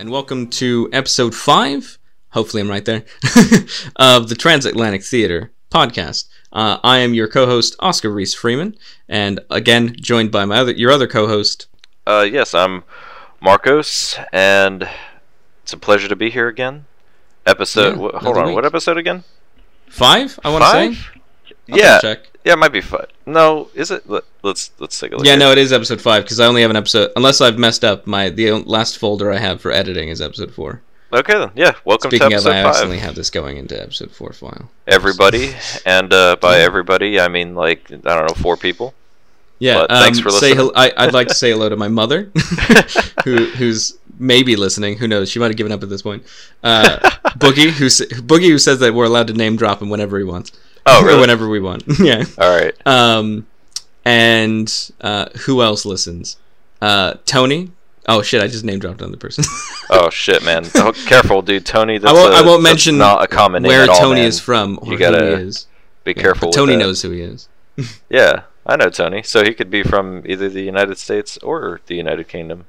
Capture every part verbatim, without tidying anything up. and welcome to episode five, hopefully I'm right there, of the Transatlantic Theater podcast. Uh, I am your co-host, Oscar Reese Freeman, and again, joined by my other your other co-host. Uh, yes, I'm Marcos, and it's a pleasure to be here again. Episode, yeah, wh- hold on, week. What episode again? Five, I want to say? I'll yeah. Check. Yeah, it might be five. No, is it? Let's let's take a look. Yeah, no, it is episode five because I only have an episode. Unless I've messed up, my the last folder I have for editing is episode four. Okay then, yeah. Welcome Speaking to episode of, I five. I accidentally have this going into episode four file. Everybody, and uh, by everybody I mean like I don't know four people. Yeah. But um, thanks for listening. Say hello, I, I'd like to say hello to my mother, who who's maybe listening. Who knows? She might have given up at this point. Uh, Boogie, who Boogie, who says that we're allowed to name drop him whenever he wants. Oh, really? Or whenever we want. Yeah. All right. Um, and uh, who else listens? Uh, Tony. Oh shit! I just name dropped another person. Oh shit, man! Oh, careful, dude. Tony. That's I won't. A, I won't mention not a common name where at all, Tony man. Is from or you gotta who he is. Be yeah, careful. With Tony that. Knows who he is. Yeah, I know Tony. So he could be from either the United States or the United Kingdom.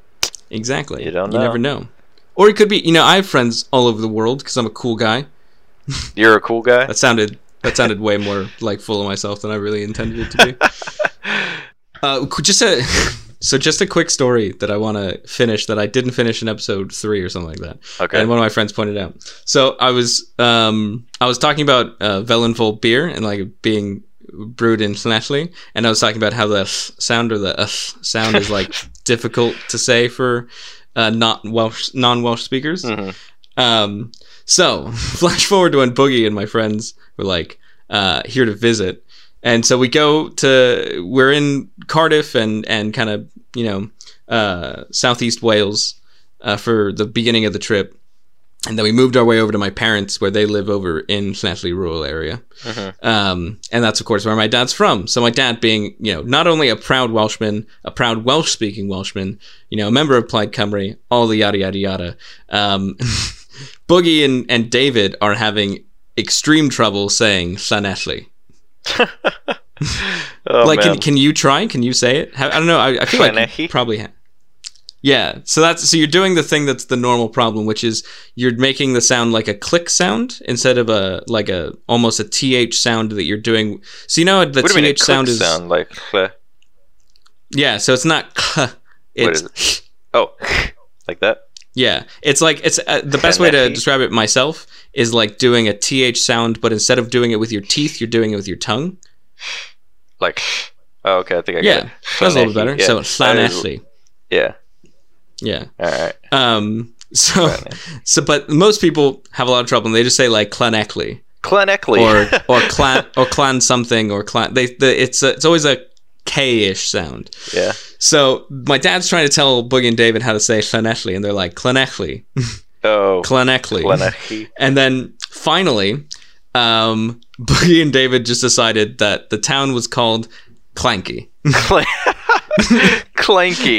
Exactly. You don't know. You never know. Or he could be. You know, I have friends all over the world because I'm a cool guy. You're a cool guy? That sounded. That sounded way more like full of myself than I really intended it to be. uh, just a so just a quick story that I want to finish that I didn't finish in episode three or something like that. Okay. And one of my friends pointed out. So I was um I was talking about uh, Velenvol beer and like being brewed internationally, and I was talking about how the th sound or the th sound is like difficult to say for uh, not Welsh non Welsh speakers. Mm-hmm. Um. So, flash forward to when Boogie and my friends were like uh, here to visit, and so we go to we're in Cardiff and and kind of you know uh, southeast Wales uh, for the beginning of the trip, and then we moved our way over to my parents where they live over in Llanelli rural area, uh-huh. um, and that's of course where my dad's from. So my dad being you know not only a proud Welshman, a proud Welsh speaking Welshman, you know a member of Plaid Cymru, all the yada yada yada. Um, Boogie and, and David are having extreme trouble saying Llanelli. Oh, like, can, can you try? Can you say it? I don't know. I, I feel like you probably have. Yeah. So that's so you're doing the thing that's the normal problem, which is you're making the sound like a click sound instead of a like a almost a th sound that you're doing. So you know the what th mean, sound is sound like. Kleh. Yeah. So it's not. Kleh, it's what is it? Oh, like that. Yeah, it's like it's uh, the best way to describe it myself is like doing a th sound, but instead of doing it with your teeth, you're doing it with your tongue. Like, oh, okay, I think I got yeah, it. That's a little better. Yeah. So Llanelli. Yeah, yeah. All right. Um. So, right, so, but most people have a lot of trouble, and they just say like Llanelli, Llanelli, or or clan or clan something or clan. They, they it's a, it's always a K-ish sound. Yeah. So my dad's trying to tell Boogie and David how to say Llanelli, and they're like Llanelli. Oh. Llanelli. And then finally, um, Boogie and David just decided that the town was called Clanky. Clanky.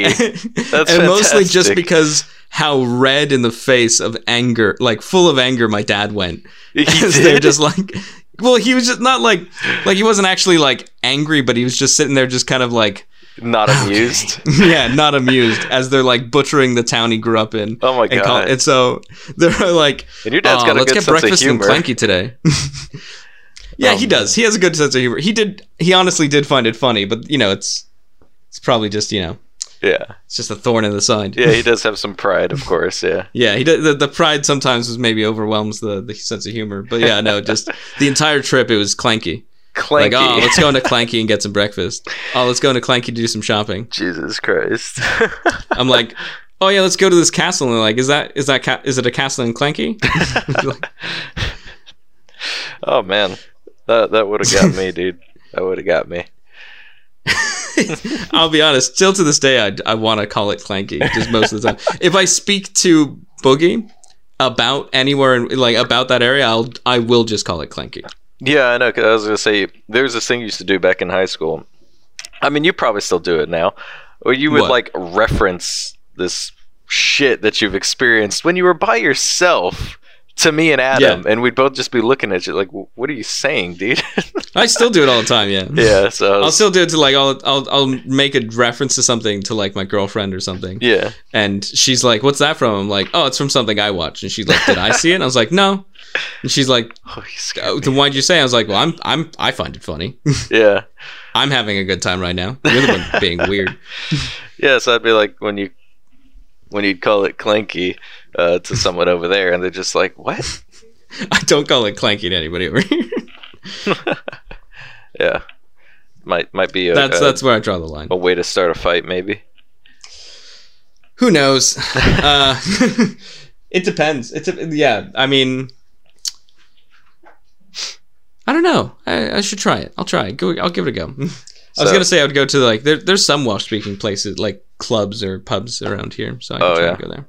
That's and fantastic. Mostly just because how red in the face of anger, like full of anger, my dad went. He did? They're just like. Well, he was just not like, like he wasn't actually like angry, but he was just sitting there just kind of like. Not amused. Okay. Yeah, not amused as they're like butchering the town he grew up in. Oh my and God. Call, and so they're like, and your dad's oh, got a let's good get sense breakfast of humor. And Clanky today. Yeah, oh, he does. Man. He has a good sense of humor. He did. He honestly did find it funny, but you know, it's, it's probably just, you know. Yeah. It's just a thorn in the side. Yeah, he does have some pride, of course, yeah. Yeah, he does, the, the pride sometimes was maybe overwhelms the, the sense of humor. But yeah, no, just the entire trip, it was Clanky. Clanky. Like, oh, let's go into Clanky and get some breakfast. Oh, let's go into Clanky to do some shopping. Jesus Christ. I'm like, oh yeah, let's go to this castle. And they're like, is that is that ca is it a castle in Clanky? Like, oh, man. That, that would have got me, dude. That would have got me. I'll be honest, still to this day I, I want to call it Clanky just most of the time. If I speak to Boogie about anywhere in, like about that area, I'll I will just call it Clanky. Yeah, I know, cause I was going to say there's this thing you used to do back in high school. I mean, you probably still do it now. Or you would what? Like reference this shit that you've experienced when you were by yourself to me and Adam, yeah. and we'd both just be looking at you like, "What are you saying, dude?" I still do it all the time. Yeah, yeah. So I'll still do it to like I'll I'll I'll make a reference to something to like my girlfriend or something. Yeah, and she's like, "What's that from?" I'm like, "Oh, it's from something I watched." And she's like, "Did I see it?" And I was like, "No." And she's like, "Oh, you scared oh, then why'd you say?" I was like, "Well, I'm I'm I find it funny." Yeah, I'm having a good time right now. You're the one being weird. Yeah, so I'd be like when you. when you'd call it clanky uh, to someone over there, and they're just like, what? I don't call it clanky to anybody over here. Yeah. Might might be a... That's, a, that's where I draw the line. A way to start a fight, maybe. Who knows? uh, it depends. It's a, yeah, I mean... I don't know. I, I should try it. I'll try it. Go, I'll give it a go. I was so, gonna say I would go to like there, there's some Welsh speaking places like clubs or pubs around here, so I can oh, try yeah. to go there.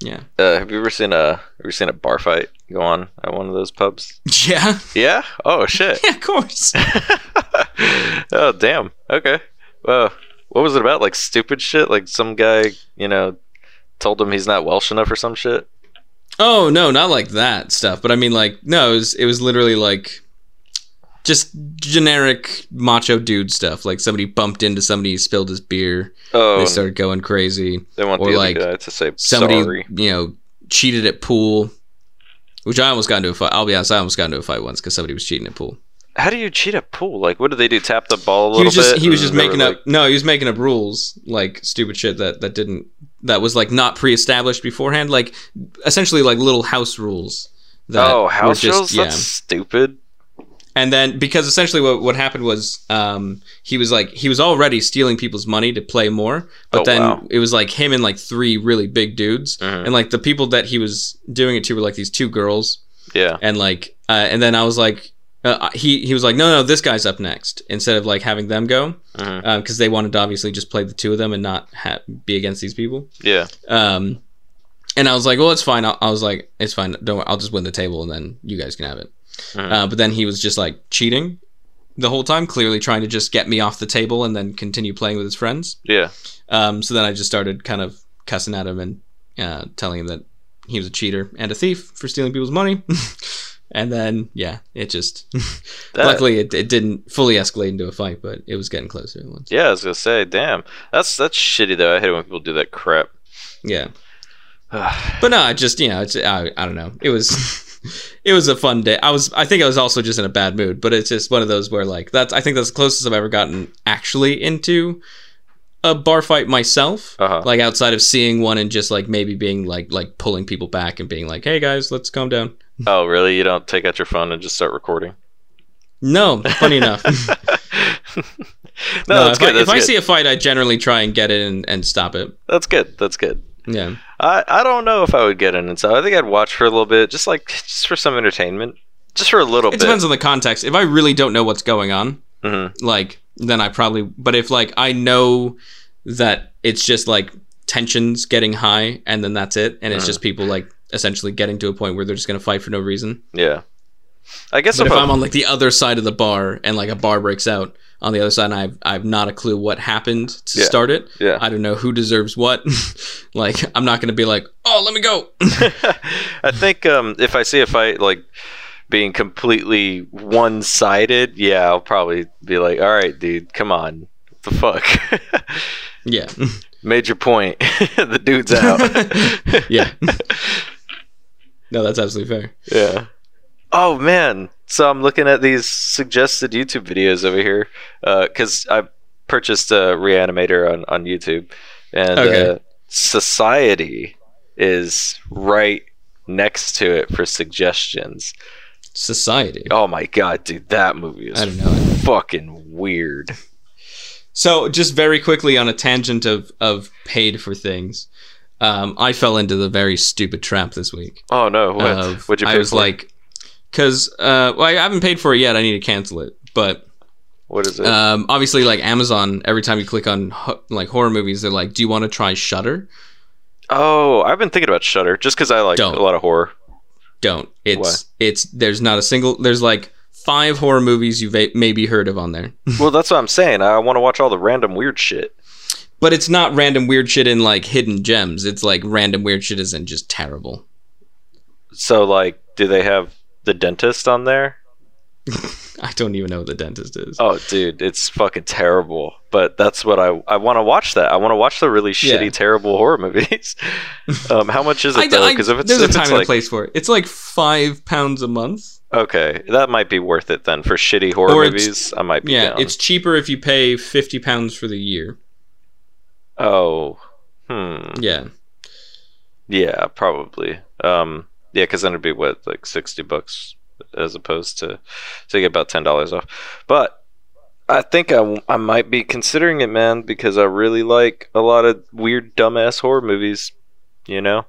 Yeah. Uh, have you ever seen a have you seen a bar fight go on at one of those pubs? Yeah. Yeah. Oh shit. Yeah, of course. Oh damn. Okay. Well, what was it about? Like stupid shit. Like some guy, you know, told him he's not Welsh enough or some shit. Oh no, not like that stuff. But I mean, like no, it was, it was literally like. Just generic macho dude stuff. Like somebody bumped into somebody, spilled his beer. Oh, they started going crazy. They want or the like other guy to say somebody, sorry. You know, cheated at pool, which I almost got into a fight. I'll be honest, I almost got into a fight once because somebody was cheating at pool. How do you cheat at pool? Like, what do they do? Tap the ball a little he was just, bit? He was just making up. Like... No, he was making up rules, like stupid shit that that didn't that was like not pre-established beforehand. Like essentially like little house rules. That oh, house just, rules? Yeah. That's stupid. And then, because essentially what, what happened was, um, he was like, he was already stealing people's money to play more, but oh, then wow. it was like him and like three really big dudes, mm-hmm. and like the people that he was doing it to were like these two girls. Yeah. And like, uh, and then I was like, uh, he, he was like, no, no, this guy's up next, instead of like having them go, because mm-hmm. uh, they wanted to obviously just play the two of them and not ha- be against these people. Yeah. Um, and I was like, well, it's fine. I, I was like, it's fine. Don't worry. I'll just win the table and then you guys can have it. Mm-hmm. Uh, but then he was just like cheating the whole time, clearly trying to just get me off the table and then continue playing with his friends. Yeah. Um, so then I just started kind of cussing at him and uh, telling him that he was a cheater and a thief for stealing people's money. And then, yeah, it just... that... Luckily, it, it didn't fully escalate into a fight, but it was getting closer. Once. Yeah, I was going to say, damn. That's, that's shitty, though. I hate it when people do that crap. Yeah. But no, I just, you know, it's, I, I don't know. It was... It was a fun day. I was, I think I was also just in a bad mood, but it's just one of those where like that's, I think that's the closest I've ever gotten actually into a bar fight myself, uh-huh. like outside of seeing one and just like maybe being like, like pulling people back and being like, hey guys, let's calm down. Oh, really? You don't take out your phone and just start recording? No, funny enough. No, no, that's if, good. I, that's if good. I see a fight, I generally try and get in and, and stop it. That's good. That's good. Yeah, I, I don't know if I would get in and so I think I'd watch for a little bit, just like just for some entertainment, just for a little bit. It depends on the context. If I really don't know what's going on, mm-hmm. like then I probably. But if like I know that it's just like tensions getting high, and then that's it, and mm-hmm. it's just people like essentially getting to a point where they're just gonna fight for no reason. Yeah, I guess. But if I'm on like the other side of the bar and like a bar breaks out on the other side, and I've I've not a clue what happened to yeah. start it. Yeah. I don't know who deserves what. Like I'm not gonna be like, oh, let me go. I think um, if I see a fight like being completely one sided, yeah, I'll probably be like, all right, dude, come on, what the fuck. Yeah. Major point. The dude's out. Yeah. No, that's absolutely fair. Yeah. Oh man, so I'm looking at these suggested YouTube videos over here because uh, I purchased a Re-Animator on, on YouTube, and okay. uh, Society is right next to it for suggestions. Society? Oh my god, dude, that movie is I don't know. fucking weird. So just very quickly on a tangent of, of paid for things, um, I fell into the very stupid trap this week. Oh no, what? Of, What'd you pay I was for? like... Because uh, well, I haven't paid for it yet. I need to cancel it. But what is it? Um, obviously, like Amazon, every time you click on ho- like horror movies, they're like, "Do you want to try Shudder?" Oh, I've been thinking about Shudder just because I like Don't. a lot of horror. Don't. It's Why? it's there's not a single there's like five horror movies you've a- maybe heard of on there. Well, that's what I'm saying. I want to watch all the random weird shit. But it's not random weird shit in like hidden gems. It's like random weird shit isn't just terrible. So like Do they have the dentist on there? I don't even know what the dentist is. Oh, dude, it's fucking terrible. But that's what I I want to watch. That I want to watch the really shitty, yeah. terrible horror movies. Um, how much is it I, though? Because if it's there's if a time and like, a place for it. It's like five pounds a month. Okay, that might be worth it then for shitty horror or movies. I might be. Yeah, down. It's cheaper if you pay fifty pounds for the year. Oh, hmm. Yeah. Yeah, probably. Um, yeah, because then it'd be what, like sixty bucks. As opposed to, so you get about ten dollars off. But I think I, I might be considering it, man, because I really like a lot of weird, dumbass horror movies. You know,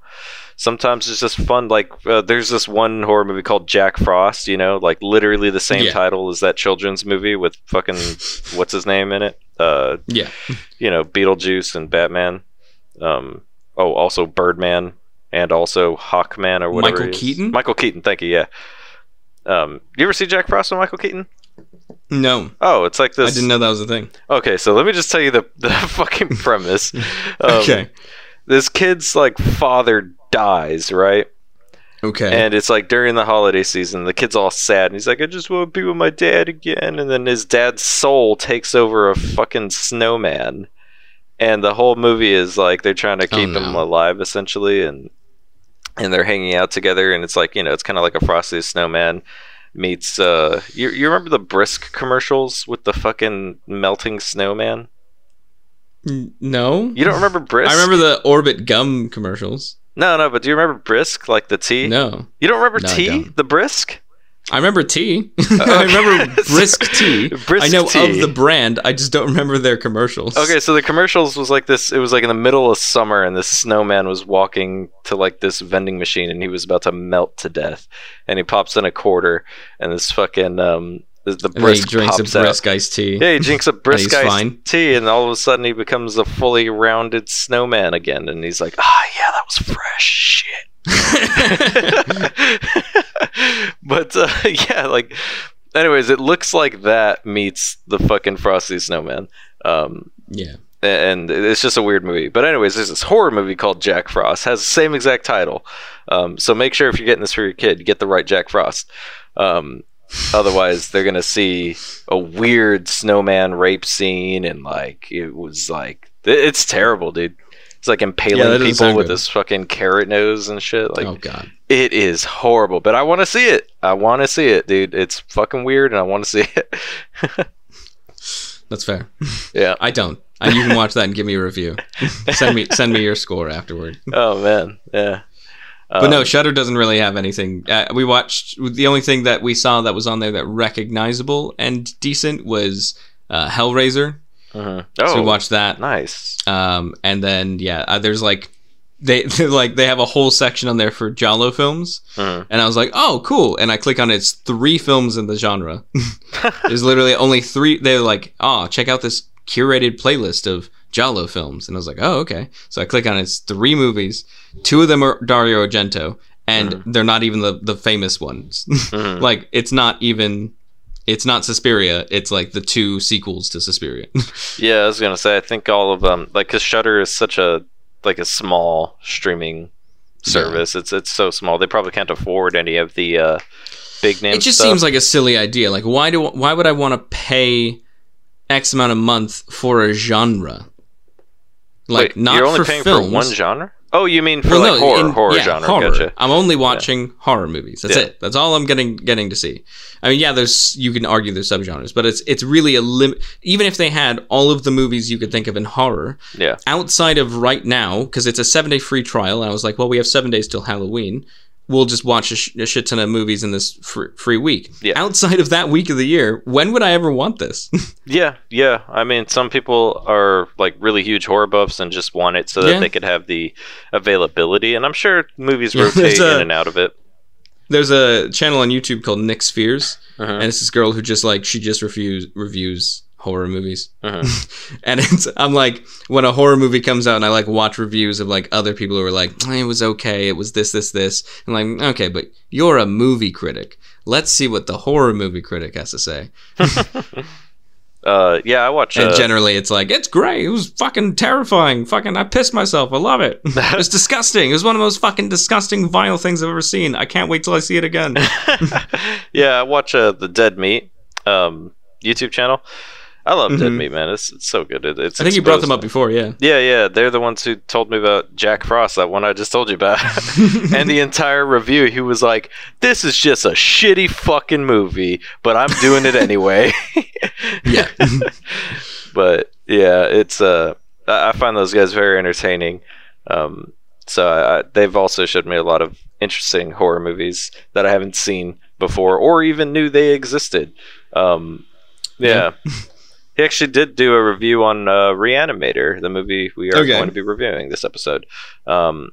sometimes it's just fun. Like uh, there's this one horror movie called Jack Frost. You know, like literally the same yeah. title as that children's movie with fucking what's his name in it. Uh, yeah, you know, Beetlejuice and Batman. Um, oh, also Birdman and also Hawkman or whatever. Michael Keaton. Michael Keaton. Thank you. Yeah. Um, you ever see Jack Frost and Michael Keaton? No. Oh, it's like this. I didn't know that was a thing. Okay, so let me just tell you the, the fucking premise. Um, okay. This kid's like father dies, right? Okay. And it's like during the holiday season, the kid's all sad, and he's like, I just want to be with my dad again. And then his dad's soul takes over a fucking snowman. And the whole movie is like they're trying to keep oh, no. him alive, essentially, and and they're hanging out together, and it's like, you know, it's kind of like a Frosty the Snowman meets uh you you remember the Brisk commercials with the fucking melting snowman? No. You don't remember Brisk? I remember the Orbit gum commercials. No, no, but do you remember Brisk, like the tea? No. You don't remember no, tea? Don't. The Brisk? I remember tea. Okay. I remember Brisk tea. Brisk I know tea. Of the brand. I just don't remember their commercials. Okay, so the commercials was like this. It was like in the middle of summer, and this snowman was walking to like this vending machine, and he was about to melt to death. And he pops in a quarter, and this fucking um, the, the Brisk and he drinks pops a Brisk out. iced tea. Yeah, he drinks a Brisk iced fine. tea, and all of a sudden he becomes a fully rounded snowman again. And he's like, ah, oh, yeah, that was fresh shit. But uh, yeah, like anyways, it looks like that meets the fucking Frosty Snowman. Um, yeah, and it's just a weird movie. But anyways, there's this horror movie called Jack Frost, has the same exact title. Um, so make sure if you're getting this for your kid, get the right Jack Frost. Um, otherwise, they're gonna see a weird snowman rape scene, and like it was like it's terrible, dude. It's like impaling yeah, people with good. this fucking carrot nose and shit. Like, oh god, it is horrible. But I want to see it. I want to see it, dude. It's fucking weird, and I want to see it. That's fair. Yeah, I don't. I, you can watch that and give me a review. send me, send me your score afterward. Oh man, yeah. But um, no, Shudder doesn't really have anything. Uh, we watched the only thing that we saw that was on there that recognizable and decent was uh, Hellraiser. Uh-huh. Oh, so we watched that. Nice. Um, and then yeah, uh, there's like they like they have a whole section on there for Giallo films, uh-huh. and I was like, oh, cool. And I click on it, it's three films in the genre. There's literally only three. They're like, oh, check out this curated playlist of Giallo films, and I was like, oh, okay. So I click on it, it's three movies. Two of them are Dario Argento, and uh-huh. they're not even the the famous ones. uh-huh. Like it's not even. It's not Suspiria. It's like the two sequels to Suspiria. Yeah, I was gonna say. I think all of them, like, because Shudder is such a like a small streaming service. Yeah. It's it's so small. They probably can't afford any of the uh, big names. It just stuff. seems like a silly idea. Like, why do why would I want to pay X amount a month for a genre? Like, Wait, not you're only for paying films. for one genre. Oh, you mean for well, like no, horror, in, horror yeah, genre? Horror. Gotcha. I'm only watching yeah. horror movies. That's yeah. it. That's all I'm getting getting to see. I mean, yeah, there's you can argue there's subgenres, but it's it's really a limit. Even if they had all of the movies you could think of in horror, yeah. outside of right now, because it's a seven day free trial, and I was like, well, we have seven days till Halloween. We'll just watch a, sh- a shit ton of movies in this fr- free week. Yeah. Outside of that week of the year, when would I ever want this? yeah, yeah. I mean, some people are like really huge horror buffs and just want it so that yeah. they could have the availability. And I'm sure movies rotate yeah, a, in and out of it. There's a channel on YouTube called Nick Spheres, uh-huh. and it's this girl who just like she just refuse, reviews horror movies. Uh-huh. And it's I'm like, when a horror movie comes out and I like watch reviews of like other people who are like, it was okay, it was this, this, this. And I'm like, okay, but you're a movie critic. Let's see what the horror movie critic has to say. Uh, yeah, I watch. And uh, generally, it's like, it's great. It was fucking terrifying. Fucking, I pissed myself. I love it. It was disgusting. It was one of the most fucking disgusting, vile things I've ever seen. I can't wait till I see it again. Yeah, I watch uh, the Dead Meat um, YouTube channel. I love mm-hmm. Dead Meat, man. It's, it's so good. It, it's I think exposed. You brought them up before, yeah. Yeah, yeah. They're the ones who told me about Jack Frost, that one I just told you about. And the entire review, he was like, this is just a shitty fucking movie, but I'm doing it anyway. Yeah. But, yeah, it's... Uh, I find those guys very entertaining. Um, so I, I, they've also showed me a lot of interesting horror movies that I haven't seen before or even knew they existed. Um, yeah. yeah. He actually did do a review on uh, Re-Animator, the movie we are okay. going to be reviewing this episode. Um,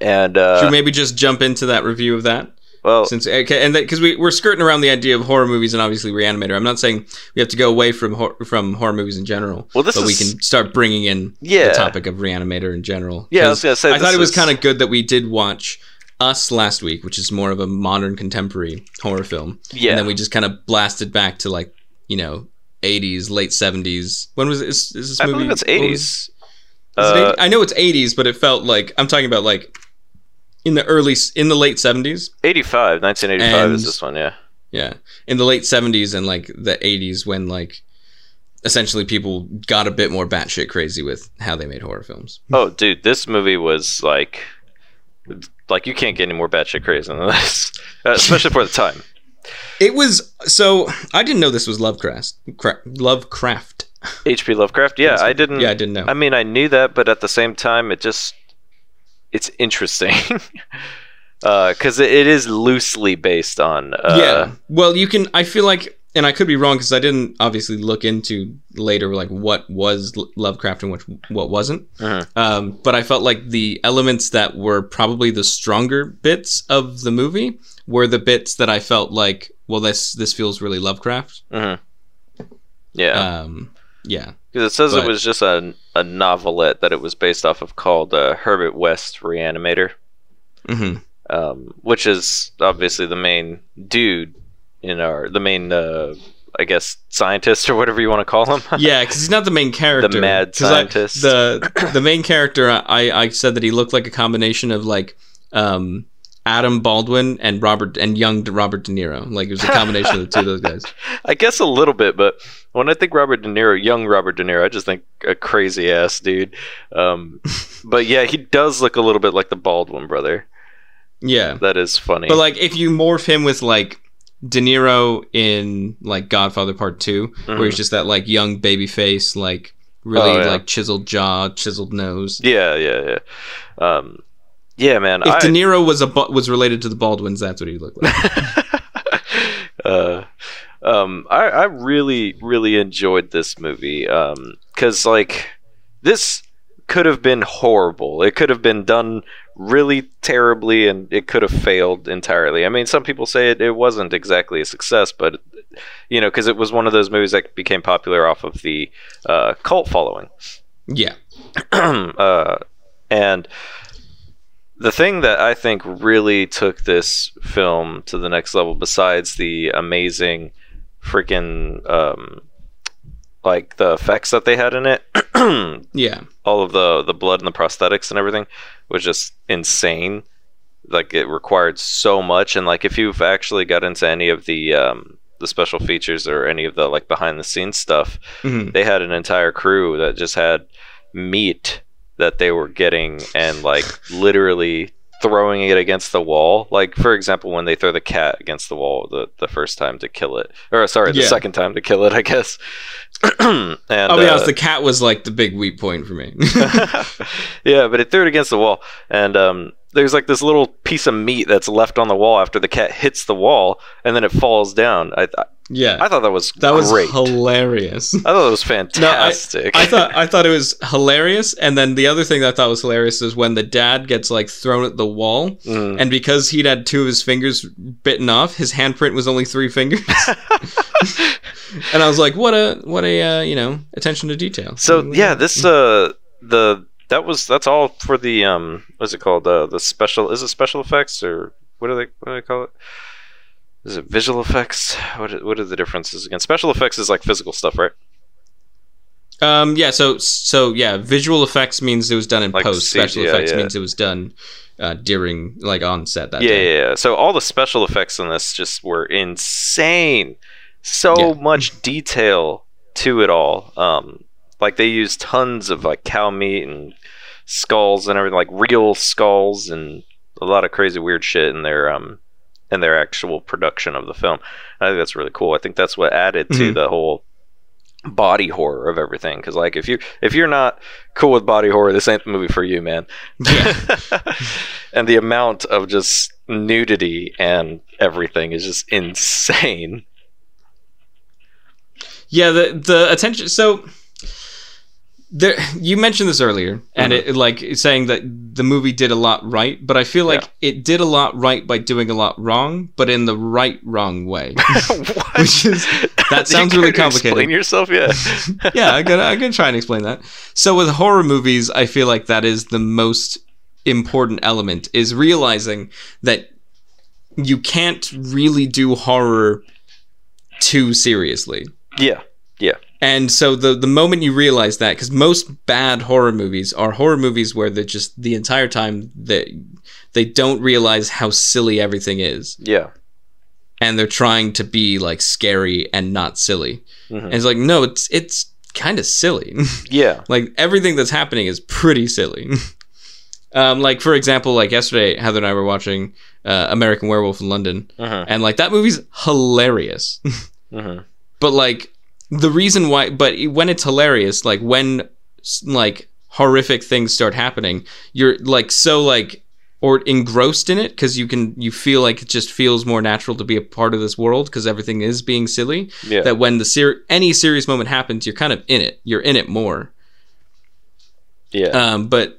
and uh, should we maybe just jump into that review of that? Well, since okay, and because we we're skirting around the idea of horror movies and obviously Re-Animator. I'm not saying we have to go away from hor- from horror movies in general. Well, this but is, we can start bringing in yeah. the topic of Re-Animator in general. Yeah, I was gonna say. I thought it was is... kind of good that we did watch Us last week, which is more of a modern contemporary horror film. Yeah, and then we just kind of blasted back to like you know. eighties, late seventies. When was this, is this movie? I believe it's eighties. Was, uh, it eighties? I know it's eighties, but it felt like I'm talking about like in the early, in the late seventies. eighty-five, nineteen eighty-five and, is this one, yeah. Yeah, in the late seventies and like the eighties, when like essentially people got a bit more batshit crazy with how they made horror films. Oh, dude, this movie was like, like you can't get any more batshit crazy than this, uh, especially for the time. It was so. I didn't know this was Lovecraft. Lovecraft. H P. Lovecraft. Yeah, I didn't. Yeah, I didn't know. I mean, I knew that, but at the same time, it just it's interesting because uh, it, it is loosely based on. Uh, yeah. Well, you can. I feel like, and I could be wrong because I didn't obviously look into later like what was Lovecraft and what what wasn't. Uh-huh. Um, but I felt like the elements that were probably the stronger bits of the movie were the bits that I felt like, well, this this feels really Lovecraft. Mm-hmm. Yeah. Um, yeah. Because it says but, it was just a, a novelette that it was based off of called uh, Herbert West Re-Animator, mm-hmm. um, which is obviously the main dude in our... The main, uh, I guess, scientist or whatever you want to call him. Yeah, because he's not the main character. The mad scientist. I, the, the main character, I, I said that he looked like a combination of, like... Um, Adam Baldwin and Robert and young Robert De Niro. Like it was a combination of the two of those guys. I guess a little bit, but when I think Robert De Niro, young Robert De Niro, I just think a crazy ass dude. Um, but yeah, he does look a little bit like the Baldwin brother. Yeah. That is funny. But like if you morph him with like De Niro in like Godfather Part Two, mm-hmm. where he's just that like young baby face, like really oh, yeah. like chiseled jaw, chiseled nose. Yeah, yeah, yeah. Um Yeah, man. If I, De Niro was a was related to the Baldwins, that's what he looked like. uh, um, I, I really, really enjoyed this movie um, because, like, this could have been horrible. It could have been done really terribly, and it could have failed entirely. I mean, some people say it, it wasn't exactly a success, but you know, because it was one of those movies that became popular off of the uh, cult following. Yeah, uh, and. The thing that I think really took this film to the next level, besides the amazing freaking, um, like, the effects that they had in it. Yeah. All of the, the blood and the prosthetics and everything was just insane. Like, it required so much. And, like, if you've actually got into any of the... Um, the special features or any of the, like, behind-the-scenes stuff, mm-hmm. they had an entire crew that just had meat... that they were getting and like literally throwing it against the wall. Like for example, when they throw the cat against the wall the, the first time to kill it, or sorry, the yeah. second time to kill it, I guess. and, I'll be uh, honest, the cat was like the big weak point for me. Yeah, but it threw it against the wall, and um, there's like this little piece of meat that's left on the wall after the cat hits the wall, and then it falls down. I. I Yeah, I thought that was that was great. Hilarious. I thought it was fantastic. No, I, I thought I thought it was hilarious, and then the other thing that I thought was hilarious is when the dad gets like thrown at the wall, mm. and because he'd had two of his fingers bitten off, his handprint was only three fingers. And I was like, what a what a uh, you know attention to detail. So like, yeah, this uh the that was that's all for the um what's it called uh, the special is it special effects or what do they what do they call it? Is it visual effects? What are, what are the differences again? Special effects is like physical stuff, right? Um. Yeah. So. So. Yeah. Visual effects means it was done in like post. C G I, special effects yeah. means it was done uh, during, like, on set that yeah, day. Yeah. Yeah. So all the special effects on this just were insane. So yeah. much detail to it all. Um. Like, they used tons of like cow meat and skulls and everything, like real skulls and a lot of crazy weird shit in their um in their actual production of the film. I think that's really cool. I think that's what added to mm-hmm. the whole body horror of everything, because like if you if you're not cool with body horror, this ain't the movie for you, man. Yeah. And the amount of just nudity and everything is just insane. Yeah, the the attention. So there, you mentioned this earlier, and mm-hmm. it like saying that the movie did a lot right, but I feel like yeah. it did a lot right by doing a lot wrong, but in the right wrong way. What? Which is that sounds you really complicated. Explain yourself, yeah. yeah, I gotta I gotta try and explain that. So with horror movies, I feel like that is the most important element, is realizing that you can't really do horror too seriously. Yeah. Yeah. And so the the moment you realize that, because most bad horror movies are horror movies where they're just the entire time that they, they don't realize how silly everything is. Yeah. And they're trying to be like scary and not silly. Mm-hmm. And it's like, no, it's it's kind of silly. Yeah. Like everything that's happening is pretty silly. um, like for example, like yesterday, Heather and I were watching uh, American Werewolf in London, uh-huh. and like that movie's hilarious. uh-huh. But like. The reason why, but when it's hilarious, like when like horrific things start happening, you're like so like or engrossed in it because you can you feel like it just feels more natural to be a part of this world because everything is being silly. Yeah. That when the ser- any serious moment happens, you're kind of in it. You're in it more. Yeah. Um. But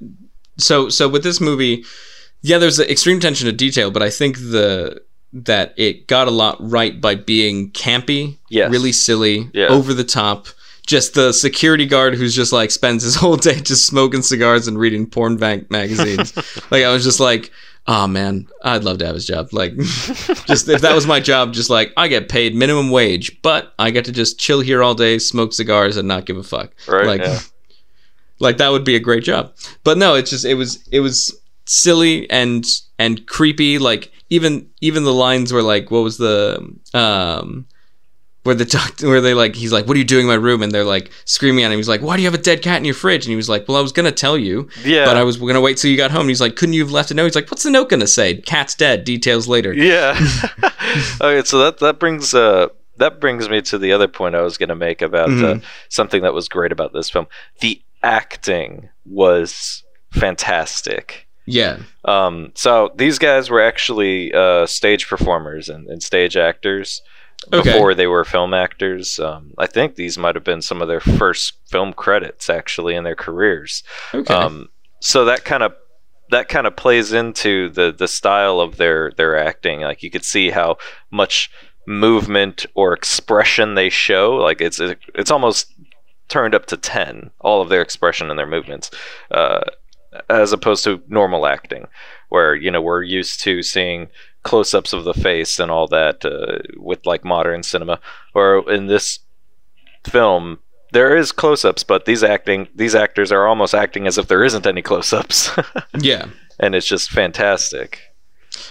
so so with this movie, yeah, there's the extreme attention to detail, but I think the. that it got a lot right by being campy, yes. really silly, yeah. over the top. Just the security guard who's just like spends his whole day just smoking cigars and reading porn bank magazines. Like I was just like, oh man, I'd love to have his job. Like just if that was my job, just like I get paid minimum wage, but I get to just chill here all day, smoke cigars and not give a fuck. Right. Like, yeah. like that would be a great job. But no, it's just, it was, it was silly and, and creepy. Like, Even even the lines were like, what was the um, where the doctor where they like he's like, what are you doing in my room? And they're like screaming at him. He's like, why do you have a dead cat in your fridge? And he was like, well, I was gonna tell you, yeah, but I was gonna wait till you got home. And he's like, couldn't you have left a note? He's like, what's the note gonna say? Cat's dead. Details later. Yeah. Okay, so that that brings uh that brings me to the other point I was gonna make about mm-hmm. uh, something that was great about this film. The acting was fantastic. Yeah. Um, so these guys were actually uh, stage performers and, and stage actors okay. before they were film actors. Um, I think these might have been some of their first film credits actually in their careers. Okay. Um, so that kind of that kind of plays into the the style of their their acting. Like you could see how much movement or expression they show. Like it's it, it's almost turned up to ten. All of their expression and their movements. Uh, as opposed to normal acting where, you know, we're used to seeing close-ups of the face and all that uh, with like modern cinema, or in this film there is close-ups, but these acting these actors are almost acting as if there isn't any close-ups. Yeah. And it's just fantastic.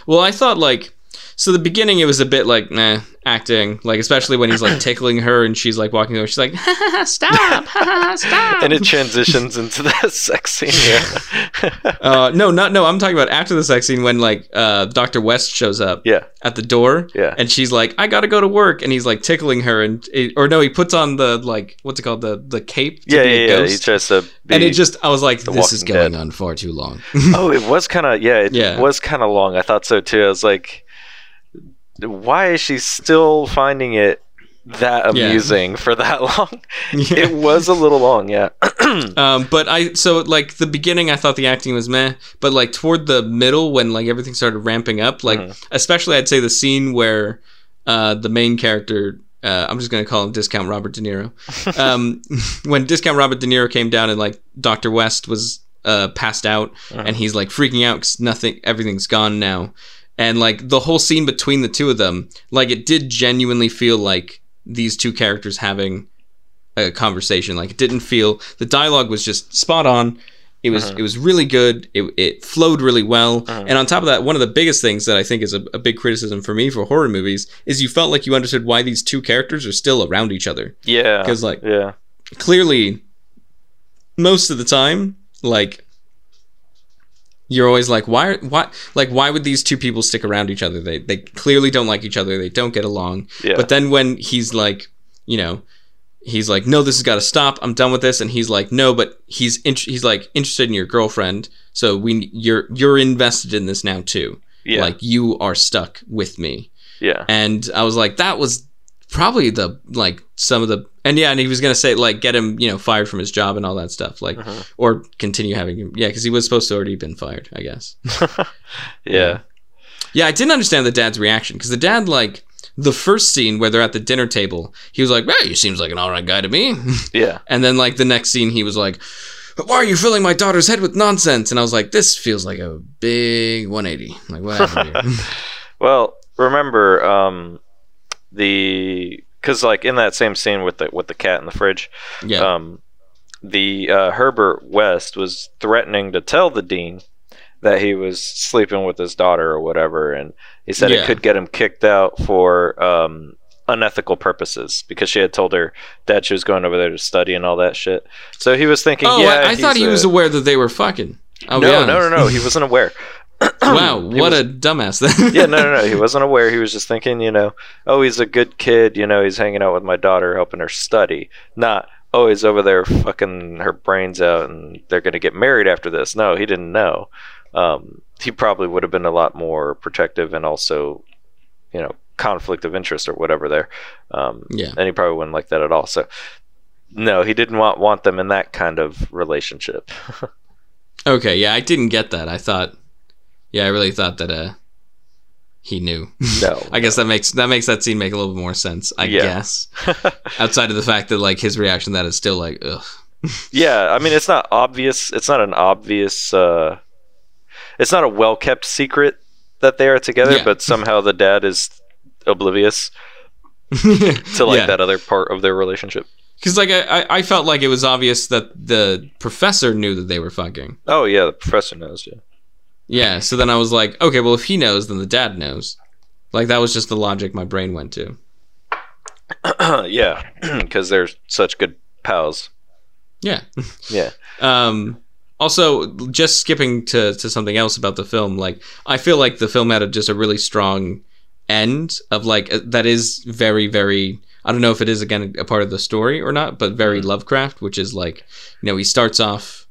Well, I thought like so the beginning it was a bit like nah acting, like especially when he's like tickling her and she's like walking over, she's like ha, ha, ha, stop ha, ha, stop and it transitions into that sex scene here. uh no not no I'm talking about after the sex scene when like uh Doctor West shows up yeah at the door yeah and she's like I gotta go to work and he's like tickling her and it, or no he puts on the like what's it called the the cape to yeah be yeah, a ghost. Yeah he tries to be and it just I was like this is going dead. On for too long. oh it was kind of yeah it yeah. was kind of long. I thought so too. I was like, why is she still finding it that amusing yeah. for that long? Yeah. It was a little long, yeah. um, but I, so like the beginning, I thought the acting was meh, but like toward the middle when like everything started ramping up, like mm-hmm. especially I'd say the scene where uh, the main character, uh, I'm just going to call him Discount Robert De Niro. Um, when Discount Robert De Niro came down and like Doctor West was uh, passed out mm-hmm. and he's like freaking out because nothing, everything's gone now. And like the whole scene between the two of them, like it did genuinely feel like these two characters having a conversation. Like it didn't feel, the dialogue was just spot on. It was, uh-huh. it was really good. It it flowed really well. Uh-huh. And on top of that, one of the biggest things that I think is a, a big criticism for me for horror movies is you felt like you understood why these two characters are still around each other. Yeah. Because like, yeah. clearly most of the time, like you're always like, why, why, like, why would these two people stick around each other? They, they clearly don't like each other. They don't get along. Yeah. But then when he's like, you know, he's like, no, this has got to stop. I'm done with this. And he's like, no, but he's in- he's like interested in your girlfriend. So we, you're, you're invested in this now too. Yeah. Like you are stuck with me. Yeah. And I was like, that was probably the, like some of the, and yeah. And he was going to say like, get him, you know, fired from his job and all that stuff. Like, uh-huh. or continue having him. Yeah. Cause he was supposed to already been fired, I guess. Yeah. Yeah. I didn't understand the dad's reaction. Cause the dad, like, the first scene where they're at the dinner table, he was like, well, you seems like an all right guy to me. Yeah. And then like the next scene, he was like, why are you filling my daughter's head with nonsense? And I was like, this feels like a big one eighty. Like, what happened here? Well, remember um, the, cause like in that same scene with the, with the cat in the fridge, yeah. um, the uh, Herbert West was threatening to tell the dean that he was sleeping with his daughter or whatever, and he said yeah. it could get him kicked out for um, unethical purposes because she had told her that she was going over there to study and all that shit. So he was thinking, oh, yeah. I, I he's thought he a... was aware that they were fucking. I'll no, no, no, no. He wasn't aware. Wow, what was... a dumbass then. Yeah, no, no, no. He wasn't aware. He was just thinking, you know, oh, he's a good kid. You know, he's hanging out with my daughter, helping her study. Not, oh, he's over there fucking her brains out and they're going to get married after this. No, he didn't know. Um, he probably would have been a lot more protective and also, you know, conflict of interest or whatever there. Um, yeah. And he probably wouldn't like that at all. So, no, he didn't want, want them in that kind of relationship. Okay, yeah, I didn't get that. I thought, yeah, I really thought that uh, he knew. No. I no. guess that makes that makes that scene make a little bit more sense, I yeah. guess. Outside of the fact that, like, his reaction to that is still like, ugh. Yeah, I mean, it's not obvious. It's not an obvious... Uh, It's not a well-kept secret that they are together, yeah. but somehow the dad is oblivious to like yeah. that other part of their relationship. Because like I, I felt like it was obvious that the professor knew that they were fucking. Oh yeah, the professor knows. Yeah. Yeah. So then I was like, okay, well if he knows, then the dad knows. Like that was just the logic my brain went to. Yeah, because they're such good pals. Yeah. Yeah. Um. Also, just skipping to, to something else about the film, like, I feel like the film had a, just a really strong end of, like, uh, that is very, very, I don't know if it is, again, a part of the story or not, but very Lovecraft, which is, like, you know, he starts off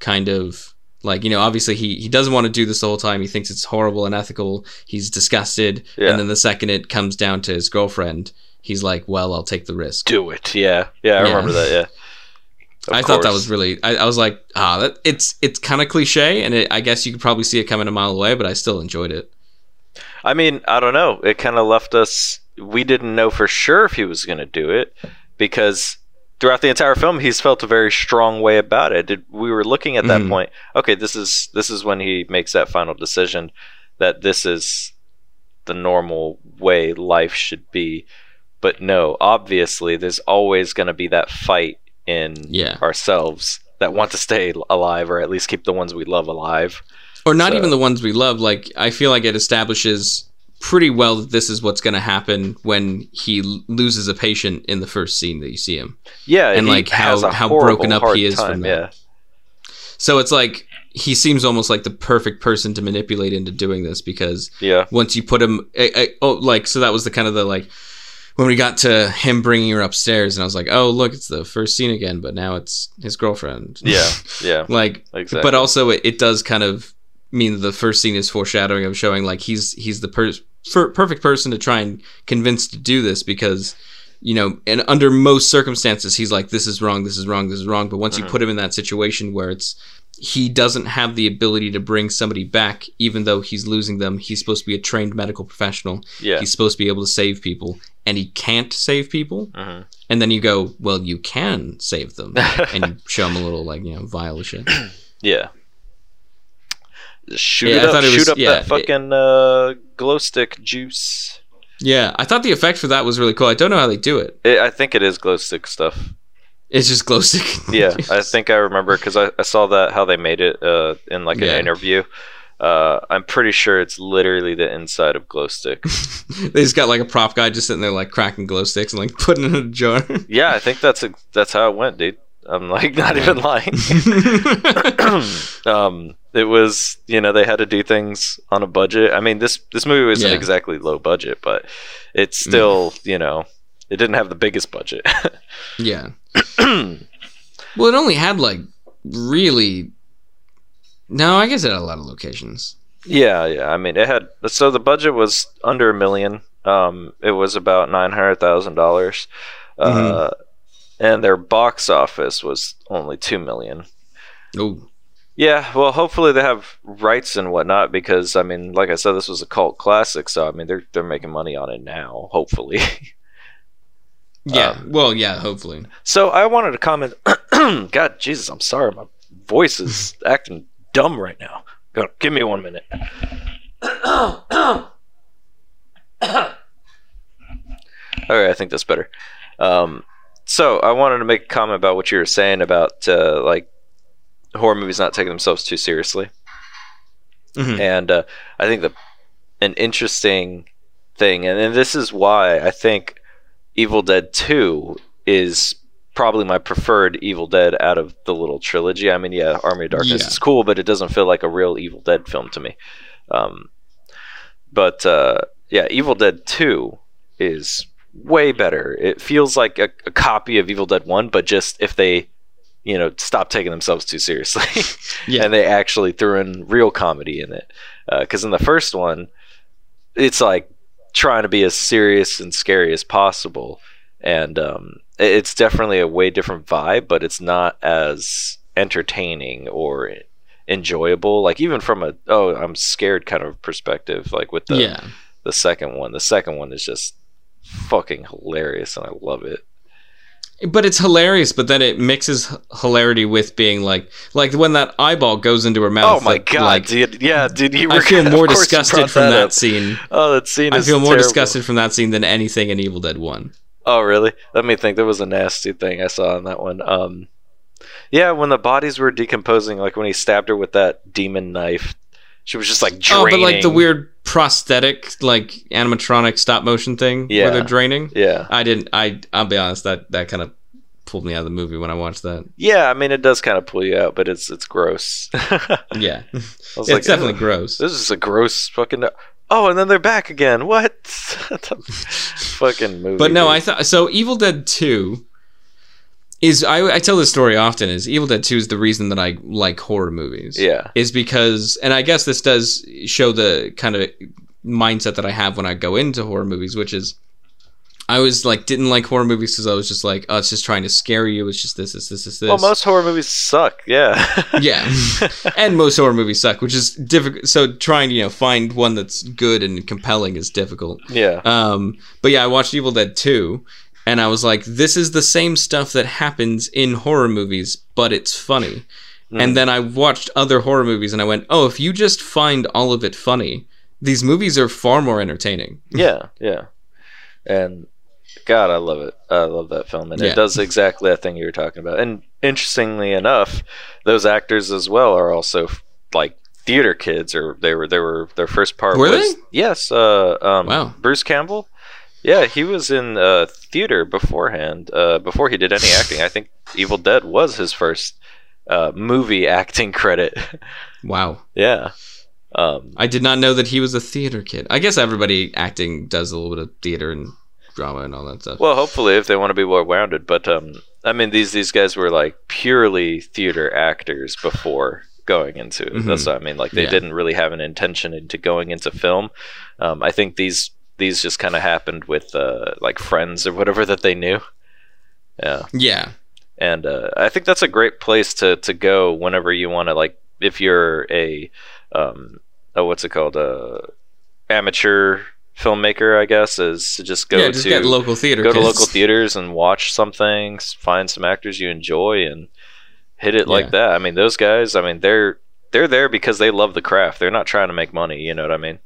kind of, like, you know, obviously he, he doesn't want to do this the whole time. He thinks it's horrible and unethical. He's disgusted. Yeah. And then the second it comes down to his girlfriend, he's like, well, I'll take the risk. Do it, yeah. Yeah, I yeah. remember that, yeah. Of I course. Thought that was really... I, I was like, ah, that, it's it's kind of cliche, and it, I guess you could probably see it coming a mile away, but I still enjoyed it. I mean, I don't know. It kind of left us... We didn't know for sure if he was going to do it, because throughout the entire film, he's felt a very strong way about it. Did, we were looking at that mm-hmm. point, okay, this is this is when he makes that final decision that this is the normal way life should be. But no, obviously, there's always going to be that fight in yeah. ourselves that want to stay alive, or at least keep the ones we love alive, or not so. Even the ones we love. Like I feel like it establishes pretty well that this is what's going to happen when he loses a patient in the first scene that you see him. Yeah, and like how how broken up he is time, from that. Yeah. So it's like he seems almost like the perfect person to manipulate into doing this because yeah. once you put him, I, I, oh, like so that was the kind of the like. When we got to him bringing her upstairs, and I was like, "Oh, look, it's the first scene again," but now it's his girlfriend. Yeah, yeah. Like, exactly. But also it, it does kind of mean that the first scene is foreshadowing of showing like he's he's the per- per- perfect person to try and convince to do this because, you know, and under most circumstances he's like, "This is wrong, this is wrong, this is wrong." But once mm-hmm. you put him in that situation where it's he doesn't have the ability to bring somebody back, even though he's losing them. He's supposed to be a trained medical professional. Yeah. He's supposed to be able to save people, and he can't save people. Uh-huh. And then you go, well, you can save them, and you show him a little, like, you know, vile shit. Yeah. Shoot yeah, it up, it shoot was, up yeah, that fucking it, uh, glow stick juice. Yeah, I thought the effect for that was really cool. I don't know how they do it. it I think it is glow stick stuff. It's just glow stick. Yeah, I think I remember because I, I saw that how they made it uh, in like an yeah. interview. Uh, I'm pretty sure it's literally the inside of glow sticks. They just got like a prop guy just sitting there like cracking glow sticks and like putting it in a jar. Yeah, I think that's a, that's how it went, dude. I'm like not even lying. um, it was, you know, they had to do things on a budget. I mean, this this movie wasn't yeah. exactly low budget, but it's still, mm. you know, it didn't have the biggest budget. yeah. Well, it only had like really. No, I guess it had a lot of locations. Yeah, yeah. I mean, it had. So the budget was under a million. Um, it was about nine hundred thousand mm-hmm. dollars. Uh, and their box office was only two million. Oh. Yeah. Well, hopefully they have rights and whatnot because I mean, like I said, this was a cult classic. So I mean, they're they're making money on it now. Hopefully. yeah. Um, well, yeah. Hopefully. So I wanted to comment. God, Jesus, I'm sorry. My voice is acting dumb right now. Go, give me one minute. Alright, I think that's better. Um, so, I wanted to make a comment about what you were saying about uh, like horror movies not taking themselves too seriously. Mm-hmm. And uh, I think the an interesting thing, and, and this is why I think Evil Dead two is probably my preferred Evil Dead out of the little trilogy. I mean, yeah, Army of Darkness yeah. is cool, but it doesn't feel like a real Evil Dead film to me. Um, but uh, yeah, Evil Dead two is way better. It feels like a, a copy of Evil Dead one, but just if they, you know, stop taking themselves too seriously yeah. and they actually threw in real comedy in it. Because uh, in the first one, it's like trying to be as serious and scary as possible. And um, it's definitely a way different vibe, but it's not as entertaining or enjoyable. Like even from a oh, I'm scared kind of perspective. Like with the yeah. the second one, the second one is just fucking hilarious, and I love it. But it's hilarious, but then it mixes hilarity with being like, like when that eyeball goes into her mouth. Oh my god, like, dude! Yeah, dude, you were I feel more disgusted from that, that scene. Oh, that scene! I is feel more terrible. disgusted from that scene than anything in Evil Dead One. Oh, really? Let me think. There was a nasty thing I saw in that one. Um, yeah, when the bodies were decomposing, like when he stabbed her with that demon knife, she was just like draining. Oh, but like the weird prosthetic, like animatronic stop motion thing yeah. where they're draining? Yeah. I didn't, I, I'll be honest, that, that kind of pulled me out of the movie when I watched that. Yeah, I mean, it does kind of pull you out, but it's it's gross. yeah. I was it's like, definitely oh, gross. This is a gross fucking... Oh, and then they're back again. What? Fucking movie. But no, dude. I thought so. Evil Dead two is I, I tell this story often. Is Evil Dead two is the reason that I like horror movies? Yeah, is because, and I guess this does show the kind of mindset that I have when I go into horror movies, which is I was like didn't like horror movies because I was just like, oh, it's just trying to scare you. It's just this, this, this, this. Well, most horror movies suck. Yeah, yeah, and most horror movies suck, which is difficult. So trying to you know find one that's good and compelling is difficult. Yeah. Um. But yeah, I watched Evil Dead two, and I was like, this is the same stuff that happens in horror movies, but it's funny. Mm. And then I watched other horror movies, and I went, oh, if you just find all of it funny, these movies are far more entertaining. Yeah. Yeah. And God, I love it. I love that film. And yeah. it does exactly that thing you were talking about. And interestingly enough, those actors as well are also like theater kids, or they were, they were their first part were was, they? yes. Uh, um, wow. Bruce Campbell. Yeah. He was in uh theater beforehand, uh, before he did any acting. I think Evil Dead was his first, uh, movie acting credit. Wow. Yeah. Um, I did not know that he was a theater kid. I guess everybody acting does a little bit of theater and drama and all that stuff. Well, hopefully if they want to be well-rounded, but um, I mean, these these guys were like purely theater actors before going into it. Mm-hmm. That's what I mean. Like they yeah. didn't really have an intention into going into film. Um, I think these these just kind of happened with uh, like friends or whatever that they knew. Yeah. Yeah. And uh, I think that's a great place to to go whenever you want to, like, if you're a um, oh, what's it called? Uh, amateur filmmaker, I guess, is to just go yeah, just to get local theater. Go to local theaters and watch something, find some actors you enjoy, and hit it yeah. like that. I mean, those guys. I mean, they're they're there because they love the craft. They're not trying to make money. You know what I mean?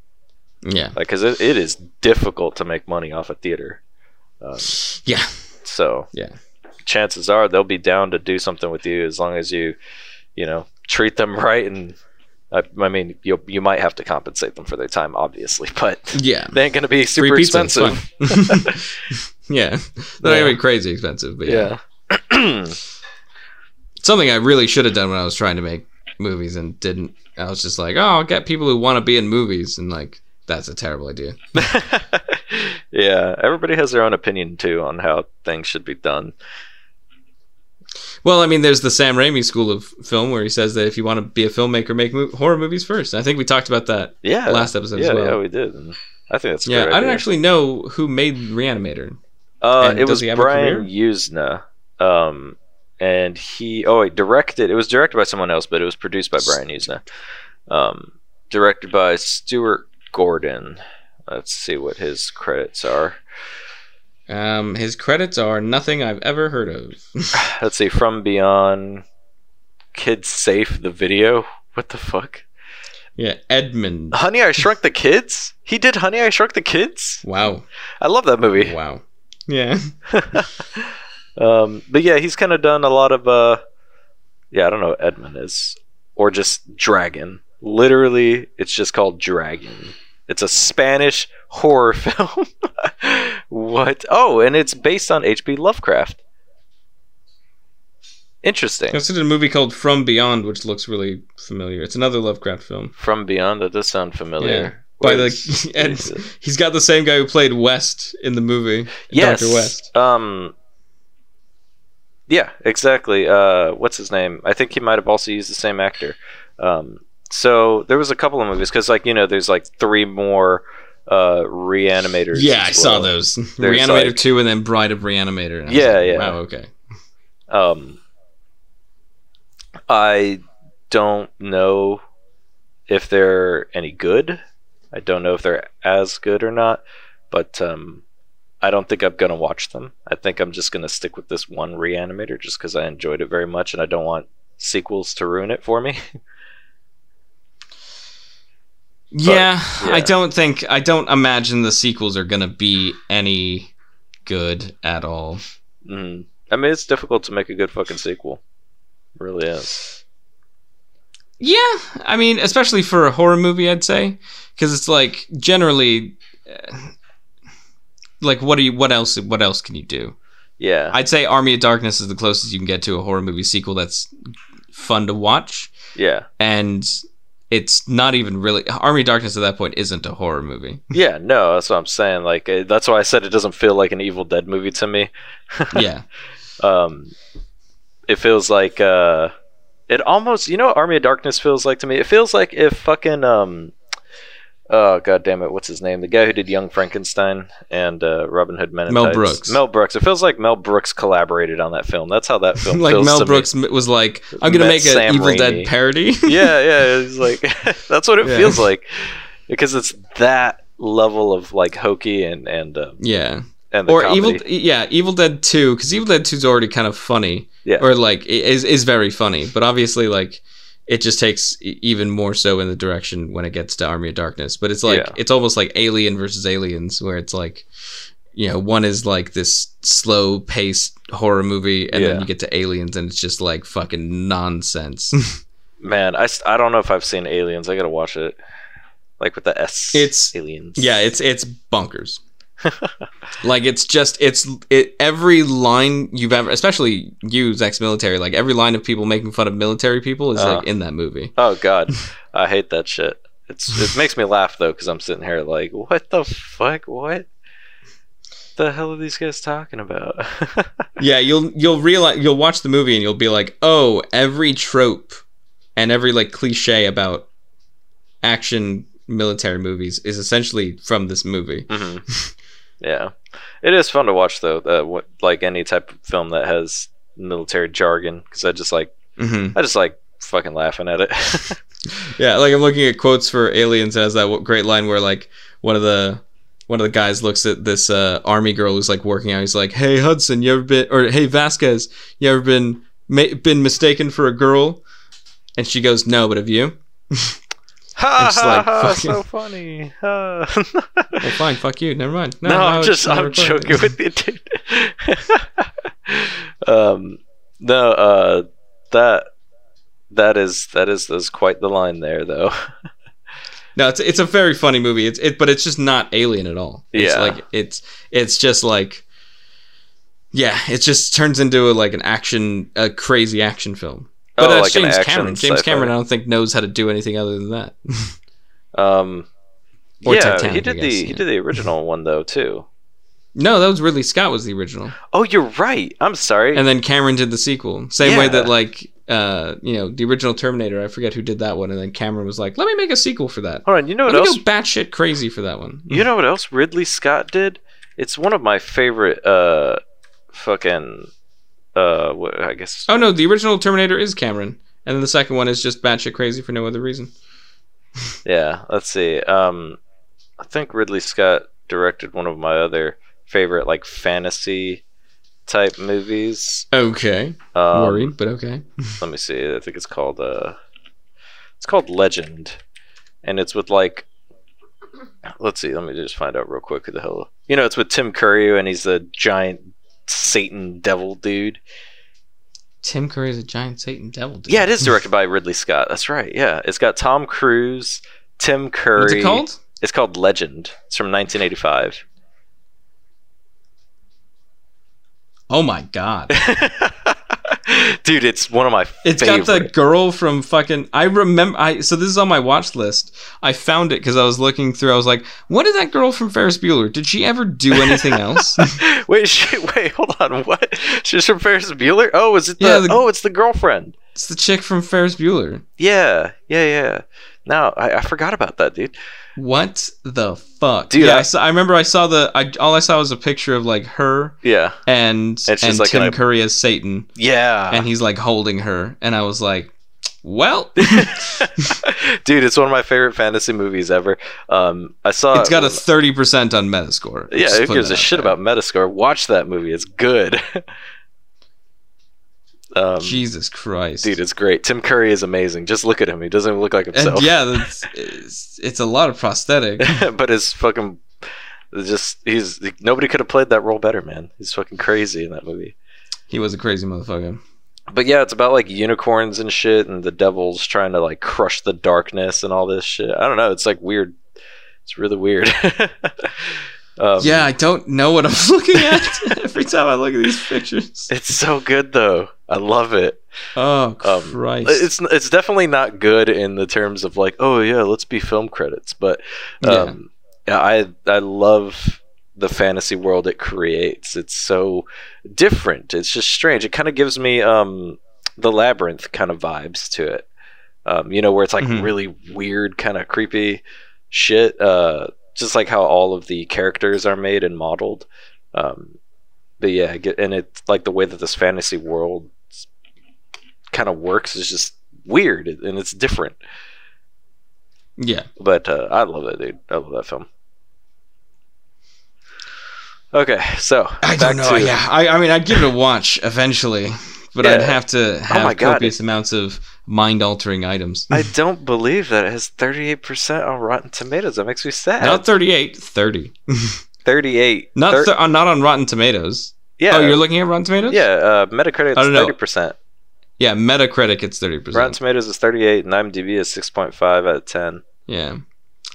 Yeah. Like, because it, it is difficult to make money off a theater. Um, yeah. So yeah, chances are they'll be down to do something with you as long as you, you know, treat them right. And I, I mean, you you might have to compensate them for their time, obviously, but yeah, they ain't gonna be super expensive. Yeah, they're yeah. gonna be crazy expensive, but yeah. yeah. Something I really should have done when I was trying to make movies and didn't. I was just like, oh, I'll get people who want to be in movies, and like, that's a terrible idea. Yeah, everybody has their own opinion too on how things should be done. Well, I mean, there's the Sam Raimi school of film where he says that if you want to be a filmmaker, make mo- horror movies first. And I think we talked about that yeah, last episode yeah, as well. Yeah, we did. And I think that's yeah. I idea. don't actually know who made Re-Animator. Uh, it was Brian Usna, um, and he oh, he directed. It was directed by someone else, but it was produced by Brian Usna. Um, directed by Stuart Gordon. Let's see what his credits are. Um, his credits are nothing I've ever heard of. Let's see, From Beyond, Kids Safe, the video. What the fuck? Yeah, Edmund. Honey, I Shrunk the Kids? He did Honey, I Shrunk the Kids? Wow. I love that movie. Wow. Yeah. um, but yeah, he's kind of done a lot of, uh, yeah, I don't know what Edmund is. Or just Dragon. Literally, it's just called Dragon. It's a Spanish horror film. What? Oh, and it's based on H P Lovecraft. Interesting. It's in a movie called From Beyond, which looks really familiar. It's another Lovecraft film. From Beyond? That does sound familiar. Yeah. By the, and he's got the same guy who played West in the movie. Yes. Doctor West. Um, yeah, exactly. Uh, what's his name? I think he might have also used the same actor. Um, so there was a couple of movies because, like, you know, there's like three more uh, Re-Animators. Yeah, I saw those. Re-Animator like, two and then Bride of Re-Animator. And yeah, like, yeah. Wow, okay. Um, I don't know if they're any good. I don't know if they're as good or not, but um, I don't think I'm going to watch them. I think I'm just going to stick with this one Re-Animator just because I enjoyed it very much and I don't want sequels to ruin it for me. Yeah, but, yeah, I don't think I don't imagine the sequels are gonna be any good at all. Mm. I mean, it's difficult to make a good fucking sequel. It really is. Yeah, I mean, especially for a horror movie, I'd say, because it's like generally, uh, like, what do you? What else? What else can you do? Yeah, I'd say Army of Darkness is the closest you can get to a horror movie sequel that's fun to watch. Yeah, and. It's not even really... Army of Darkness at that point isn't a horror movie. Yeah, no, that's what I'm saying. Like, that's why I said it doesn't feel like an Evil Dead movie to me. Yeah. Um, it feels like... Uh, it almost... You know what Army of Darkness feels like to me? It feels like if fucking... Um, oh, God damn it. What's his name? The guy who did Young Frankenstein and uh, Robin Hood Men in Mel Tights. Brooks. Mel Brooks. It feels like Mel Brooks collaborated on that film. That's how that film like feels. Like Mel Brooks me. was like, I'm going to make Sam an Evil Raimi. Dead parody. Yeah, yeah. It's like that's what it yeah. feels like because it's that level of like hokey and and um, yeah, and the or comedy. Evil yeah, Evil Dead two because Evil Dead two is already kind of funny. Yeah, or like is is very funny, but obviously like. It just takes even more so in the direction when it gets to Army of Darkness. But it's like, yeah. it's almost like Alien versus Aliens, where it's like, you know, one is like this slow paced horror movie, and yeah. then you get to Aliens, and it's just like fucking nonsense. Man, I, I don't know if I've seen Aliens. I gotta watch it. Like with the S. It's Aliens. Yeah, it's it's bonkers. Like it's just it's it every line you've ever, especially you, ex-military, like every line of people making fun of military people is uh, like in that movie. Oh god, I hate that shit. It's it makes me laugh though because I'm sitting here like, what the fuck, what the hell are these guys talking about? Yeah, you'll you'll realize you'll watch the movie and you'll be like, oh, every trope and every like cliche about action military movies is essentially from this movie. Mm-hmm. Yeah, it is fun to watch though. Uh, what, like any type of film that has military jargon, because I just like, mm-hmm. I just like fucking laughing at it. Yeah, like I'm looking at quotes for Aliens. It has that great line where like one of the one of the guys looks at this uh, army girl who's like working out. He's like, "Hey Hudson, you ever been? Or hey Vasquez, you ever been ma- been mistaken for a girl?" And she goes, "No, but have you?" Ha ha ha! So funny. Well, fine. Fuck you. Never mind. No, no I'm just I'm joking with you, dude. um, no, uh, that that is that is that's quite the line there, though. No, it's it's a very funny movie. It's it, but it's just not Alien at all. It's yeah, like it's it's just like, yeah, it just turns into a, like an action, a crazy action film. But that's oh, like James Cameron. James sci-fi. Cameron, I don't think knows how to do anything other than that. um, or yeah, Titanic, he did guess, the yeah. he did the original one though too. No, that was Ridley Scott was the original. Oh, you're right. I'm sorry. And then Cameron did the sequel, same yeah. way that like uh, you know, the original Terminator. I forget who did that one, and then Cameron was like, "Let me make a sequel for that." Hold on, you know what Let else? Me go batshit crazy for that one. You know what else Ridley Scott did? It's one of my favorite uh, fucking. Uh, I guess. Oh no, the original Terminator is Cameron, and then the second one is just batshit crazy for no other reason. Yeah, let's see. Um, I think Ridley Scott directed one of my other favorite like fantasy type movies. Okay, um, worried, but okay. Let me see. I think it's called uh, it's called Legend, and it's with like, let's see. Let me just find out real quick who the hell. You know, it's with Tim Curry, and he's the giant Satan devil dude. Tim Curry is a giant Satan devil dude. Yeah, it is directed by Ridley Scott. That's right. Yeah, it's got Tom Cruise, Tim Curry. What's it called? It's called Legend. It's from nineteen eighty-five. Oh my god. Dude, it's one of my It's favorite. Got the girl from fucking... I remember... I So this is on my watch list. I found it because I was looking through. I was like, what did that girl from Ferris Bueller? Did she ever do anything else? wait, she, wait, hold on. What? She's from Ferris Bueller? Oh, is it the, yeah, the... Oh, it's the girlfriend. It's the chick from Ferris Bueller. Yeah, yeah, yeah. No, I, I forgot about that, dude. What the fuck? Dude, yeah, I, I, saw, I remember I saw the... I, all I saw was a picture of, like, her yeah. and, and, and like, Tim I... Curry as Satan. Yeah. And he's, like, holding her. And I was like, well. Dude, it's one of my favorite fantasy movies ever. Um, I saw... It's got a thirty percent on Metascore. Yeah, who gives a shit there. about Metascore? Watch that movie. It's good. Um, Jesus Christ, dude, it's great. Tim Curry is amazing. Just look at him; he doesn't look like himself. And yeah, that's, it's, it's a lot of prosthetic, but his fucking just—he's nobody could have played that role better, man. He's fucking crazy in that movie. He was a crazy motherfucker. But yeah, it's about like unicorns and shit, and the devil's trying to like crush the darkness and all this shit. I don't know. It's like weird. It's really weird. Um, yeah, I don't know what I'm looking at every time I look at these pictures. It's so good, though. I love it. Oh, Christ. Um, it's, it's definitely not good in the terms of like, oh, yeah, let's be film credits. But um, yeah. I, I love the fantasy world it creates. It's so different. It's just strange. It kind of gives me um, the Labyrinth kind of vibes to it, um, you know, where it's like mm-hmm. really weird, kind of creepy shit. Uh Just like how all of the characters are made and modeled, um, but yeah, and it's like the way that this fantasy world kind of works is just weird and it's different. Yeah, but uh, I love that, dude. I love that film. Okay, so I don't know. To... Yeah, I, I mean, I'd give it a watch eventually, but yeah. I'd have to have oh my copious God. amounts of mind-altering items. I don't believe that it has thirty-eight percent on Rotten Tomatoes. That makes me sad. Not thirty-eight, thirty. thirty-eight. Not thir- thir- not on Rotten Tomatoes. Yeah. Oh, you're looking at Rotten Tomatoes? Yeah, uh, Metacritic is thirty percent. Know. Yeah, Metacritic it's thirty percent. Rotten Tomatoes is thirty-eight and IMDb is six point five out of ten. Yeah.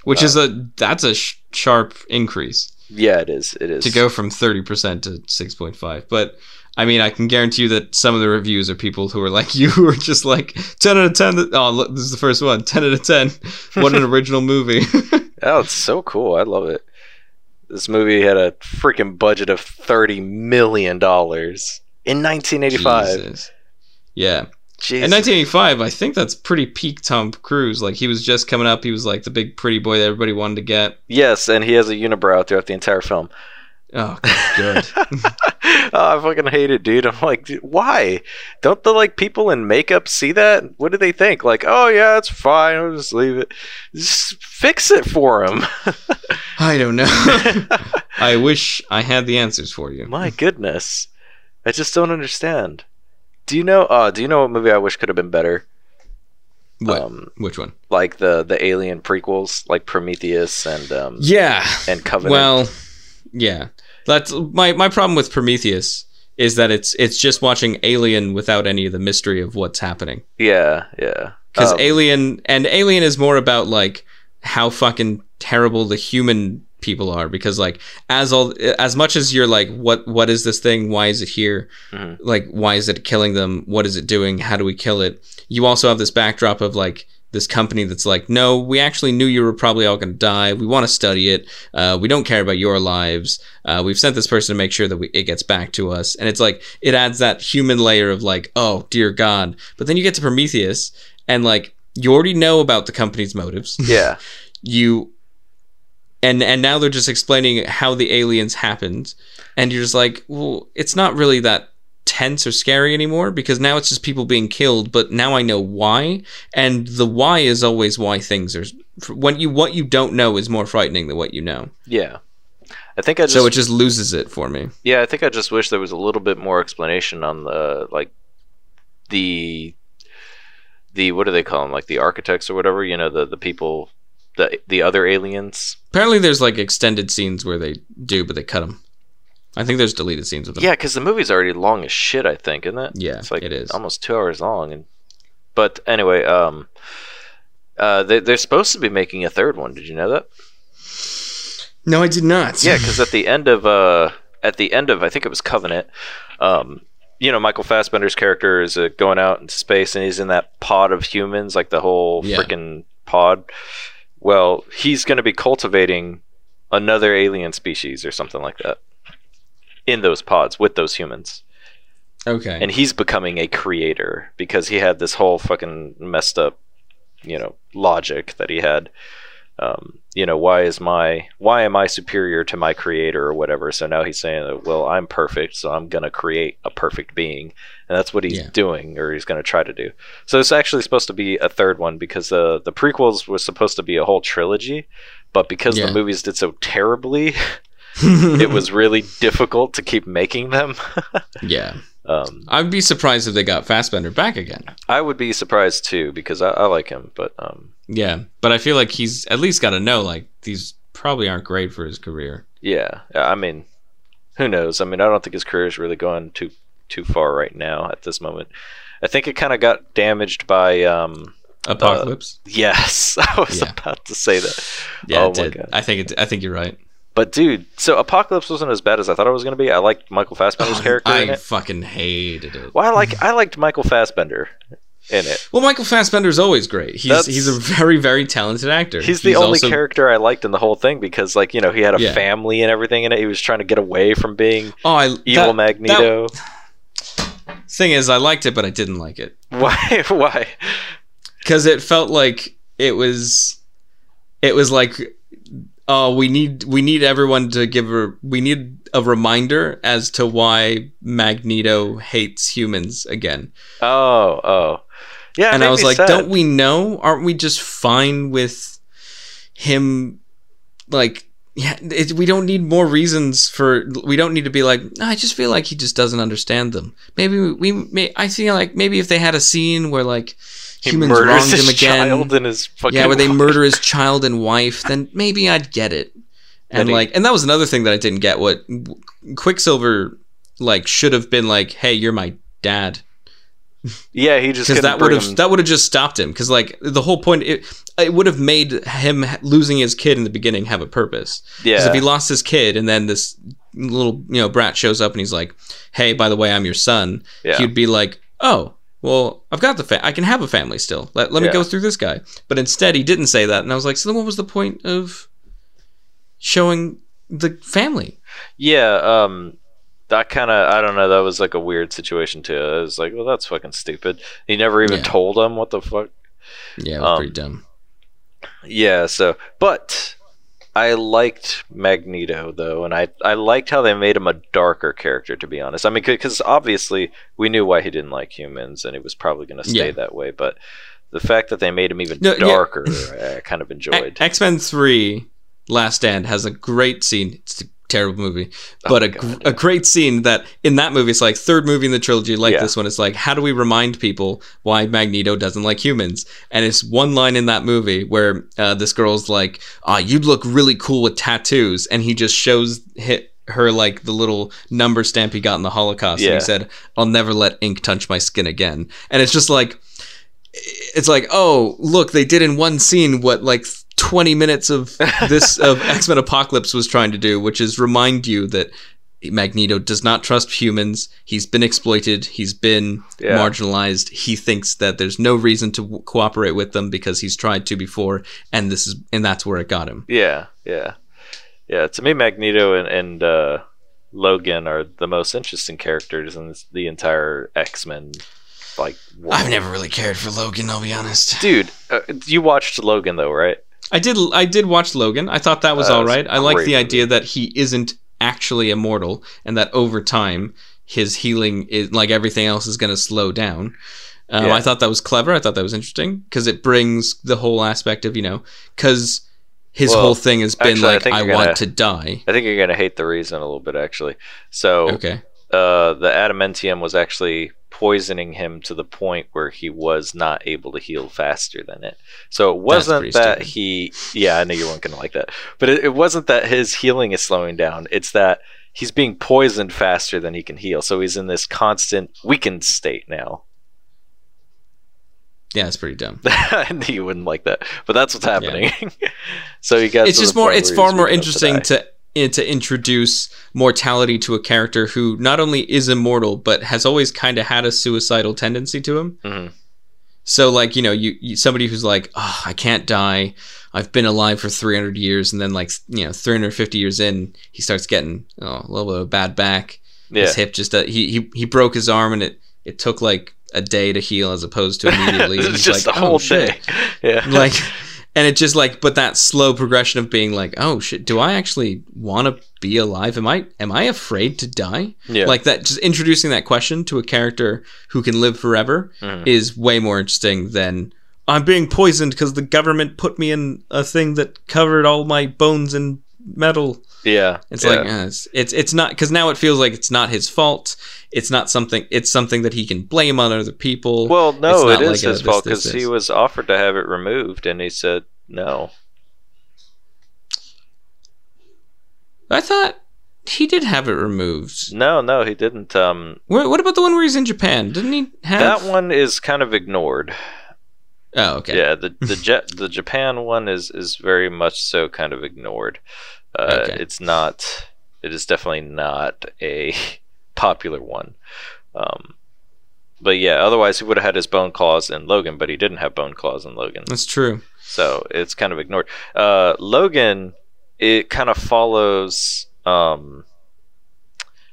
Which uh, is a that's a sh- sharp increase. Yeah, it is. It is. To go from thirty percent to six point five. But I mean, I can guarantee you that some of the reviews are people who are like you, who are just like, ten out of ten. Th- oh, look, this is the first one. ten out of ten. What an original movie. Oh, it's so cool. I love it. This movie had a freaking budget of thirty million dollars in nineteen eighty-five. Jesus. Yeah. Jesus. In nineteen eighty-five, I think that's pretty peak Tom Cruise. Like, he was just coming up. He was like the big pretty boy that everybody wanted to get. Yes, and he has a unibrow throughout the entire film. Oh, good. Oh, I fucking hate it, dude. I'm like, why? Don't the like people in makeup see that? What do they think? Like, oh yeah, it's fine. I'll just leave it. Just fix it for him. I don't know. I wish I had the answers for you. My goodness, I just don't understand. Do you know? Uh, do you know what movie I wish could have been better? What? Um, Which one? Like the the Alien prequels, like Prometheus and um, yeah, and Covenant. Well, yeah, that's my my problem with Prometheus is that it's it's just watching Alien without any of the mystery of what's happening. Yeah, yeah. Because um, Alien and Alien is more about like how fucking terrible the human people are. Because like as all as much as you're like, what what is this thing? Why is it here? Mm-hmm. Like, why is it killing them? What is it doing? How do we kill it? You also have this backdrop of like this company that's like, no, we actually knew you were probably all going to die. We want to study it. Uh, we don't care about your lives. Uh, we've sent this person to make sure that we, it gets back to us. And it's like, it adds that human layer of like, oh, dear God. But then you get to Prometheus and like, you already know about the company's motives. Yeah. you, and, and now they're just explaining how the aliens happened. And you're just like, well, it's not really that tense or scary anymore, because now it's just people being killed, but now I know why, and the why is always why things are when you what you don't know is more frightening than what you know. Yeah, I think I just, so it just loses it for me. Yeah, I think I just wish there was a little bit more explanation on the like the the what do they call them, like the architects or whatever, you know, the the people, the the other aliens. Apparently there's like extended scenes where they do, but they cut them. I think there's deleted scenes of them. Yeah, because the movie's already long as shit, I think, isn't it? Yeah, it's like it is. Almost two hours long. And but anyway, um, uh, they, they're supposed to be making a third one. Did you know that? No, I did not. Yeah, because at the end of uh, at the end of I think it was Covenant, um, you know, Michael Fassbender's character is uh, going out into space and he's in that pod of humans, like the whole yeah. freaking pod. Well, he's going to be cultivating another alien species or something like that. In those pods with those humans. Okay. And he's becoming a creator because he had this whole fucking messed up, you know, logic that he had. Um, you know, why is my, why am I superior to my creator or whatever? So now he's saying that, well, I'm perfect, so I'm going to create a perfect being. And that's what he's yeah. doing, or he's going to try to do. So it's actually supposed to be a third one, because the, the prequels was supposed to be a whole trilogy, but because yeah. the movies did so terribly... it was really difficult to keep making them. yeah. Um, I'd be surprised if they got Fassbender back again. I would be surprised too, because I, I like him, but um, yeah, but I feel like he's at least got to know like these probably aren't great for his career. Yeah. I mean, who knows? I mean, I don't think his career is really going too too far right now at this moment. I think it kind of got damaged by um Apocalypse. Uh, yes. I was yeah. about to say that. Yeah, oh, it did. My God. I think it I think you're right. But dude, so Apocalypse wasn't as bad as I thought it was going to be. I liked Michael Fassbender's oh, character I in it. I fucking hated it. Well, I like I liked Michael Fassbender in it. Well, Michael Fassbender's always great. He's That's, he's a very very talented actor. He's the he's only also... character I liked in the whole thing, because like, you know, he had a yeah. family and everything in it. He was trying to get away from being oh, I, evil that, Magneto. That... Thing is, I liked it, but I didn't like it. Why? Why? Because it felt like it was it was like. Oh, we need we need everyone to give her. We need a reminder as to why Magneto hates humans again. Oh, oh, yeah. And I was like, sad. Don't we know? Aren't we just fine with him? Like, yeah, it, we don't need more reasons for. We don't need to be like. No, I just feel like he just doesn't understand them. Maybe we. we may, I feel like maybe if they had a scene where like. Humans he murders his him again. child and his fucking Yeah, where they wife. murder his child and wife, then maybe I'd get it. And he, like, and that was another thing that I didn't get. What Quicksilver like should have been like, "Hey, you're my dad." Yeah, he just because that would have that would have just stopped him. Because like the whole point, it it would have made him losing his kid in the beginning have a purpose. Yeah, because if he lost his kid and then this little you know brat shows up and he's like, "Hey, by the way, I'm your son," yeah. he'd be like, "Oh. Well, I've got the fa- I can have a family still. Let, let me yeah. go through this guy." But instead, he didn't say that. And I was like, so then what was the point of showing the family? Yeah, um, that kind of, I don't know, that was like a weird situation too. I was like, well, that's fucking stupid. He never even yeah. told him what the fuck. Yeah, it was um, pretty dumb. Yeah, so, but I liked Magneto, though, and I, I liked how they made him a darker character, to be honest. I mean, because obviously we knew why he didn't like humans, and it was probably going to stay yeah. that way, but the fact that they made him even no, darker, yeah. I kind of enjoyed. X-Men three, Last Stand, has a great scene. It's the terrible movie, oh but a, a great scene that in that movie, it's like third movie in the trilogy, like yeah. this one, it's like, how do we remind people why Magneto doesn't like humans? And it's one line in that movie where uh, this girl's like, ah, oh, you'd look really cool with tattoos. And he just shows hit her like the little number stamp he got in the Holocaust. Yeah. And he said, I'll never let ink touch my skin again. And it's just like, it's like, oh, look, they did in one scene what like twenty minutes of this of X-Men Apocalypse was trying to do, which is remind you that Magneto does not trust humans. He's been exploited. He's been yeah. marginalized. He thinks that there's no reason to w- cooperate with them because he's tried to before, and this is and that's where it got him. Yeah, yeah, yeah. To me, Magneto and, and uh, Logan are the most interesting characters in this, the entire X-Men. Like, world. I've never really cared for Logan, I'll be honest. Dude, uh, you watched Logan though, right? I did. I did watch Logan. I thought that was uh, all right. I like the idea that he isn't actually immortal, and that over time his healing is like everything else is going to slow down. Um, yeah. I thought that was clever. I thought that was interesting because it brings the whole aspect of, you know, because his well, whole thing has been actually, like I, I gonna, want to die. I think you're going to hate the reason a little bit actually. So okay, uh, the adamantium was actually poisoning him to the point where he was not able to heal faster than it. So it wasn't that stupid. he... Yeah, I know you weren't going to like that. But it, it wasn't that his healing is slowing down. It's that he's being poisoned faster than he can heal. So he's in this constant weakened state now. Yeah, it's pretty dumb. I knew you wouldn't like that. But that's what's happening. Yeah. So you got. It's just more. It's far more interesting to... to introduce mortality to a character who not only is immortal, but has always kind of had a suicidal tendency to him. Mm-hmm. So like, you know, you, you somebody who's like, oh, I can't die. I've been alive for three hundred years. And then like, you know, three hundred fifty years in, he starts getting oh, a little bit of a bad back. Yeah. His hip just, uh, he, he, he broke his arm and it, it took like a day to heal as opposed to immediately. It's just like, a whole oh, day. Yeah. Like, and it just like, but that slow progression of being like, oh shit, do I actually want to be alive? Am I, am I afraid to die? Yeah. Like that, just introducing that question to a character who can live forever mm. is way more interesting than I'm being poisoned because the government put me in a thing that covered all my bones in metal. Yeah. It's yeah. like, uh, it's, it's, it's not, because now it feels like it's not his fault. It's not something, it's something that he can blame on other people. Well, no, it is like, his oh, fault because he was offered to have it removed and he said no. I thought he did have it removed. No, no, he didn't. Um, what, what about the one where he's in Japan? Didn't he have... That one is kind of ignored. Oh, okay. Yeah, the the, Je- the Japan one is, is very much so kind of ignored. Uh, okay. It's not... It is definitely not a... popular one, um but yeah, otherwise he would have had his bone claws in Logan, but he didn't have bone claws in Logan. That's true. So it's kind of ignored. uh Logan, it kind of follows, um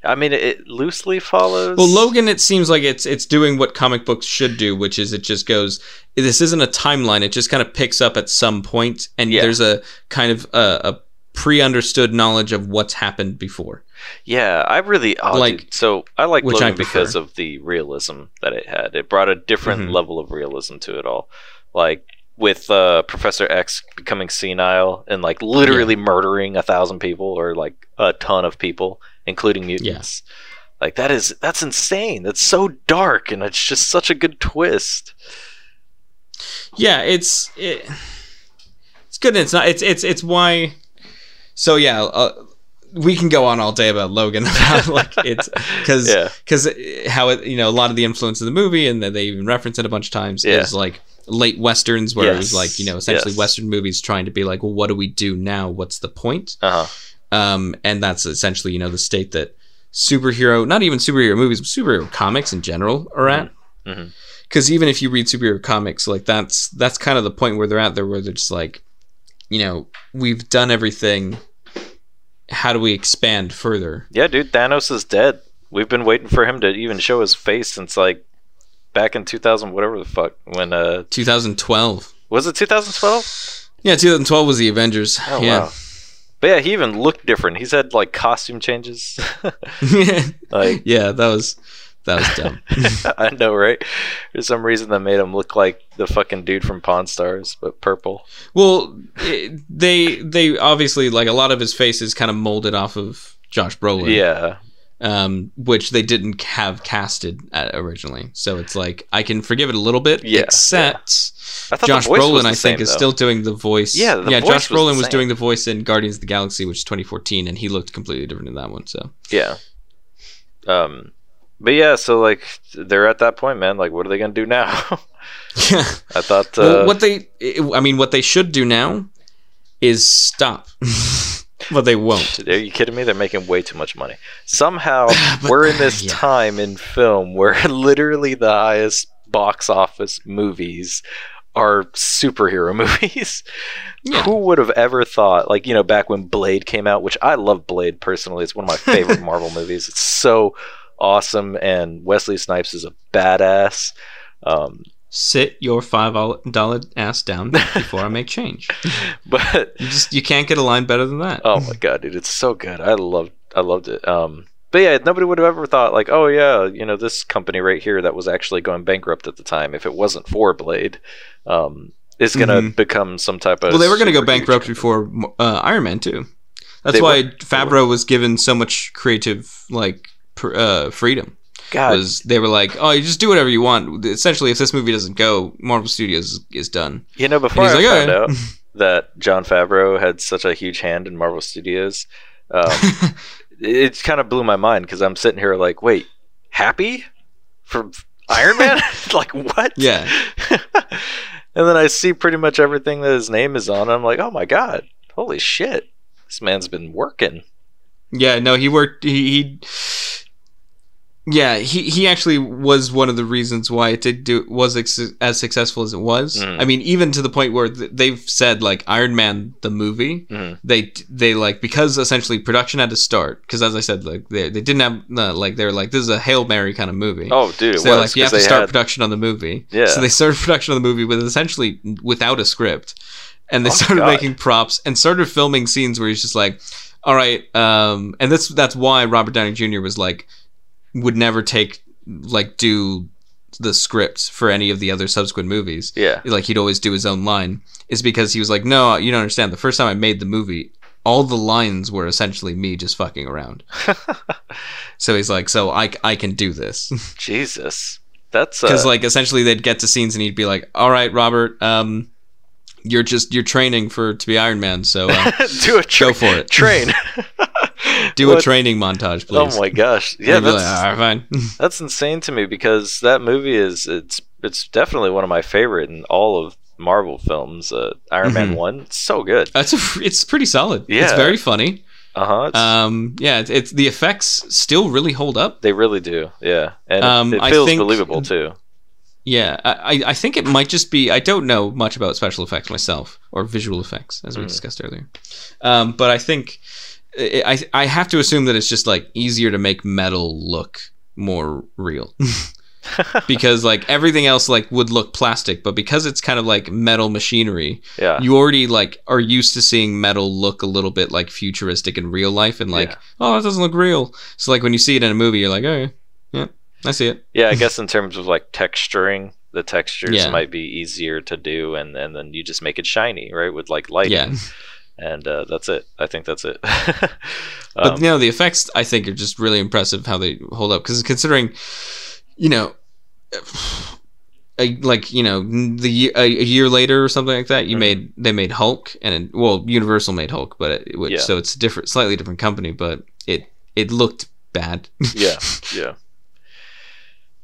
I mean, it loosely follows. Well, Logan, it seems like it's it's doing what comic books should do, which is it just goes, this isn't a timeline, it just kind of picks up at some point, and yeah. there's a kind of a, a pre-understood knowledge of what's happened before. Yeah, I really oh, like dude, so I like Logan because of the realism that it had. It brought a different mm-hmm. level of realism to it all. Like with uh, Professor X becoming senile and like literally yeah. murdering a thousand people or like a ton of people, including mutants. Yeah. Like that is that's insane. That's so dark, and it's just such a good twist. Yeah, it's it, it's good. And it's not. It's it's it's why. So yeah, uh, we can go on all day about Logan, like it's because because yeah. how it, you know, a lot of the influence of the movie, and that they even reference it a bunch of times yeah. is like late westerns, where yes. it was like, you know, essentially yes. western movies trying to be like, well, what do we do now? What's the point? Uh-huh. Um, and that's essentially, you know, the state that superhero, not even superhero movies, but superhero comics in general are at. Because mm-hmm. even if you read superhero comics, like that's that's kind of the point where they're at, there where they're just like, you know, we've done everything. How do we expand further? Yeah, dude, Thanos is dead. We've been waiting for him to even show his face since like back in two thousand, whatever the fuck, when uh twenty twelve. Was it two thousand twelve? Yeah, two thousand twelve was the Avengers. Oh, yeah. Wow. But yeah, he even looked different. He's had like costume changes. Like, yeah, that was That was dumb. I know, right? For some reason that made him look like the fucking dude from Pawn Stars, but purple. Well, it, they they obviously, like, a lot of his face is kind of molded off of Josh Brolin. Yeah. Um, which they didn't have casted at originally. So it's like, I can forgive it a little bit, yeah, except yeah. I Josh Brolin, I think, same, is though. still doing the voice. Yeah, the yeah voice Josh was Brolin was doing the voice in Guardians of the Galaxy, which is twenty fourteen, and he looked completely different in that one. So yeah. Um... But yeah, so like they're at that point, man. Like, what are they gonna do now? Yeah, I thought. Uh, well, what they, I mean, what they should do now is stop, but they won't. Are you kidding me? They're making way too much money. Somehow but, we're in this yeah. time in film where literally the highest box office movies are superhero movies. Yeah. Who would have ever thought, like, you know, back when Blade came out, which I love Blade personally. It's one of my favorite Marvel movies. It's so awesome, and Wesley Snipes is a badass. Um, Sit your five dollar ass down before I make change. But you just you can't get a line better than that. Oh my god, dude, it's so good. I loved, I loved it. Um, but yeah, nobody would have ever thought, like, oh yeah, you know, this company right here that was actually going bankrupt at the time, if it wasn't for Blade, um, is going to mm-hmm. become some type of. Well, they were going to go bankrupt before uh, Iron Man too. That's they why were, Favreau was given so much creative, like. Uh, freedom. God. Was, they were like, oh, you just do whatever you want. Essentially, if this movie doesn't go, Marvel Studios is, is done. You know, before I like, found oh, yeah. out that Jon Favreau had such a huge hand in Marvel Studios, um, it, it kind of blew my mind, because I'm sitting here like, wait, Happy? From Iron Man? Like, what? Yeah. And then I see pretty much everything that his name is on, and I'm like, oh my god, holy shit. This man's been working. Yeah, no, he worked... He... he Yeah, he, he actually was one of the reasons why it did do was ex- as successful as it was. Mm. I mean, even to the point where th- they've said, like, Iron Man the movie, mm. they they like because essentially production had to start, because as I said, like they they didn't have uh, like they were like, this is a Hail Mary kind of movie. Oh, dude, so well, like you have to start had... production on the movie. Yeah, so they started production on the movie with essentially without a script, and they oh, started God. making props and started filming scenes where he's just like, all right, um, and that's that's why Robert Downey Junior was like. would never take, like, do the scripts for any of the other subsequent movies. Yeah. Like, he'd always do his own line. Is because he was like, no, you don't understand. The first time I made the movie, all the lines were essentially me just fucking around. So he's like, so I, I can do this. Jesus. That's... Because, a... like, essentially they'd get to scenes and he'd be like, all right, Robert, um... You're just you're training for to be Iron Man, so uh, do a tra- go for it. Train, do what? a training montage, please. Oh my gosh, yeah, that's like, all right, fine. That's insane to me, because that movie is it's it's definitely one of my favorite in all of Marvel films. Uh, Iron mm-hmm. Man one, it's so good. That's a, it's pretty solid. Yeah, it's very funny. Uh huh. Um, yeah, it's, it's the effects still really hold up. They really do. Yeah, and um, it, it feels I think, believable too. Yeah, I, I think it might just be... I don't know much about special effects myself, or visual effects, as we mm. discussed earlier. Um, but I think... I I have to assume that it's just, like, easier to make metal look more real. Because, like, everything else, like, would look plastic, but because it's kind of, like, metal machinery, yeah. you already, like, are used to seeing metal look a little bit, like, futuristic in real life, and, like, yeah. oh, that doesn't look real. So, like, when you see it in a movie, you're like, oh, yeah. yeah. I see it. Yeah, I guess in terms of like texturing, the textures yeah. might be easier to do, and, and then you just make it shiny, right? With like lighting. Yeah. And uh, that's it. I think that's it. um, but you know, the effects I think are just really impressive how they hold up, because considering, you know, a, like you know the a, a year later or something like that, you mm-hmm. made they made Hulk, and well, Universal made Hulk, but it, which, yeah. so it's a different, slightly different company, but it it looked bad. Yeah. Yeah.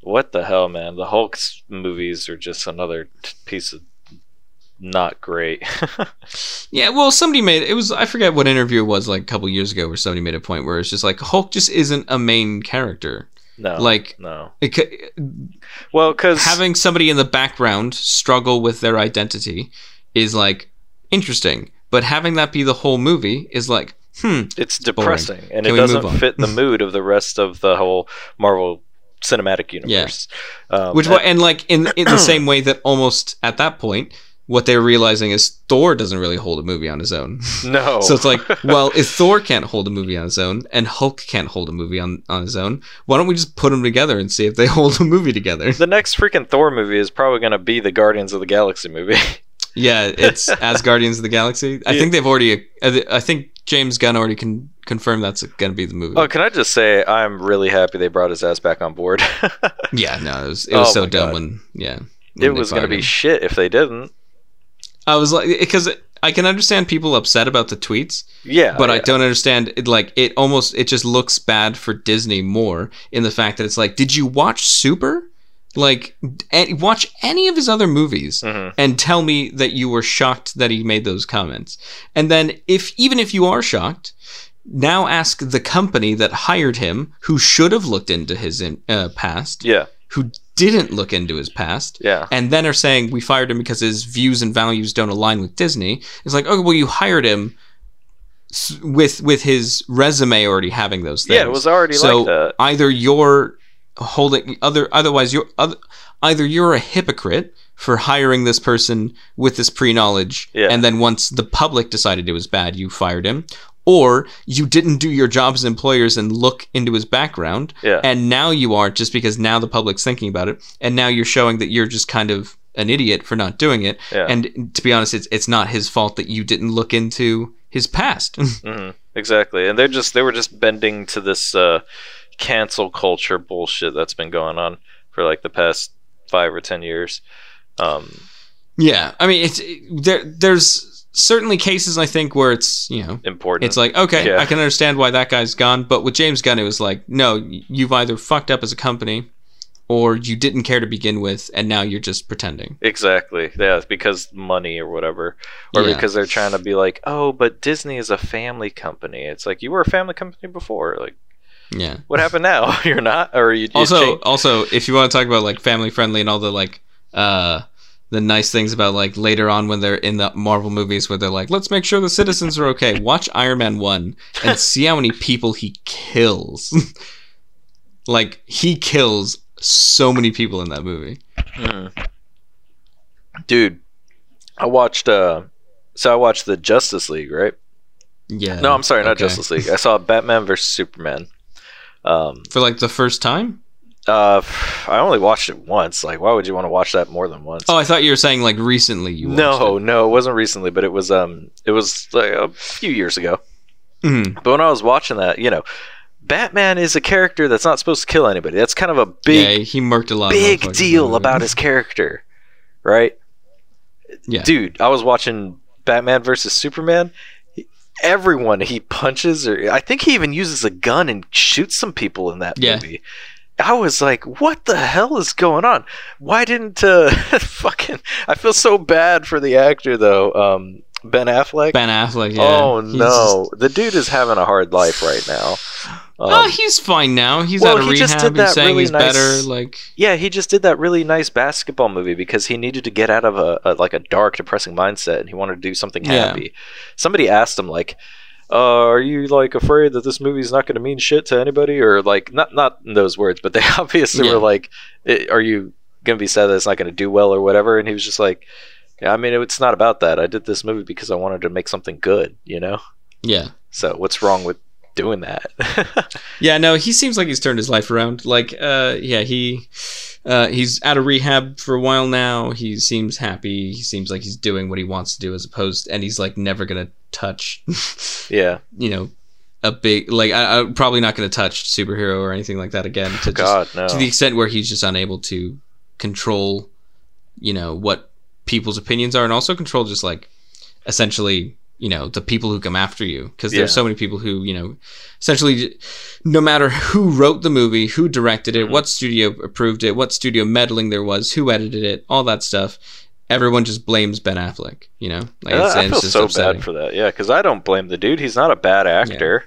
What the hell, man? The Hulk's movies are just another t- piece of not great. Yeah, well, somebody made it was I forget what interview it was, like a couple years ago, where somebody made a point where it's just like Hulk just isn't a main character. No, like no. It, well, because having somebody in the background struggle with their identity is like interesting, but having that be the whole movie is like hmm, it's depressing, boring. And Can it doesn't fit the mood of the rest of the whole Marvel cinematic universe. Yeah. Um, which and, and like in in the same way that almost at that point what they're realizing is Thor doesn't really hold a movie on his own. No. So it's like, well, if Thor can't hold a movie on his own and Hulk can't hold a movie on, on his own, why don't we just put them together and see if they hold a movie together? The next freaking Thor movie is probably going to be the Guardians of the Galaxy movie. Yeah, it's as Guardians of the Galaxy. I yeah. think they've already, I think James Gunn already can confirm that's going to be the movie. Oh, can I just say I'm really happy they brought his ass back on board. Yeah, no, it was, it was oh so dumb God. when, yeah. When it was going to be shit if they didn't. I was like, because I can understand people upset about the tweets. Yeah. But yeah. I don't understand it. Like, it almost, it just looks bad for Disney more in the fact that it's like, did you watch Super? Like, watch any of his other movies mm-hmm. and tell me that you were shocked that he made those comments. And then if, even if you are shocked, now ask the company that hired him, who should have looked into his uh, past. Yeah. Who didn't look into his past, yeah, and then are saying we fired him because his views and values don't align with Disney. It's like, oh, well, you hired him with with his resume already having those things. Yeah, it was already so like that. Either you're holding other, otherwise you're other, either you're a hypocrite for hiring this person with this pre-knowledge, yeah. and then once the public decided it was bad, you fired him. Or you didn't do your job as employers and look into his background, yeah. and now you are, just because now the public's thinking about it, and now you're showing that you're just kind of an idiot for not doing it. Yeah. And to be honest, it's it's not his fault that you didn't look into his past. Mm-hmm. Exactly, and they're just they were just bending to this uh, cancel culture bullshit that's been going on for like the past five or ten years. Um, yeah, I mean, it's it, there. There's. Certainly cases, I think, where it's, you know, important. It's like, okay, yeah. I can understand why that guy's gone. But with James Gunn, it was like, no, you've either fucked up as a company or you didn't care to begin with, and now you're just pretending. Exactly. Yeah, because money or whatever. Or yeah. because they're trying to be like, oh, but Disney is a family company. It's like, you were a family company before. Like, yeah. What happened now? You're not? Or you, you also, changed? Also, if you want to talk about, like, family-friendly and all the, like, uh... the nice things about, like, later on when they're in the Marvel movies where they're like, let's make sure the citizens are okay. Watch Iron Man one and see how many people he kills. Like, he kills so many people in that movie. Mm. Dude, I watched, uh, so I watched the Justice League, right? Yeah. No, I'm sorry, not okay. Justice League. I saw Batman versus Superman. Um, For, like, the first time? Uh, I only watched it once. Like, why would you want to watch that more than once? Oh, I thought you were saying like recently. You watched no, it. no, it wasn't recently, but it was um, it was like a few years ago. Mm-hmm. But when I was watching that, you know, Batman is a character that's not supposed to kill anybody. That's kind of a big, yeah, he murked a lot big of deal about his character, right? Yeah, dude, I was watching Batman versus Superman. Everyone he punches, or I think he even uses a gun and shoots some people in that yeah. movie. I was like, what the hell is going on? Why didn't uh, fucking... I feel so bad for the actor, though. Um, Ben Affleck? Ben Affleck, yeah. Oh, he's no. Just... The dude is having a hard life right now. Um, oh, he's fine now. He's well, out of he rehab. Just did that he's saying really he's nice... better. Like... Yeah, he just did that really nice basketball movie because he needed to get out of a, a like a dark, depressing mindset, and he wanted to do something happy. Yeah. Somebody asked him, like... Uh, are you like afraid that this movie's not going to mean shit to anybody, or like not not in those words, but they obviously yeah. were like, are you going to be sad that it's not going to do well or whatever? And he was just like, yeah, I mean, it's not about that. I did this movie because I wanted to make something good, you know? Yeah. So what's wrong with doing that? Yeah, no, he seems like he's turned his life around. Like, uh, yeah, he uh, he's out of rehab for a while now. He seems happy. He seems like he's doing what he wants to do, as opposed, and he's like never going to touch yeah you know a big like I, I'm probably not going to touch superhero or anything like that again to God, just, no. to the extent where he's just unable to control you know what people's opinions are, and also control just like essentially you know the people who come after you, because there's yeah. so many people who you know essentially no matter who wrote the movie, who directed it, mm-hmm. what studio approved it, what studio meddling there was, who edited it, all that stuff. Everyone just blames Ben Affleck, you know? Like, it's, I feel it's just so upsetting. Bad for that, yeah, because I don't blame the dude. He's not a bad actor.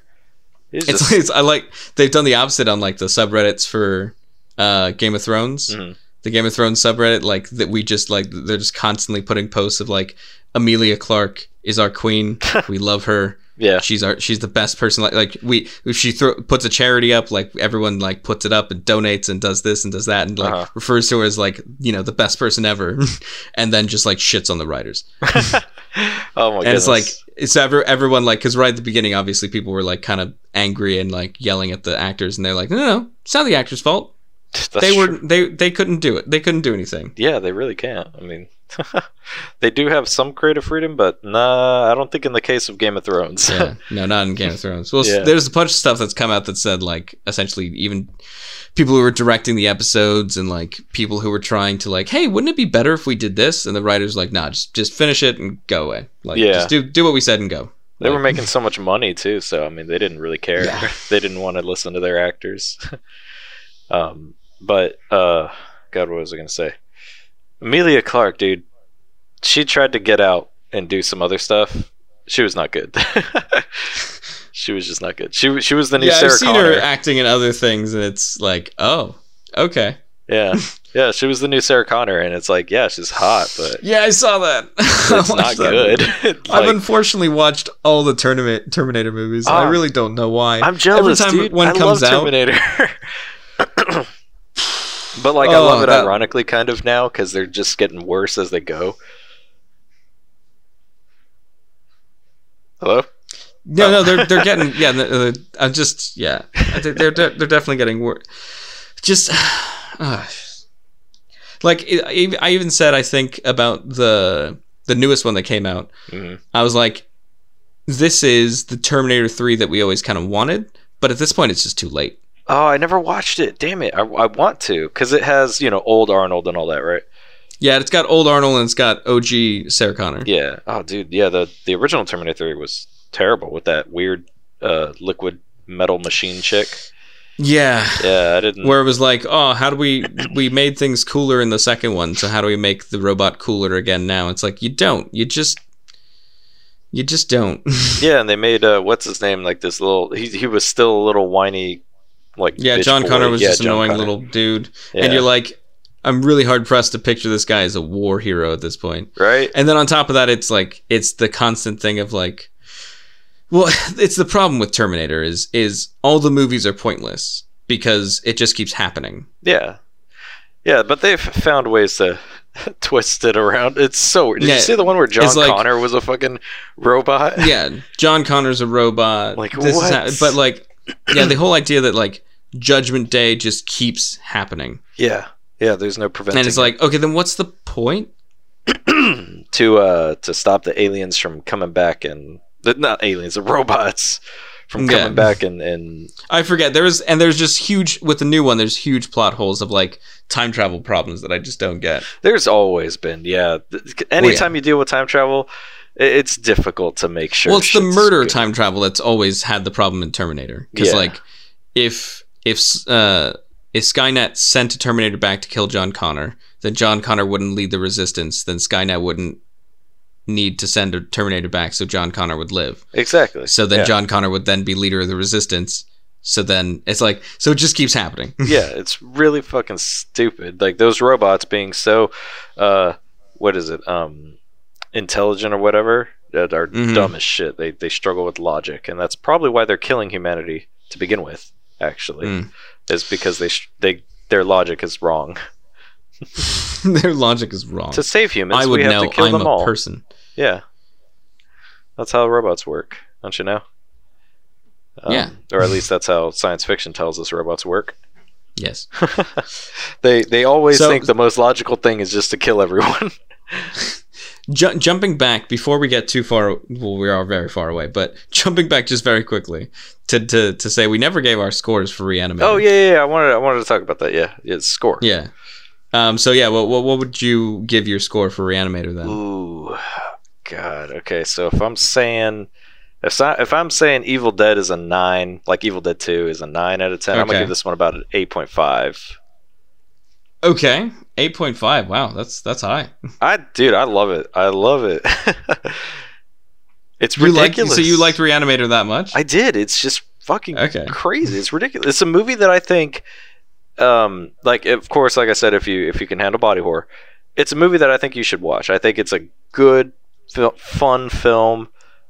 Yeah. He's it's just... like, it's, I like, they've done the opposite on, like, the subreddits for uh, Game of Thrones. Mm-hmm. The Game of Thrones subreddit, like, that we just, like, they're just constantly putting posts of, like, Emilia Clarke is our queen. We love her. Yeah, she's our she's the best person. Like like we if she throw, puts a charity up, like everyone like puts it up and donates and does this and does that and like uh-huh. refers to her as like, you know, the best person ever, and then just like shits on the writers. Oh my god! And goodness. It's like it's every, everyone like because right at the beginning, obviously people were like kind of angry and like yelling at the actors, and they're like, no, no, no it's not the actor's fault. That's they were true. they they couldn't do it. They couldn't do anything. Yeah, they really can't. I mean. They do have some creative freedom, but nah, I don't think in the case of Game of Thrones. Yeah, no, not in Game of Thrones. Well, yeah. There's a bunch of stuff that's come out that said, like, essentially even people who were directing the episodes and, like, people who were trying to, like, hey, wouldn't it be better if we did this? And the writer's like, nah, just, just finish it and go away. Like, yeah. just do, do what we said and go. They like, were making so much money, too, so, I mean, they didn't really care. Yeah. They didn't want to listen to their actors. um, But, uh, God, what was I going to say? Emilia Clarke, dude, she tried to get out and do some other stuff. She was not good. She was just not good. She she was the new yeah, Sarah I've seen Connor. Her acting in other things, and it's like, oh, okay. Yeah, yeah, she was the new Sarah Connor, and it's like, yeah, she's hot, but yeah, I saw that. It's not good. Like, I've unfortunately watched all the tournament Terminator movies. Uh, I really don't know why. I'm jealous, Every time dude. One I comes love Terminator. Out, but like oh, I love it that... ironically kind of now because they're just getting worse as they go. Hello? No, oh. no, they're they're getting yeah. They're, I'm just yeah. They're they're, de- they're definitely getting worse. Just uh, like it, I even said, I think about the the newest one that came out. Mm-hmm. I was like, this is the Terminator three that we always kind of wanted, but at this point, it's just too late. Oh, I never watched it. Damn it. I, I want to because it has, you know, old Arnold and all that, right? Yeah, it's got old Arnold and it's got O G Sarah Connor. Yeah. Oh, dude. Yeah, the, the original Terminator three was terrible with that weird uh, liquid metal machine chick. Yeah. Yeah, I didn't. Where it was like, oh, how do we... We made things cooler in the second one, so how do we make the robot cooler again now? It's like, you don't. You just... You just don't. Yeah, and they made, uh, what's his name, like this little... He, he was still a little whiny... Like yeah, John boy. Connor was yeah, just an annoying Connor. Little dude, yeah. And you're like, I'm really hard pressed to picture this guy as a war hero at this point, right? And then on top of that, it's like it's the constant thing of like, well, it's the problem with Terminator is is all the movies are pointless because it just keeps happening. Yeah, yeah, but they've found ways to twist it around. It's so weird. Did yeah, you see the one where John like, Connor was a fucking robot? Yeah, John Connor's a robot. Like this what? Is ha- but like. Yeah, the whole idea that like Judgment Day just keeps happening. Yeah, yeah. There's no preventing. And it's like, okay, then what's the point? to uh, to stop the aliens from coming back and not aliens, the robots from coming yeah. back and, and I forget there is and there's just huge with the new one. There's huge plot holes of like time travel problems that I just don't get. There's always been yeah. Anytime well, yeah. you deal with time travel. It's difficult to make sure. Well, it's the murder good. Time travel that's always had the problem in Terminator. Because, yeah. like, if if uh, if Skynet sent a Terminator back to kill John Connor, then John Connor wouldn't lead the resistance. Then Skynet wouldn't need to send a Terminator back, so John Connor would live. Exactly. So then yeah. John Connor would then be leader of the resistance. So then it's like, so it just keeps happening. Yeah, it's really fucking stupid. Like those robots being so, uh, what is it? Um. Intelligent or whatever that are mm-hmm. dumb as shit. They they struggle with logic, and that's probably why they're killing humanity to begin with. Actually, mm. is because they sh- they their logic is wrong. Their logic is wrong. To save humans, I would we have know to kill I'm them a all. Person. Yeah, that's how robots work, don't you know? Um, yeah, or at least that's how science fiction tells us robots work. Yes, they they always so, think the most logical thing is just to kill everyone. J- jumping back before we get too far, well, we are very far away, but jumping back just very quickly to to, to say we never gave our scores for Re-Animator. Oh yeah, yeah, yeah, I wanted I wanted to talk about that. Yeah, yeah, score. Yeah. Um. So yeah, what well, what would you give your score for Re-Animator then? Ooh, God. Okay, so if I'm saying if I, if I'm saying Evil Dead is a nine, like Evil Dead two is a nine out of ten, okay. I'm gonna give this one about an eight point five. Okay, eight point five. Wow, that's that's high. I dude, I love it. I love it. It's you ridiculous. Liked, so you liked Re-Animator that much? I did. It's just fucking okay. crazy. It's ridiculous. It's a movie that I think, um, like of course, like I said, if you if you can handle body horror, it's a movie that I think you should watch. I think it's a good, fun film.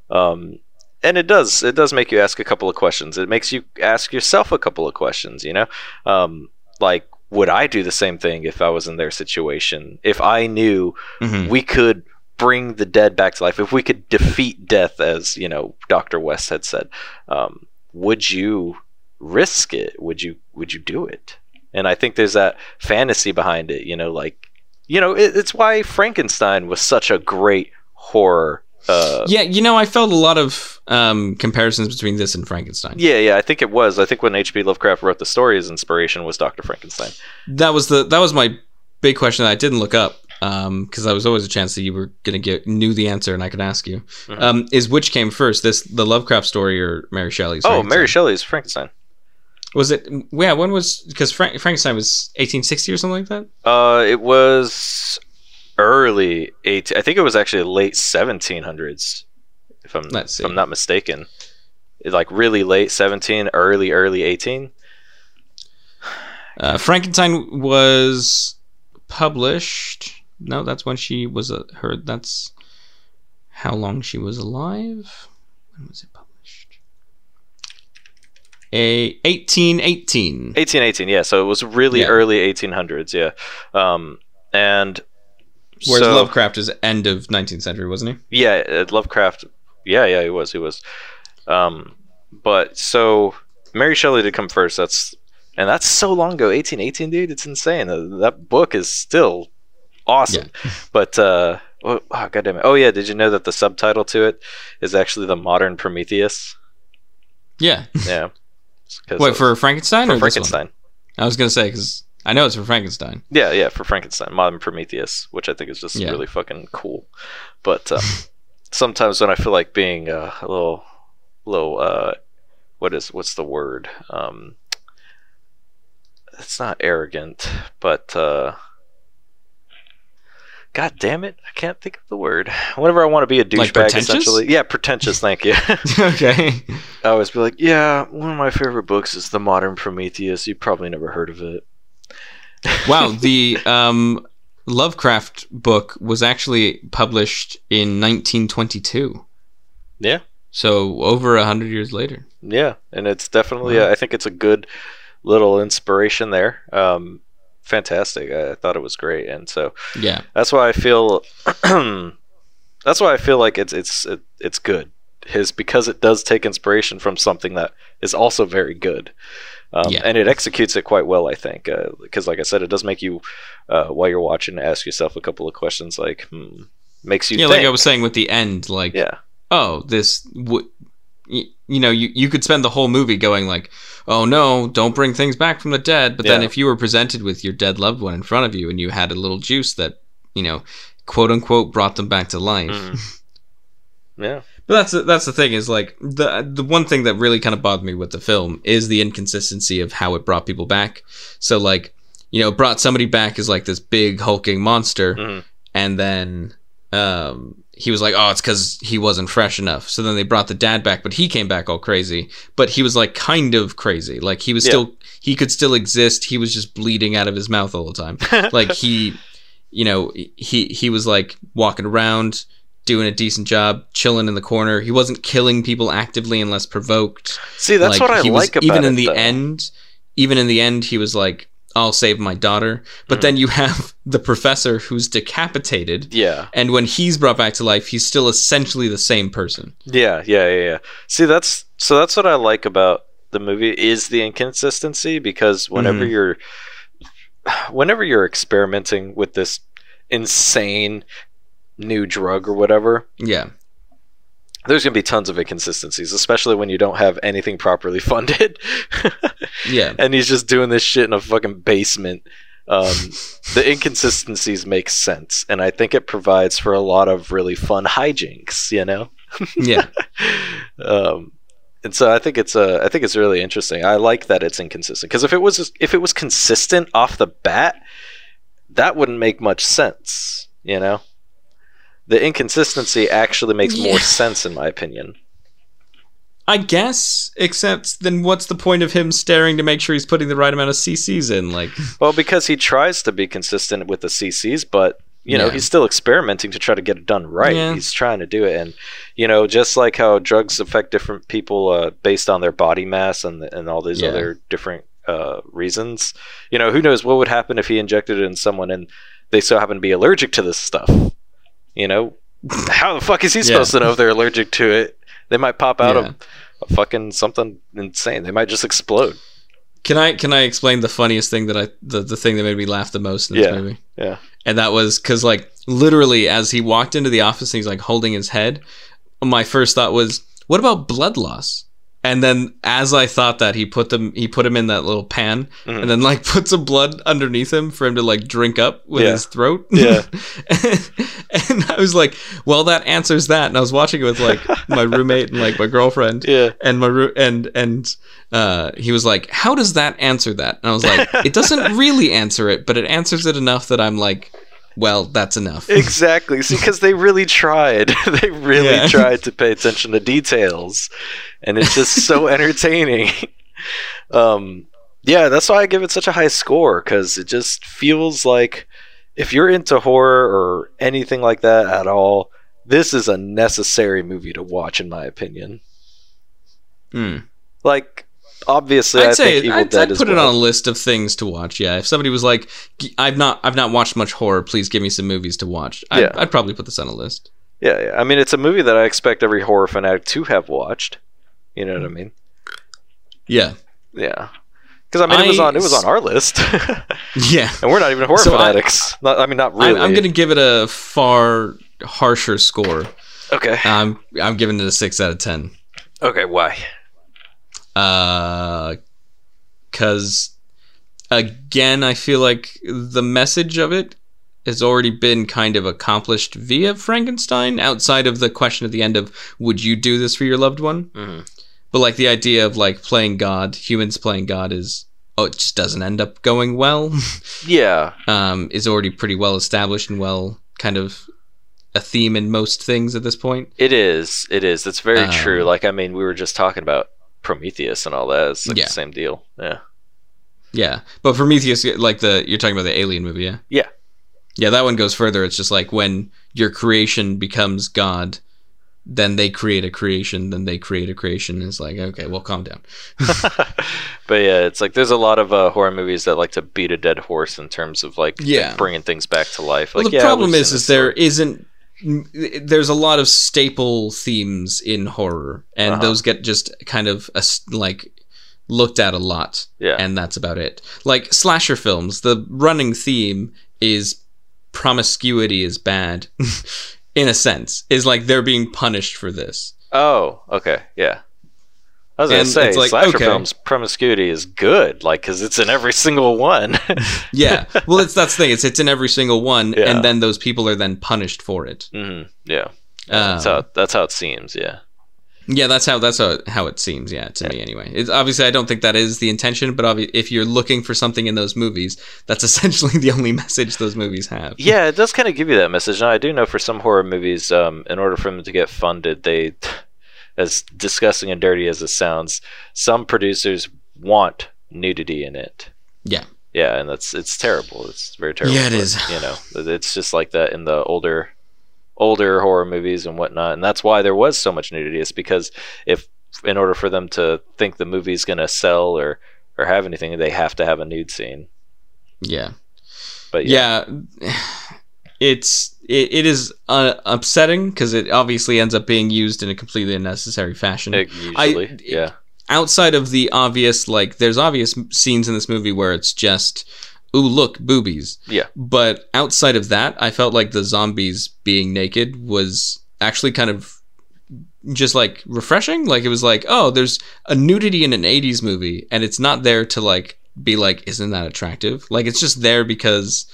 Um, And it does. It does make you ask a couple of questions. It makes you ask yourself a couple of questions, you know? Um, like, would I do the same thing if I was in their situation? If I knew mm-hmm. we could bring the dead back to life, if we could defeat death, as, you know, Doctor West had said, um, would you risk it? Would you, would you do it? And I think there's that fantasy behind it, you know, like, you know, it, it's why Frankenstein was such a great horror. Uh, yeah, you know, I felt a lot of um, comparisons between this and Frankenstein. Yeah, yeah, I think it was. I think when H P Lovecraft wrote the story, his inspiration was Doctor Frankenstein. That was the that was my big question that I didn't look up, because um, there was always a chance that you were going to get knew the answer and I could ask you. Mm-hmm. Um, is which came first, this the Lovecraft story or Mary Shelley's? Oh, Mary Shelley's Frankenstein. Was it? Yeah, when was because Frank, Frankenstein was eighteen sixty or something like that. Uh, it was. Early eight, I think it was actually late seventeen hundreds, if I'm if I'm not mistaken. It's like really late seventeen, early early eighteen. Uh, Frankenstein was published. No, that's when she was uh, her. That's how long she was alive. When was it published? A eighteen eighteen. Eighteen eighteen. Yeah, so it was really yeah. early eighteen hundreds. Yeah, um, and. Whereas so, Lovecraft is end of nineteenth century, wasn't he? Yeah, Lovecraft. Yeah, yeah, he was. He was. Um, but so Mary Shelley did come first. That's and that's so long ago, eighteen eighteen, dude. It's insane. Uh, that book is still awesome. Yeah. But uh, oh, oh goddamn it! Oh yeah, did you know that the subtitle to it is actually the modern Prometheus? Yeah. Yeah. Wait, for Frankenstein for or Frankenstein? This one? I was gonna say because. I know it's for Frankenstein. Yeah, yeah, for Frankenstein. Modern Prometheus, which I think is just yeah. really fucking cool. But um, sometimes when I feel like being uh, a little, little, uh, what is, what's the word? Um, it's not arrogant, but uh, god damn it, I can't think of the word. Whenever I want to be a douchebag, like essentially. Yeah, pretentious, thank you. Okay. I always be like, yeah, one of my favorite books is The Modern Prometheus. You've probably never heard of it. Wow, the um, Lovecraft book was actually published in nineteen twenty-two. Yeah. So over a hundred years later. Yeah, and it's definitely, wow. I think it's a good little inspiration there. Um, fantastic. I, I thought it was great. And so yeah, that's why I feel, that's why I feel like it's, it's, it, it's good. Is because it does take inspiration from something that is also very good. Um, yeah. And it executes it quite well, I think, because, uh, like I said, it does make you, uh, while you're watching, ask yourself a couple of questions. Like, hmm, makes you yeah, think. Like I was saying with the end, like, yeah. oh, this, w- y- you know, you, you could spend the whole movie going like, oh no, don't bring things back from the dead. But yeah. then if you were presented with your dead loved one in front of you and you had a little juice that, you know, quote unquote, brought them back to life. Mm. Yeah. But that's the, that's the thing is like the the one thing that really kind of bothered me with the film is the inconsistency of how it brought people back. So like, you know, brought somebody back as like this big hulking monster mm-hmm. and then um, he was like, oh, it's because he wasn't fresh enough. So then they brought the dad back, but he came back all crazy, but he was like kind of crazy. Like he was yeah. still, he could still exist. He was just bleeding out of his mouth all the time. Like he, you know, he, he was like walking around, doing a decent job, chilling in the corner. He wasn't killing people actively unless provoked. See, that's like, what I he was, like about even in it, the though. end, even in the end, he was like, "I'll save my daughter." But mm. then you have the professor who's decapitated. Yeah. And when he's brought back to life, he's still essentially the same person. Yeah, yeah, yeah, yeah. See, that's so that's what I like about the movie is the inconsistency because whenever mm. you're, whenever you're experimenting with this insane new drug or whatever, yeah, there's gonna be tons of inconsistencies, especially when you don't have anything properly funded. Yeah, and he's just doing this shit in a fucking basement. Um the inconsistencies make sense, and I think it provides for a lot of really fun hijinks, you know. Yeah. um And so I think it's uh, I think it's really interesting. I like that it's inconsistent, because if it was if it was consistent off the bat, that wouldn't make much sense, you know. The inconsistency actually makes yeah. more sense, in my opinion. I guess, except then what's the point of him staring to make sure he's putting the right amount of C Cs in? Like, well, because he tries to be consistent with the C Cs, but You know, yeah. he's still experimenting to try to get it done right. Yeah. He's trying to do it. And, you know, just like how drugs affect different people uh, based on their body mass and and all these yeah. other different uh, reasons, you know, who knows what would happen if he injected it in someone and they so happen to be allergic to this stuff. You know, how the fuck is he yeah. supposed to know if they're allergic to it? They might pop out yeah. a, a fucking something insane. They might just explode. Can I can I explain the funniest thing that I the, the thing that made me laugh the most in this yeah, movie? Yeah. And that was because, like, literally as he walked into the office and he's like holding his head, my first thought was, what about blood loss? And then as I thought that, he put them he put him in that little pan mm-hmm. and then like put some blood underneath him for him to like drink up with yeah. his throat. Yeah. and, and I was like, well, that answers that. And I was watching it with like my roommate and like my girlfriend. Yeah. And my ro- and and uh he was like, how does that answer that? And I was like, it doesn't really answer it, but it answers it enough that I'm like, well, that's enough. Exactly. See, because they really tried. They really yeah. tried to pay attention to details. And it's just so entertaining. Um, yeah, that's why I give it such a high score, because it just feels like if you're into horror or anything like that at all, this is a necessary movie to watch, in my opinion. Mm. Like... Obviously, I'd I say think Evil I'd, Dead I'd is put it on a list of things to watch. Yeah, if somebody was like, "I've not, I've not watched much horror. Please give me some movies to watch." I'd, yeah. I'd probably put this on a list. Yeah, yeah, I mean, it's a movie that I expect every horror fanatic to have watched. You know what I mean? Yeah, yeah. Because I mean, I, it was on, it was on our list. yeah, and we're not even horror so fanatics. I, not, I mean, not really. I'm, I'm going to give it a far harsher score. Okay, I'm, I'm giving it a six out of ten. Okay, why? Uh, because again, I feel like the message of it has already been kind of accomplished via Frankenstein, outside of the question at the end of would you do this for your loved one? Mm-hmm. But like the idea of like playing God, humans playing God is oh, it just doesn't end up going well. yeah, um, is already pretty well established and well kind of a theme in most things at this point. It is. It is. That's very um, true. Like I mean, we were just talking about Prometheus and all that. It's like yeah. the same deal. Yeah. Yeah. But Prometheus, like the, you're talking about the Alien movie, yeah? Yeah. Yeah, that one goes further. It's just like when your creation becomes God, then they create a creation, then they create a creation. It's like, okay, well, calm down. But yeah, it's like there's a lot of uh, horror movies that like to beat a dead horse in terms of like yeah. bringing things back to life. Like, well, the yeah, problem is, is there isn't there's a lot of staple themes in horror and uh-huh. those get just kind of a, like looked at a lot yeah. and that's about it. Like slasher films, the running theme is promiscuity is bad in a sense, is like they're being punished for this. Oh, okay. Yeah. I was going to say, like, slasher okay. films, promiscuity is good, like, because it's in every single one. yeah. Well, it's that's the thing. It's, it's in every single one, yeah. and then those people are then punished for it. Mm-hmm. Yeah. Um, that's, how, that's how it seems, yeah. Yeah, that's how that's how, how it seems, yeah, to yeah. me anyway. It's, obviously, I don't think that is the intention, but obvi- if you're looking for something in those movies, that's essentially the only message those movies have. Yeah, it does kind of give you that message. Now, I do know for some horror movies, um, in order for them to get funded, they... as disgusting and dirty as it sounds, some producers want nudity in it. Yeah. Yeah, and that's it's terrible. It's very terrible. Yeah, it but, is. You know, it's just like that in the older older horror movies and whatnot. And that's why there was so much nudity. It's because if in order for them to think the movie's gonna sell or, or have anything, they have to have a nude scene. Yeah. But yeah. yeah. It's it, it is uh, upsetting because it obviously ends up being used in a completely unnecessary fashion. It usually, I, yeah. It, outside of the obvious, like there's obvious scenes in this movie where it's just, ooh, look, boobies. Yeah. But outside of that, I felt like the zombies being naked was actually kind of just like refreshing. Like it was like, oh, there's a nudity in an eighties movie, and it's not there to like be like, isn't that attractive? Like it's just there because.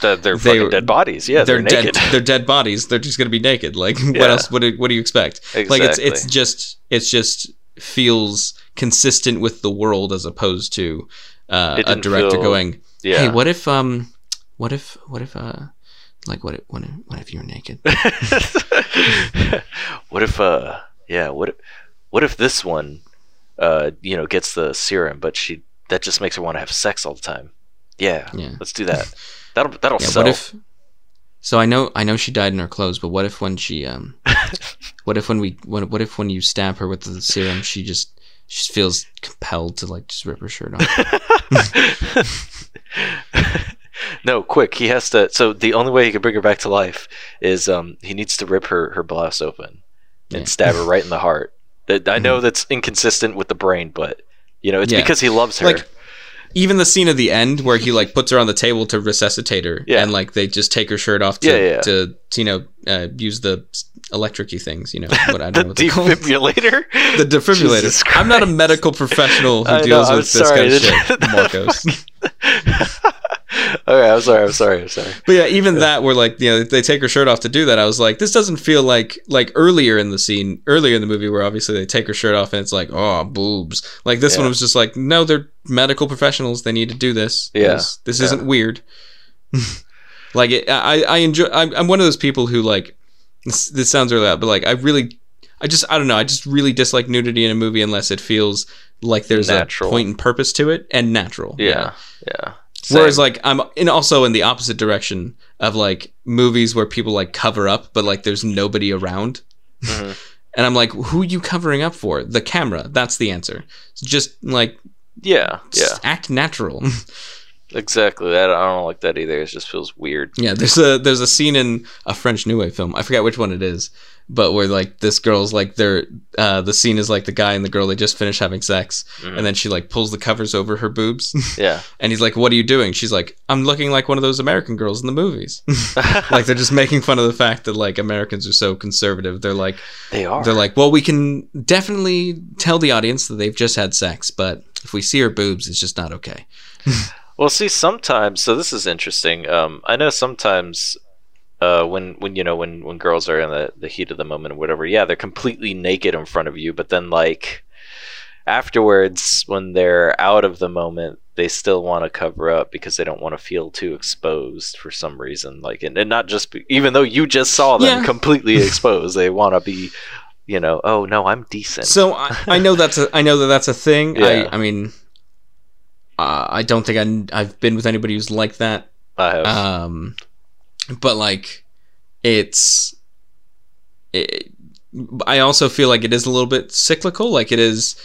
The, they're they, fucking dead bodies. Yeah, they're, they're naked. Dead, they're dead bodies. They're just gonna be naked. Like yeah. what else? What do, what do you expect? Exactly. Like it's it's just it's just feels consistent with the world as opposed to uh, a director feel, going, yeah. hey, what if um, what if what if uh, like what if what if, what if you're naked? What if uh, yeah, what what if this one, uh, you know, gets the serum, but she that just makes her want to have sex all the time. Yeah, yeah. Let's do that. That'll that'll yeah, sell. What if, So I know, I know she died in her clothes, but what if when she, um, what if when we, when, what if when you stab her with the serum, she just, she feels compelled to like just rip her shirt off? No, quick! He has to. So the only way he can bring her back to life is um, he needs to rip her her blouse open and yeah. stab her right in the heart. That I know that's inconsistent with the brain, but you know it's yeah. because he loves her. Like, even the scene at the end where he like puts her on the table to resuscitate her, yeah. and like they just take her shirt off to yeah, yeah. to, to you know uh, use the electric-y things, you know what I don't know. The defibrillator. The defibrillator. I'm not a medical professional who I deals know, with this sorry. kind of shit, Marcos. All right, I'm sorry, I'm sorry, I'm sorry. But yeah, even yeah. that, where like you know they take her shirt off to do that, I was like, this doesn't feel like like earlier in the scene, earlier in the movie, where obviously they take her shirt off and it's like, oh, boobs. Like this yeah. one was just like, no, they're medical professionals, they need to do this. Yeah, this, this yeah. isn't weird. Like it, I, I enjoy. I'm, I'm one of those people who like. This, this sounds really loud, but like I really, I just I don't know. I just really dislike nudity in a movie unless it feels like there's natural. a point and purpose to it and natural. Yeah, you know? yeah. Same. Whereas, like, I'm in also in the opposite direction of like movies where people like cover up, but like there's nobody around, mm-hmm. and I'm like, who are you covering up for? The camera. That's the answer. It's just like, yeah, just yeah, act natural. Exactly. That I don't like that either. It just feels weird. Yeah, there's a there's a scene in a French New Wave film. I forget which one it is, but where like this girl's like they're uh, the scene is like the guy and the girl, they just finished having sex, mm-hmm. and then she like pulls the covers over her boobs. Yeah, and he's like, "What are you doing?" She's like, "I'm looking like one of those American girls in the movies." Like they're just making fun of the fact that like Americans are so conservative. They're like they are. They're like, well, we can definitely tell the audience that they've just had sex, but if we see her boobs, it's just not okay. Well, see, sometimes, so this is interesting. Um, I know sometimes uh, when, when you know, when, when girls are in the, the heat of the moment or whatever, yeah, they're completely naked in front of you. But then, like, afterwards, when they're out of the moment, they still want to cover up because they don't want to feel too exposed for some reason. Like, and, and not just, be, even though you just saw them yeah. completely exposed, they want to be, you know, oh, no, I'm decent. So I, I know that's a, I know that that's a thing. Yeah. I, I mean... Uh, I don't think I, I've been with anybody who's like that. I have. Um, but, like, it's... It, I also feel like it is a little bit cyclical. Like, it is,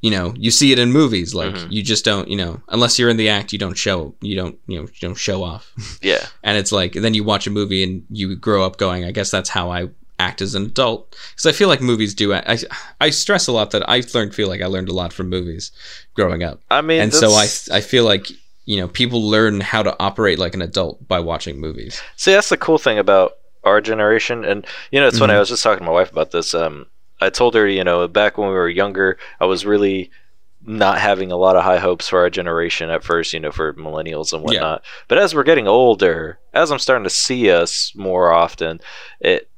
you know, you see it in movies. Like, mm-hmm. you just don't, you know, unless you're in the act, you don't show, you don't, you know, you don't show off. Yeah. And it's like, then you watch a movie and you grow up going, I guess that's how I act as an adult. Because I feel like movies do... I, I stress a lot that I learned, feel like I learned a lot from movies. Growing up, I mean, and that's... so I, I feel like you know people learn how to operate like an adult by watching movies. See, that's the cool thing about our generation, and you know, it's funny. Mm-hmm. I was just talking to my wife about this. Um, I told her, you know, back when we were younger, I was really not having a lot of high hopes for our generation at first, you know, for millennials and whatnot. Yeah. But as we're getting older, as I'm starting to see us more often, it.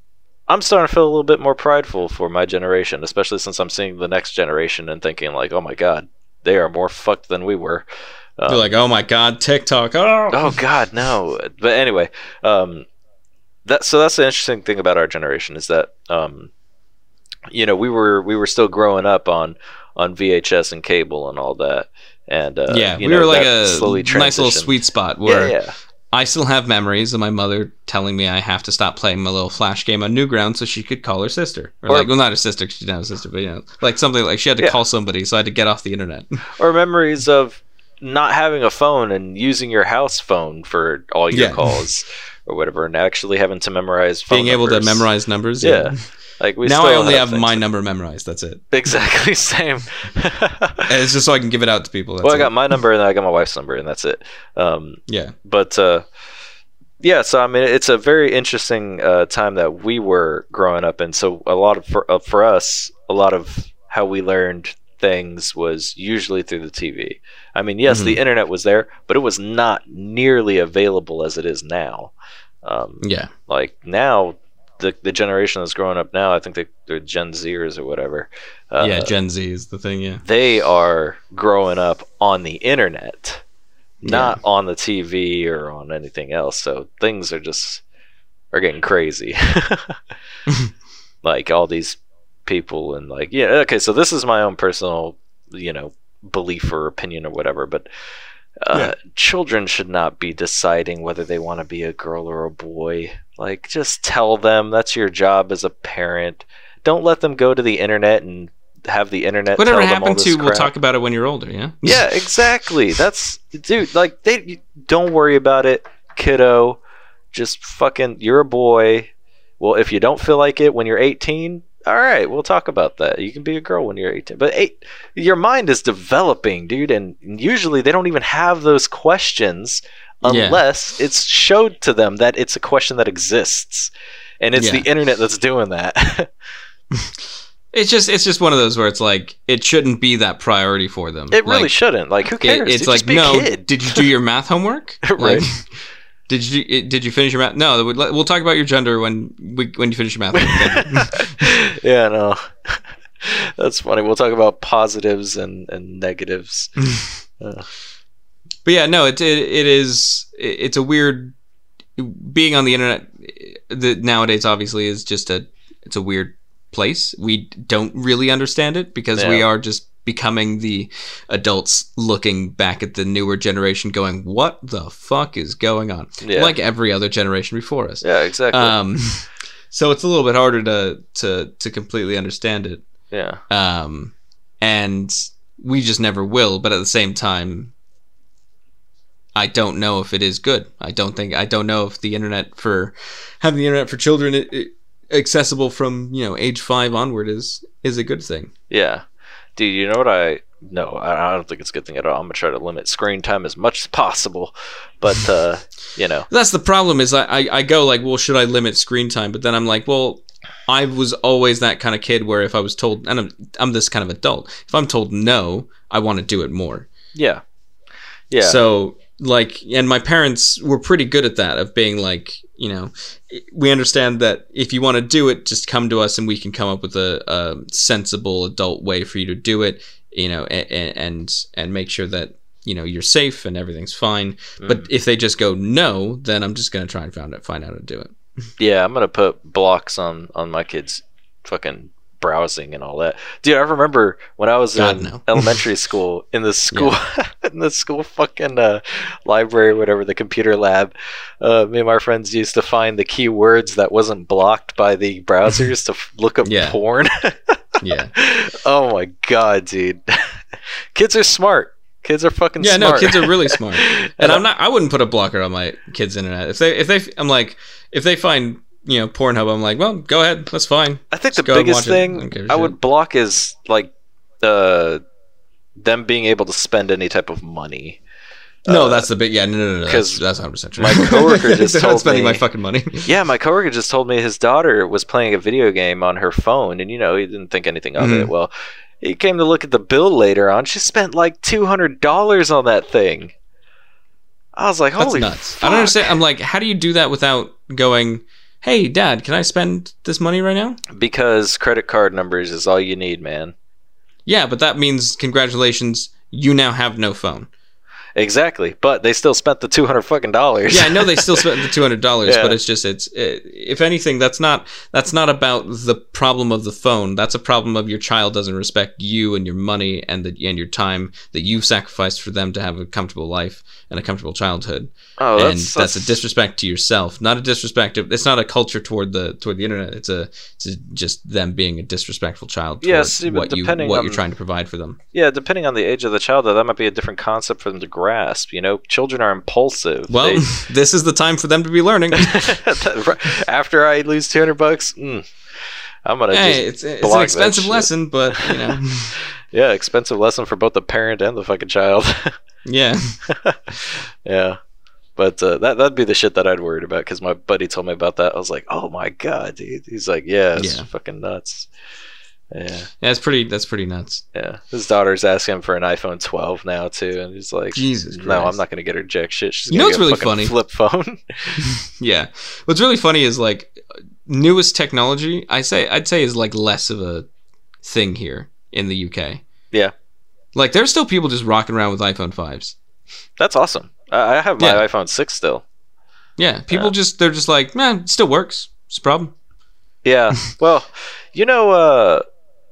I'm starting to feel a little bit more prideful for my generation, especially since I'm seeing the next generation and thinking like, oh my god. They are more fucked than we were. Um, They're like, oh my god, TikTok. Oh, oh god, no. But anyway, um, that so that's the interesting thing about our generation is that um, you know we were we were still growing up on on V H S and cable and all that, and uh, yeah, you we know, were like a nice little sweet spot where yeah, yeah. I still have memories of my mother telling me I have to stop playing my little flash game on Newgrounds so she could call her sister, or, or like, well, not her sister, she didn't have a sister, but you know, like something like she had to yeah. call somebody, so I had to get off the internet. Or memories of not having a phone and using your house phone for all your yeah. calls or whatever, and actually having to memorize phone being numbers. Able to memorize numbers. Yeah, yeah. Like we now still I only have, have my number memorized. That's it. Exactly same. And it's just so I can give it out to people. That's well, I got it. My number and I got my wife's number, and that's it. Um, yeah, but uh, yeah. So I mean, it's a very interesting uh, time that we were growing up, and so a lot of for, uh, for us, a lot of how we learned things was usually through the T V. I mean, yes, mm-hmm. the internet was there, but it was not nearly available as it is now. Um, yeah, like now. The, the generation that's growing up now, I think they, they're Gen Zers or whatever. Uh, yeah, Gen Z is the thing, yeah. They are growing up on the internet, not yeah. on the T V or on anything else. So things are just are getting crazy. Like all these people and like, yeah, okay, so this is my own personal, you know, belief or opinion or whatever, but Uh, yeah. Children should not be deciding whether they want to be a girl or a boy. Like, just tell them. That's your job as a parent. Don't let them go to the internet and have the internet whatever tell them all this crap. Whatever happened to, we'll talk about it when you're older, yeah? Yeah, exactly. That's, dude, like, they don't worry about it, kiddo. Just fucking, you're a boy. Well, if you don't feel like it when you're eighteen, all right, we'll talk about that. You can be a girl when you're eighteen. But eight, your mind is developing, dude, and usually they don't even have those questions unless yeah. it's showed to them that it's a question that exists. And it's yeah. the internet that's doing that. It's just it's just one of those where it's like, it shouldn't be that priority for them. It really like, shouldn't. Like, who cares? It, it's dude, like, no, did you do your math homework? Right. Like, Did you did you finish your math? No, we'll talk about your gender when we, when you finish your math. Yeah, no, that's funny. We'll talk about positives and, and negatives. uh. But yeah, no, it it, it is it, it's a weird being on the internet. The nowadays obviously is just a it's a weird place. We don't really understand it because yeah. we are just becoming the adults looking back at the newer generation going, what the fuck is going on? Yeah. Like every other generation before us. Yeah, exactly. Um, so it's a little bit harder to, to, to completely understand it. Yeah. Um, and we just never will. But at the same time, I don't know if it is good. I don't think, I don't know if the internet for having the internet for children it, it, accessible from, you know, age five onward is, is a good thing. Yeah. Dude, you know what I... No, I don't think it's a good thing at all. I'm going to try to limit screen time as much as possible. But, uh, you know. That's the problem is I, I, I go like, well, should I limit screen time? But then I'm like, well, I was always that kind of kid where if I was told... And I'm, I'm this kind of adult. If I'm told no, I want to do it more. Yeah. Yeah. So, like... And my parents were pretty good at that of being like, you know... We understand that if you want to do it, just come to us and we can come up with a, a sensible adult way for you to do it, you know, and, and, and make sure that, you know, you're safe and everything's fine. Mm. But if they just go, no, then I'm just going to try and find out, find out how to do it. Yeah. I'm going to put blocks on, on my kids' fucking browsing and all that. Dude, I remember when I was God, in no. elementary school in the school, yeah. in the school fucking uh, library, whatever, the computer lab, uh, me and my friends used to find the keywords that wasn't blocked by the browsers to look up yeah. porn. Yeah. Oh my God, dude. Kids are smart. Kids are fucking yeah, smart. Yeah, no, kids are really smart. And, and I'm not, I wouldn't put a blocker on my kids' internet. If they, if they, I'm like, if they find, you know, Pornhub, I'm like, well, go ahead, that's fine. I think just the biggest thing I, I would block is like uh, them being able to spend any type of money. No, uh, that's the big yeah, no, no, no, because that's one hundred percent true. My coworker just told spending me my fucking money. Yeah, my coworker just told me his daughter was playing a video game on her phone, and you know, he didn't think anything of mm-hmm. it. Well, he came to look at the bill later on. She spent like two hundred dollars on that thing. I was like, holy that's nuts. Fuck. I don't understand. I'm like, how do you do that without going, hey, Dad, can I spend this money right now? Because credit card numbers is all you need, man. Yeah, but that means, congratulations, you now have no phone. Exactly, but they still spent the two hundred fucking dollars. Yeah, I know they still spent the two hundred dollars, yeah. but it's just it's. It, if anything, that's not that's not about the problem of the phone. That's a problem of your child doesn't respect you and your money and the and your time that you've sacrificed for them to have a comfortable life and a comfortable childhood. Oh, that's, and that's, that's a disrespect to yourself, not a disrespect. To, it's not a culture toward the toward the internet. It's a it's a, just them being a disrespectful child. Yes, yeah, what you what on, you're trying to provide for them. Yeah, depending on the age of the child, though, that might be a different concept for them to grow. Grasp, you know, children are impulsive. Well, they... this is the time for them to be learning. After I lose two hundred bucks, mm, I'm gonna. Hey, just it's, it's an expensive lesson, but you know, yeah, expensive lesson for both the parent and the fucking child. Yeah, yeah, but uh, that that'd be the shit that I'd worried about because my buddy told me about that. I was like, oh my God, dude. He's like, yeah, it's yeah. fucking nuts. Yeah, yeah, that's pretty. That's pretty nuts. Yeah, his daughter's asking him for an iPhone twelve now too, and he's like, "Jesus, Christ. No, I'm not going to get her jack shit." She's you know what's really funny? Flip phone. Yeah, what's really funny is like newest technology. I say I'd say is like less of a thing here in the U K. Yeah, like there's still people just rocking around with iPhone fives. That's awesome. I have my yeah. iPhone six still. Yeah, people yeah. just they're just like, man, it still works. It's a problem. Yeah. Well, you know. uh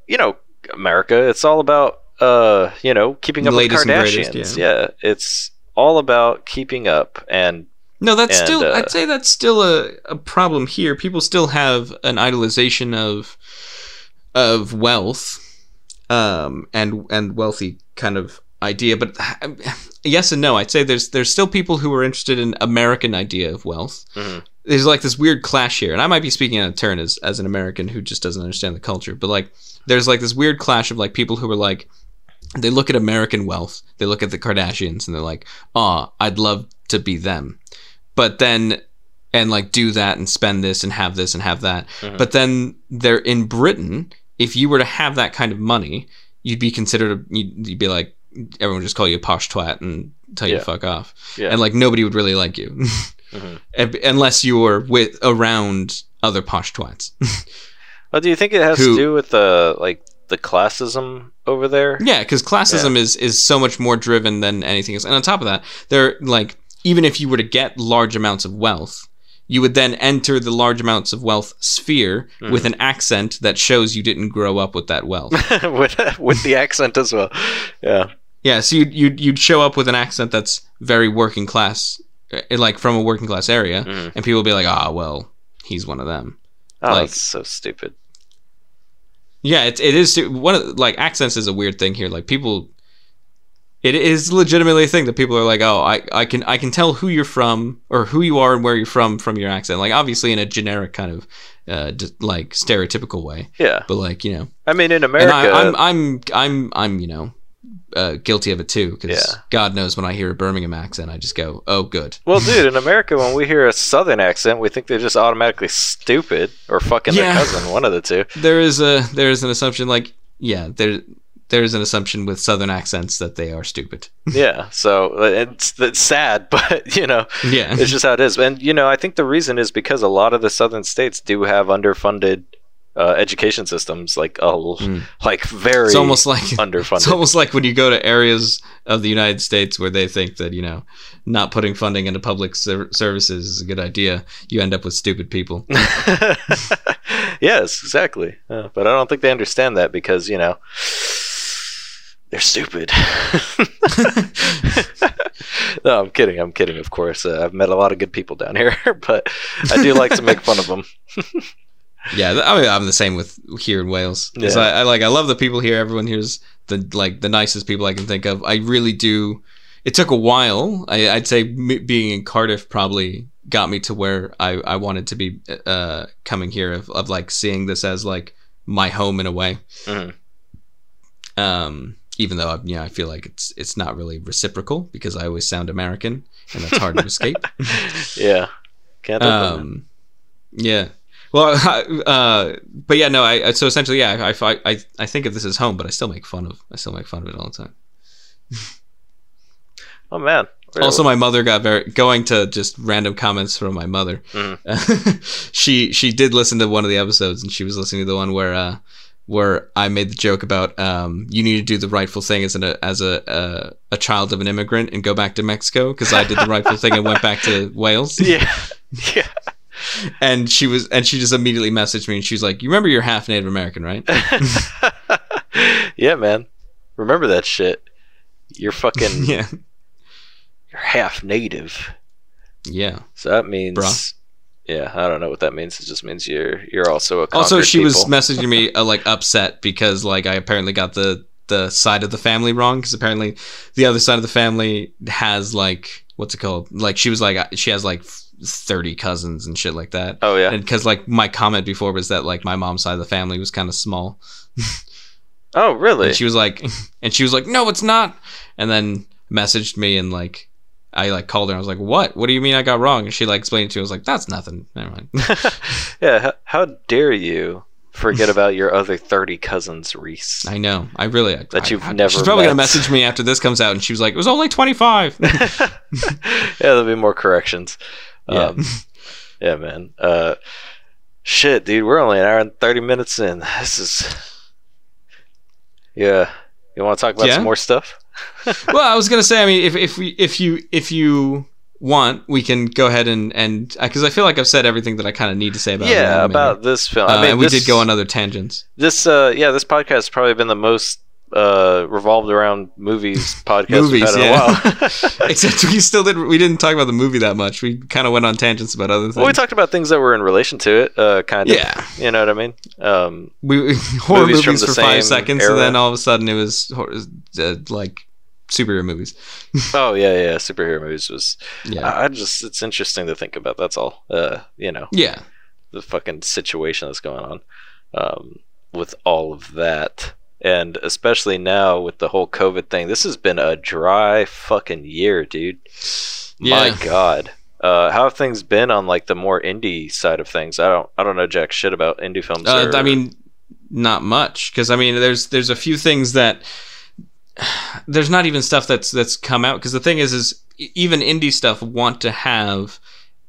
You know, America, it's all about, uh, you know, keeping up with the Kardashians. Greatest, yeah. yeah, it's all about keeping up and no, that's and, still uh, I'd say that's still a, a problem here. People still have an idolization of of wealth um and and wealthy kind of idea, but yes and no. I'd say there's there's still people who are interested in American idea of wealth. Mm-hmm. There's like this weird clash here, and I might be speaking out of turn as as an American who just doesn't understand the culture, but like there's like this weird clash of like people who are like, they look at American wealth, they look at the Kardashians, and they're like, oh, I'd love to be them, but then and like do that and spend this and have this and have that. Mm-hmm. But then they're in Britain, if you were to have that kind of money, you'd be considered a, you'd, you'd be like, everyone would just call you a posh twat and tell yeah. you to fuck off. Yeah. And like nobody would really like you. Mm-hmm. and, unless you were with around other posh twats. Well, do you think it has who, to do with the like the classism over there? Yeah, because classism yeah. is is so much more driven than anything else. And on top of that, they're like, even if you were to get large amounts of wealth, you would then enter the large amounts of wealth sphere mm. with an accent that shows you didn't grow up with that wealth. with, with the accent as well. Yeah. Yeah, so you'd, you'd, you'd show up with an accent that's very working class, like from a working class area, mm. and people would be like, ah, oh, well, he's one of them. Oh, like, that's so stupid. Yeah, it, it is. One of, like, accents is a weird thing here. Like, people... It is legitimately a thing that people are like, oh, I, I can I can tell who you're from or who you are and where you're from from your accent. Like, obviously in a generic kind of, uh, d- like, stereotypical way. Yeah. But, like, you know. I mean, in America... And I, I'm, I'm, I'm, I'm, you know... Uh, guilty of it too, because yeah. God knows when I hear a Birmingham accent, I just go, "Oh, good." Well, dude, in America, when we hear a Southern accent, we think they're just automatically stupid or fucking yeah. their cousin, one of the two. There is a there is an assumption, like yeah, there there is an assumption with Southern accents that they are stupid. Yeah, so it's it's sad, but you know, yeah, it's just how it is. And you know, I think the reason is because a lot of the Southern states do have underfunded. Uh, education systems, like oh, mm. like very it's almost like underfunded. It's almost like when you go to areas of the United States where they think that, you know, not putting funding into public ser- services is a good idea, you end up with stupid people. Yes, exactly. Uh, but I don't think they understand that because, you know, they're stupid. No, I'm kidding. I'm kidding, of course. Uh, I've met a lot of good people down here, but I do like to make fun of them. Yeah, I mean, I'm the same with here in Wales. Yeah. I, I like, I love the people here. Everyone here's the like the nicest people I can think of. I really do. It took a while. I, I'd say m- being in Cardiff probably got me to where I, I wanted to be uh, coming here of, of like seeing this as like my home in a way. Mm-hmm. Um, even though I, you know, I feel like it's it's not really reciprocal because I always sound American and that's hard to escape. Yeah, can't help um, that. Yeah. Well, uh, but yeah, no. I so essentially, yeah. I, I I think of this as home, but I still make fun of. I still make fun of it all the time. Oh man! Really? Also, my mother got very going to just random comments from my mother. Mm. she she did listen to one of the episodes, and she was listening to the one where uh, where I made the joke about um, you need to do the rightful thing as an as a uh, a child of an immigrant and go back to Mexico because I did the rightful thing and went back to Wales. Yeah. Yeah. And she was, and she just immediately messaged me, and she's like, "You remember you're half Native American, right?" Yeah, man. Remember that shit. You're fucking yeah. You're half Native. Yeah. So that means, bruh. Yeah, I don't know what that means. It just means you're you're also a. Also, she people. was messaging me uh, like upset because like I apparently got the the side of the family wrong because apparently the other side of the family has like what's it called? Like she was like she has like. thirty cousins and shit like that. Oh yeah, and because like my comment before was that like my mom's side of the family was kind of small. Oh really? And she was like, and she was like, no, it's not. And then messaged me and like, I like called her. And I was like, what? What do you mean I got wrong? And she like explained it to me. I was like, that's nothing. Never mind. Yeah. How, how dare you forget about your other thirty cousins, Reese? I know. I really I, that you've I, never. She's probably met. Gonna message me after this comes out, and she was like, it was only twenty-five. Yeah, there'll be more corrections. Yeah. Um, yeah, man. Uh, shit, dude. We're only an hour and thirty minutes in. This is. Yeah, you want to talk about yeah. some more stuff? Well, I was gonna say. I mean, if if we if you if you want, we can go ahead and and because I feel like I've said everything that I kind of need to say about yeah Re-Animator. about this film. I mean, uh, and this, we did go on other tangents. This uh yeah, this podcast has probably been the most uh, revolved around movies podcast movies, we've had in yeah. a while. Except we still didn't we didn't talk about the movie that much. We kind of went on tangents about other things. Well, we talked about things that were in relation to it, uh, kind of. Yeah. You know what I mean? Um, we horror movies, movies for five seconds, era. and then all of a sudden it was uh, like superhero movies. oh yeah, yeah. Superhero movies was. Yeah. I, I just it's interesting to think about. That's all. Uh, you know. Yeah. The fucking situation that's going on. Um, with all of that, and especially now with the whole COVID thing, this has been a dry fucking year, dude. Yeah. My God, uh, how have things been on like the more indie side of things? I don't, I don't know jack shit about indie films. Uh, or... I mean, not much, because I mean, there's there's a few things that there's not even stuff that's that's come out, because the thing is, is even indie stuff want to have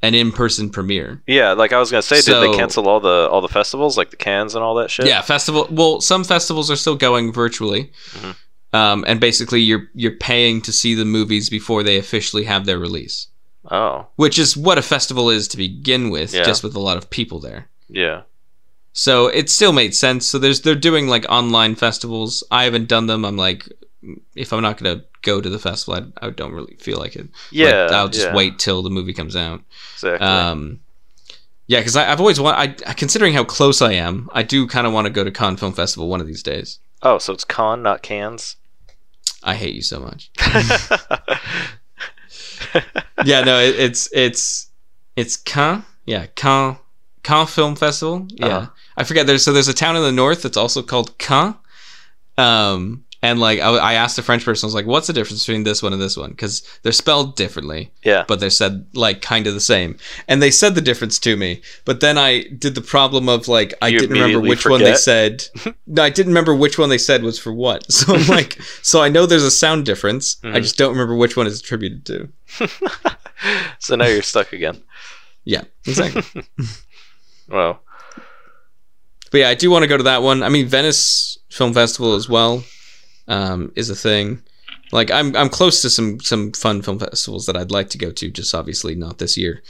an in-person premiere. Yeah, like I was gonna say, so, did they cancel all the all the festivals, like the Cannes and all that shit? Yeah, festival. Well, some festivals are still going virtually, mm-hmm. um, and basically you're you're paying to see the movies before they officially have their release. Oh, which is what a festival is to begin with, yeah. just with a lot of people there. Yeah. So it still made sense. So there's they're doing like online festivals. I haven't done them. I'm like, if I'm not gonna go to the festival, I, I don't really feel like it. Yeah, like, I'll just yeah. wait till the movie comes out. Exactly. Um, yeah, because I've always want. I considering how close I am, I do kind of want to go to Cannes Film Festival one of these days. Oh, so it's Cannes, not Cannes. I hate you so much. yeah, no, it, it's it's it's Cannes. Yeah, Cannes Cannes Film Festival. Yeah, uh-huh. I forget. There's so there's a town in the north that's also called Cannes. Um. And like I, I asked a French person, I was like, "What's the difference between this one and this one?" Because they're spelled differently, yeah. But they're said like kind of the same. And they said the difference to me, but then I did the problem of like I you didn't remember which forget. one they said. No, I didn't remember which one they said was for what. So I'm like, so I know there's a sound difference. Mm-hmm. I just don't remember which one is attributed to. So now you're stuck again. Yeah, exactly. Wow. But yeah, I do want to go to that one. I mean, Venice Film Festival as well. Um, is a thing. Like I'm, I'm close to some some fun film festivals that I'd like to go to. Just obviously not this year.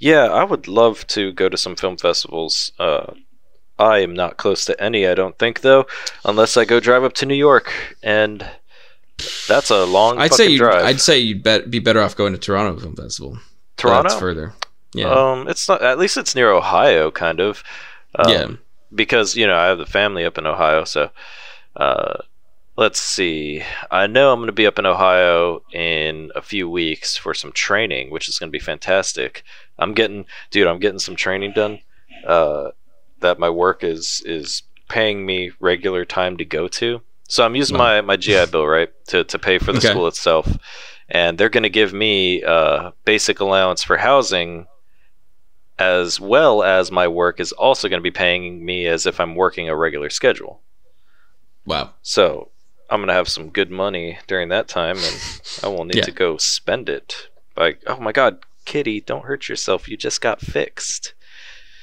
Yeah, I would love to go to some film festivals. Uh, I am not close to any. I don't think though, unless I go drive up to New York, and that's a long. I'd fucking say drive. I'd say you'd be, be better off going to Toronto Film Festival. Toronto, that's further. Yeah, um, it's not. At least it's near Ohio, kind of. Um, yeah, because you know I have the family up in Ohio, so. Uh, let's see. I know I'm going to be up in Ohio in a few weeks for some training, which is going to be fantastic. I'm getting, dude, I'm getting some training done. Uh, that my work is is paying me regular time to go to. So I'm using my my G I Bill right to to pay for the okay. school itself, and they're going to give me uh basic allowance for housing, as well as my work is also going to be paying me as if I'm working a regular schedule. Wow. So I'm gonna have some good money during that time, and I won't need yeah. to go spend it. Like, oh my God, Kitty, don't hurt yourself. You just got fixed.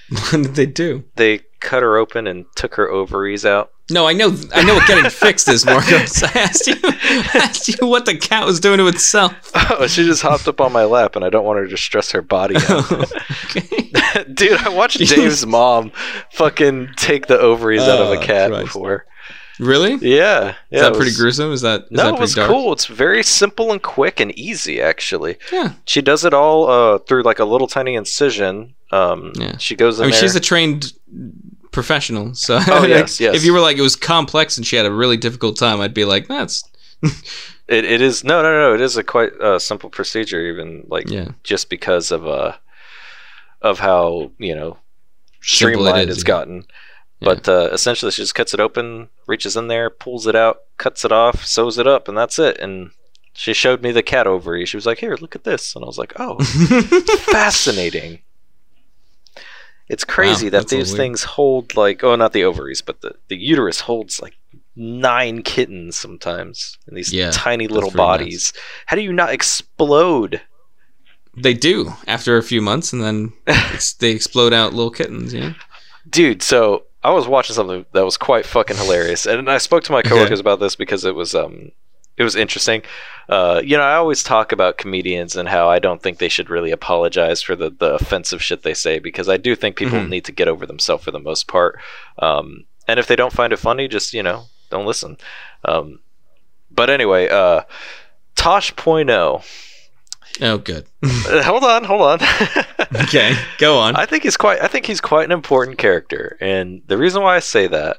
What did they do? They cut her open and took her ovaries out. No, I know, I know what getting fixed is, Marcos. I asked you, I asked you what the cat was doing to itself. Oh, she just hopped up on my lap, and I don't want her to stress her body out. Okay. Dude, I watched Dave's mom fucking take the ovaries oh, out of a cat Christ. before. Really? Yeah. yeah. Is that was, pretty gruesome? Is that is no? That pretty it was dark? Cool. It's very simple and quick and easy, actually. Yeah. She does it all uh, through like a little tiny incision. Um, yeah. She goes in I mean, there. She's a trained professional, so oh, yes, yes. If you were like it was complex and she had a really difficult time, I'd be like, that's. it it is no no no. It is a quite uh, simple procedure, even like yeah. just because of uh of how you know streamlined it is, it's yeah. gotten. But uh, essentially, she just cuts it open, reaches in there, pulls it out, cuts it off, sews it up, and that's it. And she showed me the cat ovary. She was like, "Here, look at this," and I was like, "Oh, fascinating." It's crazy wow, that these weird. things hold like oh, not the ovaries, but the, the uterus holds like nine kittens sometimes in these yeah, tiny little bodies. Nice. How do you not explode? They do after a few months, and then it's, they explode out little kittens. Yeah, dude. So. I was watching something that was quite fucking hilarious, and I spoke to my coworkers okay. about this because it was um, it was interesting. Uh, you know, I always talk about comedians and how I don't think they should really apologize for the, the offensive shit they say, because I do think people mm-hmm. need to get over themselves for the most part. Um, and if they don't find it funny, just you know, don't listen. Um, but anyway, uh, Tosh point oh. Oh, good. hold on, hold on. Okay, go on. I think he's quite. I think he's quite an important character, and the reason why I say that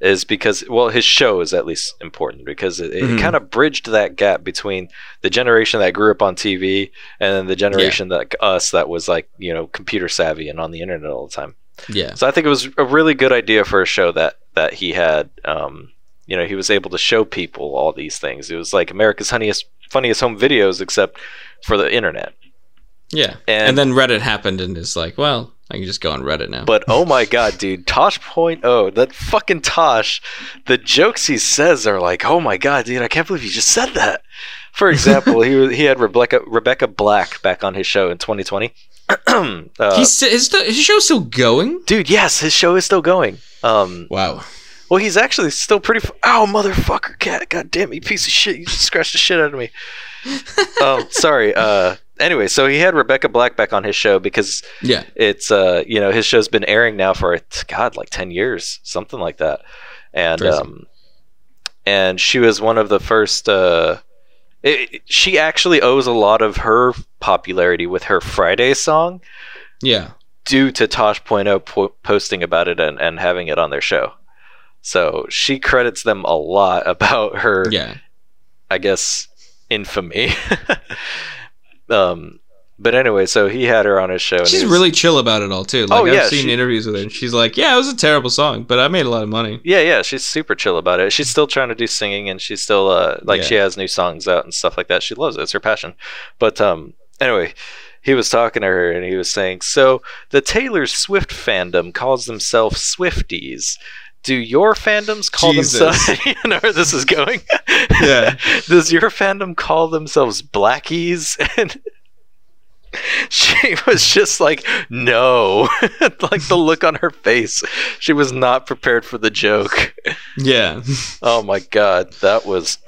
is because, well, his show is at least important because it, it mm-hmm. kind of bridged that gap between the generation that grew up on T V and then the generation yeah. that us that was like, you know, computer savvy and on the internet all the time. Yeah. So I think it was a really good idea for a show that that he had. Um, you know, he was able to show people all these things. It was like America's Funniest Funniest Home Videos, except for the internet. Yeah. And, and then Reddit happened, and it's like, well, I can just go on Reddit now. But oh my god, dude, Tosh point oh, that fucking Tosh, the jokes he says are like, oh my god, dude, I can't believe you just said that. For example, he was, he had Rebecca Rebecca Black back on his show in twenty twenty. uh, He's, his, his show's still going? Dude, yes, his show is still going. Um, wow. Well, he's actually still pretty... F- Ow, motherfucker, cat. God damn you, piece of shit. You just scratched the shit out of me. um, sorry. Uh, anyway, so he had Rebecca Black back on his show because yeah. it's, uh, you know, his show's been airing now for, God, like ten years, something like that. And um, and she was one of the first... Uh, it, it, she actually owes a lot of her popularity with her Friday song. Yeah. Due to Tosh point oh po- posting about it and, and having it on their show. So she credits them a lot about her, yeah. I guess, infamy. um, but anyway, so he had her on his show. And she's was... really chill about it all, too. Like, oh, yeah, I've seen she... interviews with her, and she's like, yeah, it was a terrible song, but I made a lot of money. Yeah, yeah, she's super chill about it. She's still trying to do singing, and she's still, uh, like, yeah. she has new songs out and stuff like that. She loves it. It's her passion. But um, anyway... He was talking to her and he was saying, so the Taylor Swift fandom calls themselves Swifties. Do your fandoms call Jesus. themselves... you know where this is going? Yeah. Does your fandom call themselves Blackies? And she was just like, no. Like the look on her face. She was not prepared for the joke. Yeah. Oh my God. That was...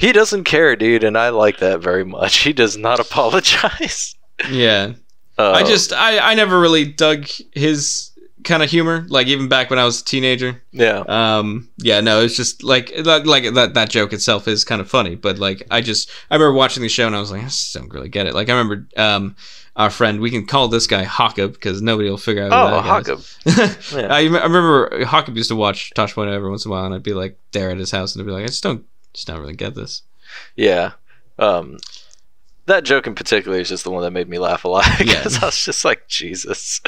He doesn't care, dude, and I like that very much. He does not apologize. Yeah. Uh, I just, I, I never really dug his kind of humor, like even back when I was a teenager. Yeah. Um. Yeah, no, it's just like, like that, that joke itself is kind of funny, but like, I just, I remember watching the show and I was like, I just don't really get it. Like, I remember um, our friend, we can call this guy Hawkub because nobody will figure out who oh, that guy is. Yeah. I, I remember Hawkub used to watch Tosh point oh every once in a while and I'd be like there at his house and I'd be like, I just don't, Just not really get this. Yeah. Um, that joke in particular is just the one that made me laugh a lot. Because yeah. I was just like, Jesus.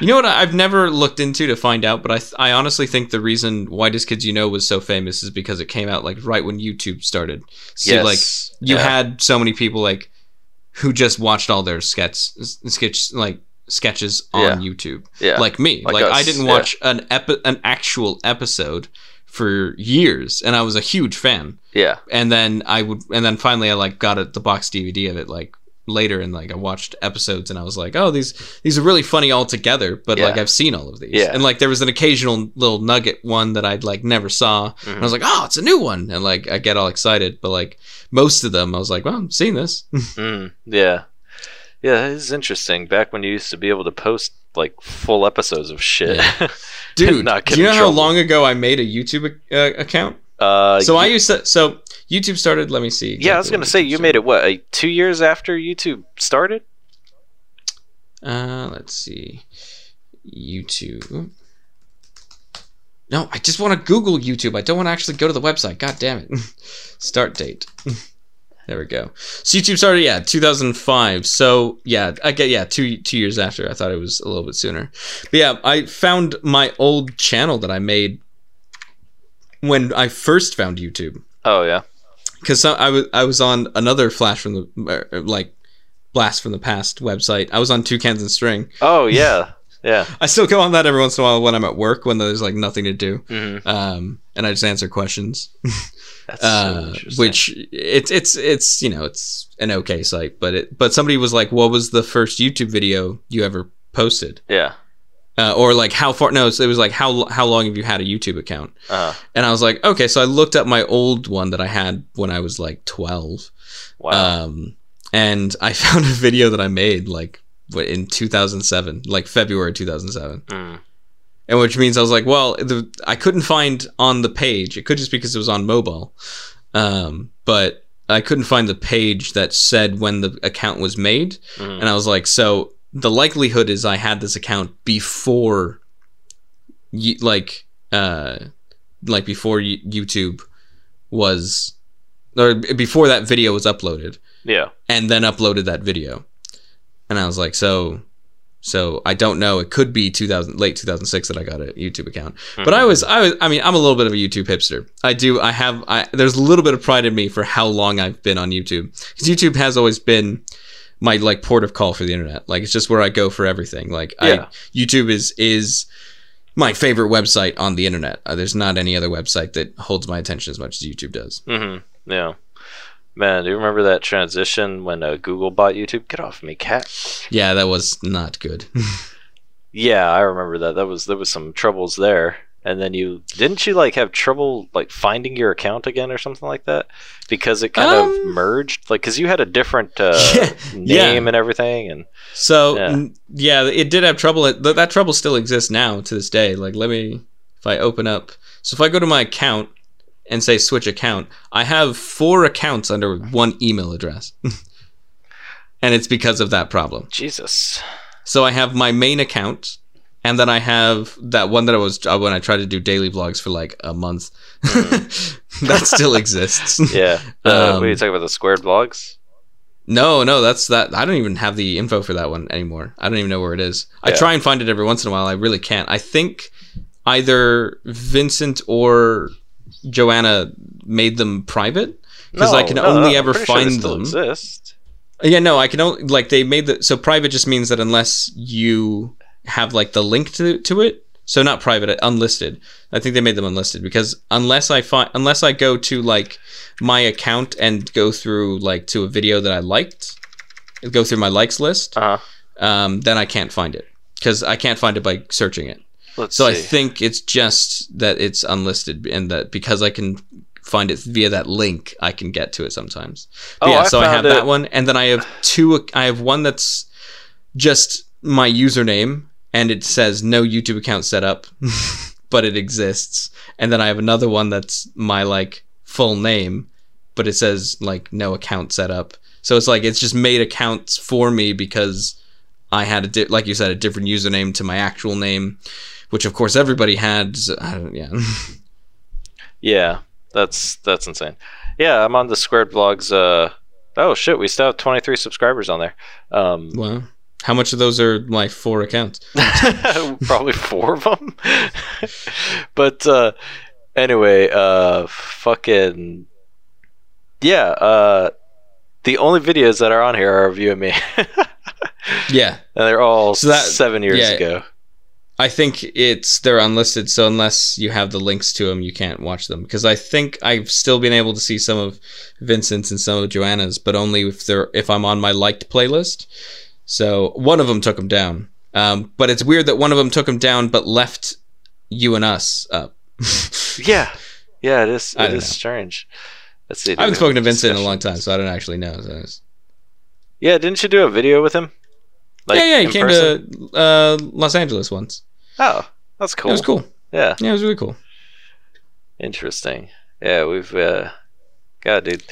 You know what I've never looked into to find out, but I th- I honestly think the reason Why Does Kids You Know was so famous is because it came out like right when YouTube started. So yes. like you yeah. had so many people like who just watched all their sketches, sketch like sketches on yeah. YouTube. Yeah. Like me. Like, like I didn't watch yeah. an epi- an actual episode for years, and I was a huge fan. Yeah. And then I would, and then finally I like got a, the box D V D of it like later, and like I watched episodes, and I was like, oh, these these are really funny all together. But yeah. like I've seen all of these, yeah. and like there was an occasional little nugget one that I'd like never saw, mm-hmm. and I was like, oh, it's a new one, and like I get all excited. But like most of them, I was like, well, I'm seeing this. mm, yeah, yeah, it's interesting. Back when you used to be able to post like full episodes of shit. Yeah. Dude, do you know how long ago I made a YouTube uh, account? Uh, so you, I used to, so YouTube started, let me see. Exactly yeah, I was going to say you started. Made it what? Like two years after YouTube started? Uh, let's see. YouTube. No, I just want to Google YouTube. I don't want to actually go to the website. God damn it. Start date. There we go. So YouTube started, yeah, two thousand five. So yeah, I get yeah, two two years after. I thought it was a little bit sooner. But yeah, I found my old channel that I made when I first found YouTube. Oh yeah, because I was I was on another Flash from the like Blast from the Past website. I was on Two Cans and String. Oh yeah. Yeah, I still go on that every once in a while when I'm at work when there's like nothing to do, mm-hmm. um, and I just answer questions. That's uh, so interesting. Which it's it's it's you know it's an okay site, but it but somebody was like, "What was the first YouTube video you ever posted?" Yeah, uh, or like how far? No, so it was like how how long have you had a YouTube account? Uh-huh. And I was like, okay, so I looked up my old one that I had when I was like twelve. Wow. Um, and I found a video that I made like. in two thousand seven, like February two thousand seven, mm. And which means I was like, well, the, I couldn't find on the page. It could just be because it was on mobile. Um, but I couldn't find the page that said when the account was made. Mm-hmm. And I was like, so the likelihood is I had this account before, y- like, uh, like before y- YouTube was, or before that video was uploaded. Yeah. And then uploaded that video. And I was like, so... So I don't know. It could be two thousand, late two thousand six that I got a YouTube account. But I was, I was, I mean, I'm a little bit of a YouTube hipster. I do, I have, I, there's a little bit of pride in me for how long I've been on YouTube. Because YouTube has always been my, like, port of call for the internet. Like, it's just where I go for everything. Like, yeah. I, YouTube is, is my favorite website on the internet. Uh, there's not any other website that holds my attention as much as YouTube does. Mm-hmm. Yeah. Man, do you remember that transition when uh, Google bought YouTube? Get off me, cat. Yeah, that was not good. Yeah, I remember that. That was, there was some troubles there. And then you... Didn't you, like, have trouble, like, finding your account again or something like that? Because it kind um, of merged? Like, because you had a different uh, yeah, name yeah. and everything. And So, yeah. yeah, it did have trouble. That trouble still exists now to this day. Like, let me... If I open up... So if I go to my account... and say switch account, I have four accounts under one email address. And it's because of that problem. Jesus. So I have my main account, and then I have that one that I was, when I tried to do daily vlogs for like a month. Mm. That still exists. Yeah. Uh, um, what are you talking about, the squared vlogs? No, no, that's that. I don't even have the info for that one anymore. I don't even know where it is. Yeah. I try and find it every once in a while. I really can't. I think either Vincent or... Joanna made them private because no, I can no, only no, ever find sure them. Exist. Yeah, no, I can only like they made the so private just means that unless you have like the link to to it, so not private, unlisted. I think they made them unlisted because unless I find unless I go to like my account and go through like to a video that I liked, go through my likes list, uh-huh. um, then I can't find it because I can't find it by searching it. Let's so see. I think it's just that it's unlisted and that because I can find it via that link, I can get to it sometimes. But oh, yeah, I so found I have it. That one. And then I have two. I have one that's just my username and it says no YouTube account set up, but it exists. And then I have another one that's my like full name, but it says like no account set up. So it's like it's just made accounts for me because I had, a di- like you said, a different username to my actual name. Which of course everybody had. So I don't, yeah, yeah, that's that's insane. Yeah, I'm on the Squared Vlogs. Uh, oh shit, we still have twenty-three subscribers on there. Um, wow, how much of those are my four accounts? Probably four of them. But uh, anyway, uh, fucking yeah. Uh, the only videos that are on here are of you and me. Yeah, and they're all so that, seven years yeah. ago. I think it's they're unlisted, so unless you have the links to them, you can't watch them. Because I think I've still been able to see some of Vincent's and some of Joanna's, but only if they're if I'm on my liked playlist. So one of them took them down, um, but it's weird that one of them took them down, but left you and us up. yeah, yeah, it is. It is know. strange. Let's see. I haven't spoken to Vincent in a long time, so I don't actually know. So it's... Yeah, didn't you do a video with him? Like yeah, yeah, he came person? to uh, Los Angeles once. Oh, that's cool. It was cool. Yeah. Yeah, it was really cool. Interesting. Yeah, we've... Uh... God, dude.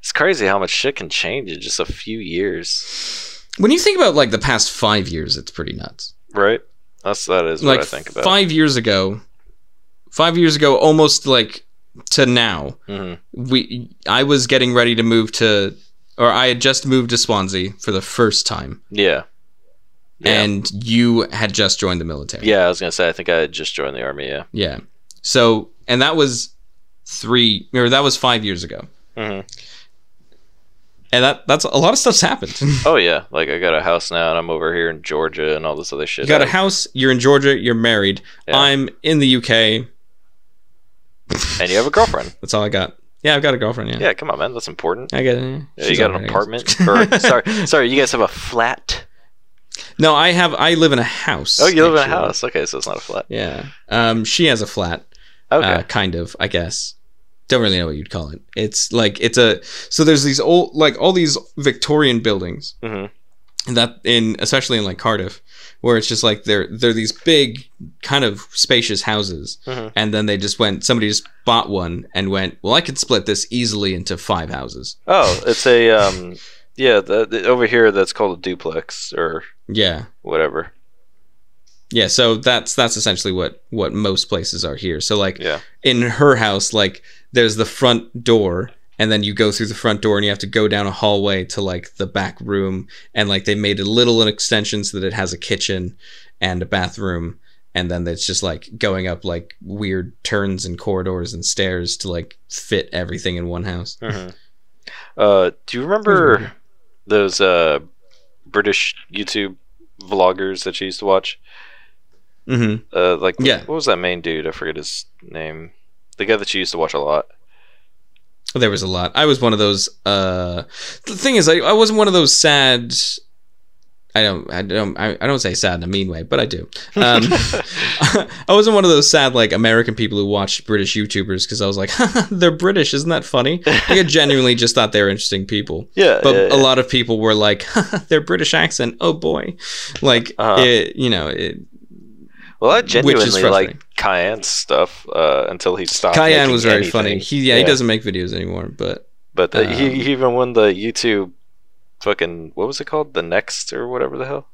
It's crazy how much shit can change in just a few years. When you think about, like, the past five years, it's pretty nuts. Right? That's, that is like, what I think about. Five years ago, five years ago, almost, like, to now, mm-hmm. we I was getting ready to move to... Or I had just moved to Swansea for the first time. Yeah. Yeah. And you had just joined the military. Yeah, I was going to say, I think I had just joined the army, yeah. Yeah. So, and that was three, or that was five years ago. Mm-hmm. And that that's a lot of stuff's happened. Oh, yeah. Like, I got a house now, and I'm over here in Georgia and all this other shit. You got I... a house, you're in Georgia, you're married. Yeah. I'm in the U K. And you have a girlfriend. That's all I got. Yeah, I've got a girlfriend, yeah. Yeah, come on, man. That's important. I get it. Yeah, you got an right, apartment? Or, sorry, sorry, you guys have a flat? No, I have. I live in a house. Oh, you live actually. in a house. Okay, so it's not a flat. Yeah. Um, she has a flat. Okay. Uh, kind of, I guess. Don't really know what you'd call it. It's like, it's a, so there's these old, like all these Victorian buildings. Mm-hmm. that in, especially in like Cardiff, where it's just like they're they're these big kind of spacious houses, uh-huh. and then they just went somebody just bought one and went, well, I could split this easily into five houses. Oh, it's a um, yeah, the, the, over here that's called a duplex or yeah, whatever. Yeah, so that's that's essentially what what most places are here. So like yeah. in her house, like there's the front door. And then you go through the front door and you have to go down a hallway to like the back room. And like they made a little an extension so that it has a kitchen and a bathroom. And then it's just like going up like weird turns and corridors and stairs to like fit everything in one house. Mm-hmm. uh, do you remember those uh, British YouTube vloggers that you used to watch? Mm-hmm. Uh, like yeah. what was that main dude? I forget his name. The guy that you used to watch a lot. There was a lot. I was one of those. Uh, the thing is, I, I wasn't one of those sad. I don't. I don't. I, I don't say sad in a mean way, but I do. Um, I wasn't one of those sad like American people who watched British YouTubers because I was like, they're British, isn't that funny? Like, I genuinely just thought they were interesting people. Yeah. But yeah, yeah. a lot of people were like, their British accent. Oh boy, like uh-huh. it. You know it. Well, I genuinely like Kyan's stuff uh, until he stopped. Kyan was very anything. funny. He yeah, yeah, he doesn't make videos anymore, but but the, um, he, he even won the YouTube fucking what was it called? The Next or whatever the hell.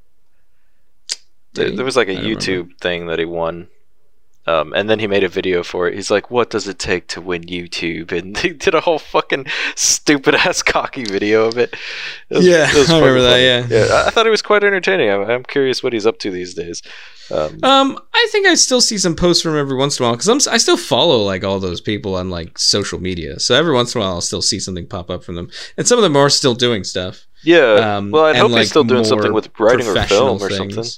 There, there was like a YouTube remember. thing that he won, um, and then he made a video for it. He's like, "What does it take to win YouTube?" And he did a whole fucking stupid ass cocky video of it. it was, yeah, it was I remember that. Funny. Yeah, yeah. I, I thought it was quite entertaining. I'm, I'm curious what he's up to these days. Um, um, I think I still see some posts from him every once in a while because I'm I still follow like all those people on like social media. So every once in a while, I'll still see something pop up from them, and some of them are still doing stuff. Yeah. Um, well, I hope like, he's still doing something with writing or film or things. something.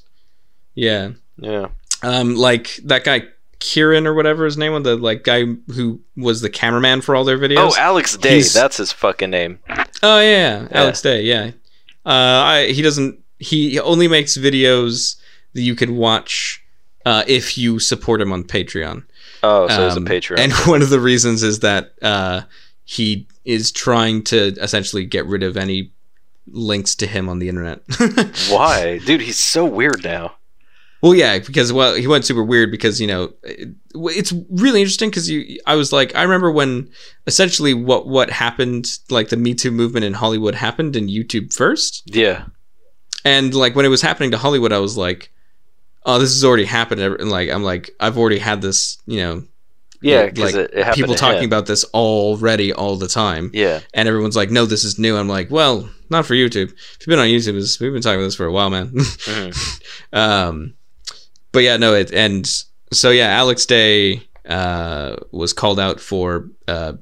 Yeah. Yeah. Um, like that guy Kieran or whatever his name was, the like guy who was the cameraman for all their videos. Oh, Alex Day. He's... That's his fucking name. Oh yeah, yeah. Alex Day. Yeah. Uh, I he doesn't. He only makes videos that you can watch uh, if you support him on Patreon. Oh, so there's um, a Patreon. And one of the reasons is that uh, he is trying to essentially get rid of any links to him on the internet. Why? Dude, he's so weird now. Well, yeah, because well, he went super weird because, you know, it, it's really interesting because you. I was like, I remember when essentially what, what happened, like the Me Too movement in Hollywood happened in YouTube first. Yeah. And like when it was happening to Hollywood, I was like, oh, this has already happened. And like, I'm like, I've already had this, you know, yeah, like it, it people talking him. about this already all the time. Yeah. And everyone's like, no, this is new. I'm like, well, not for YouTube. If you've been on YouTube, we've been talking about this for a while, man. Mm-hmm. um, but yeah, no, it, and so yeah, Alex Day, uh, was called out for, uh,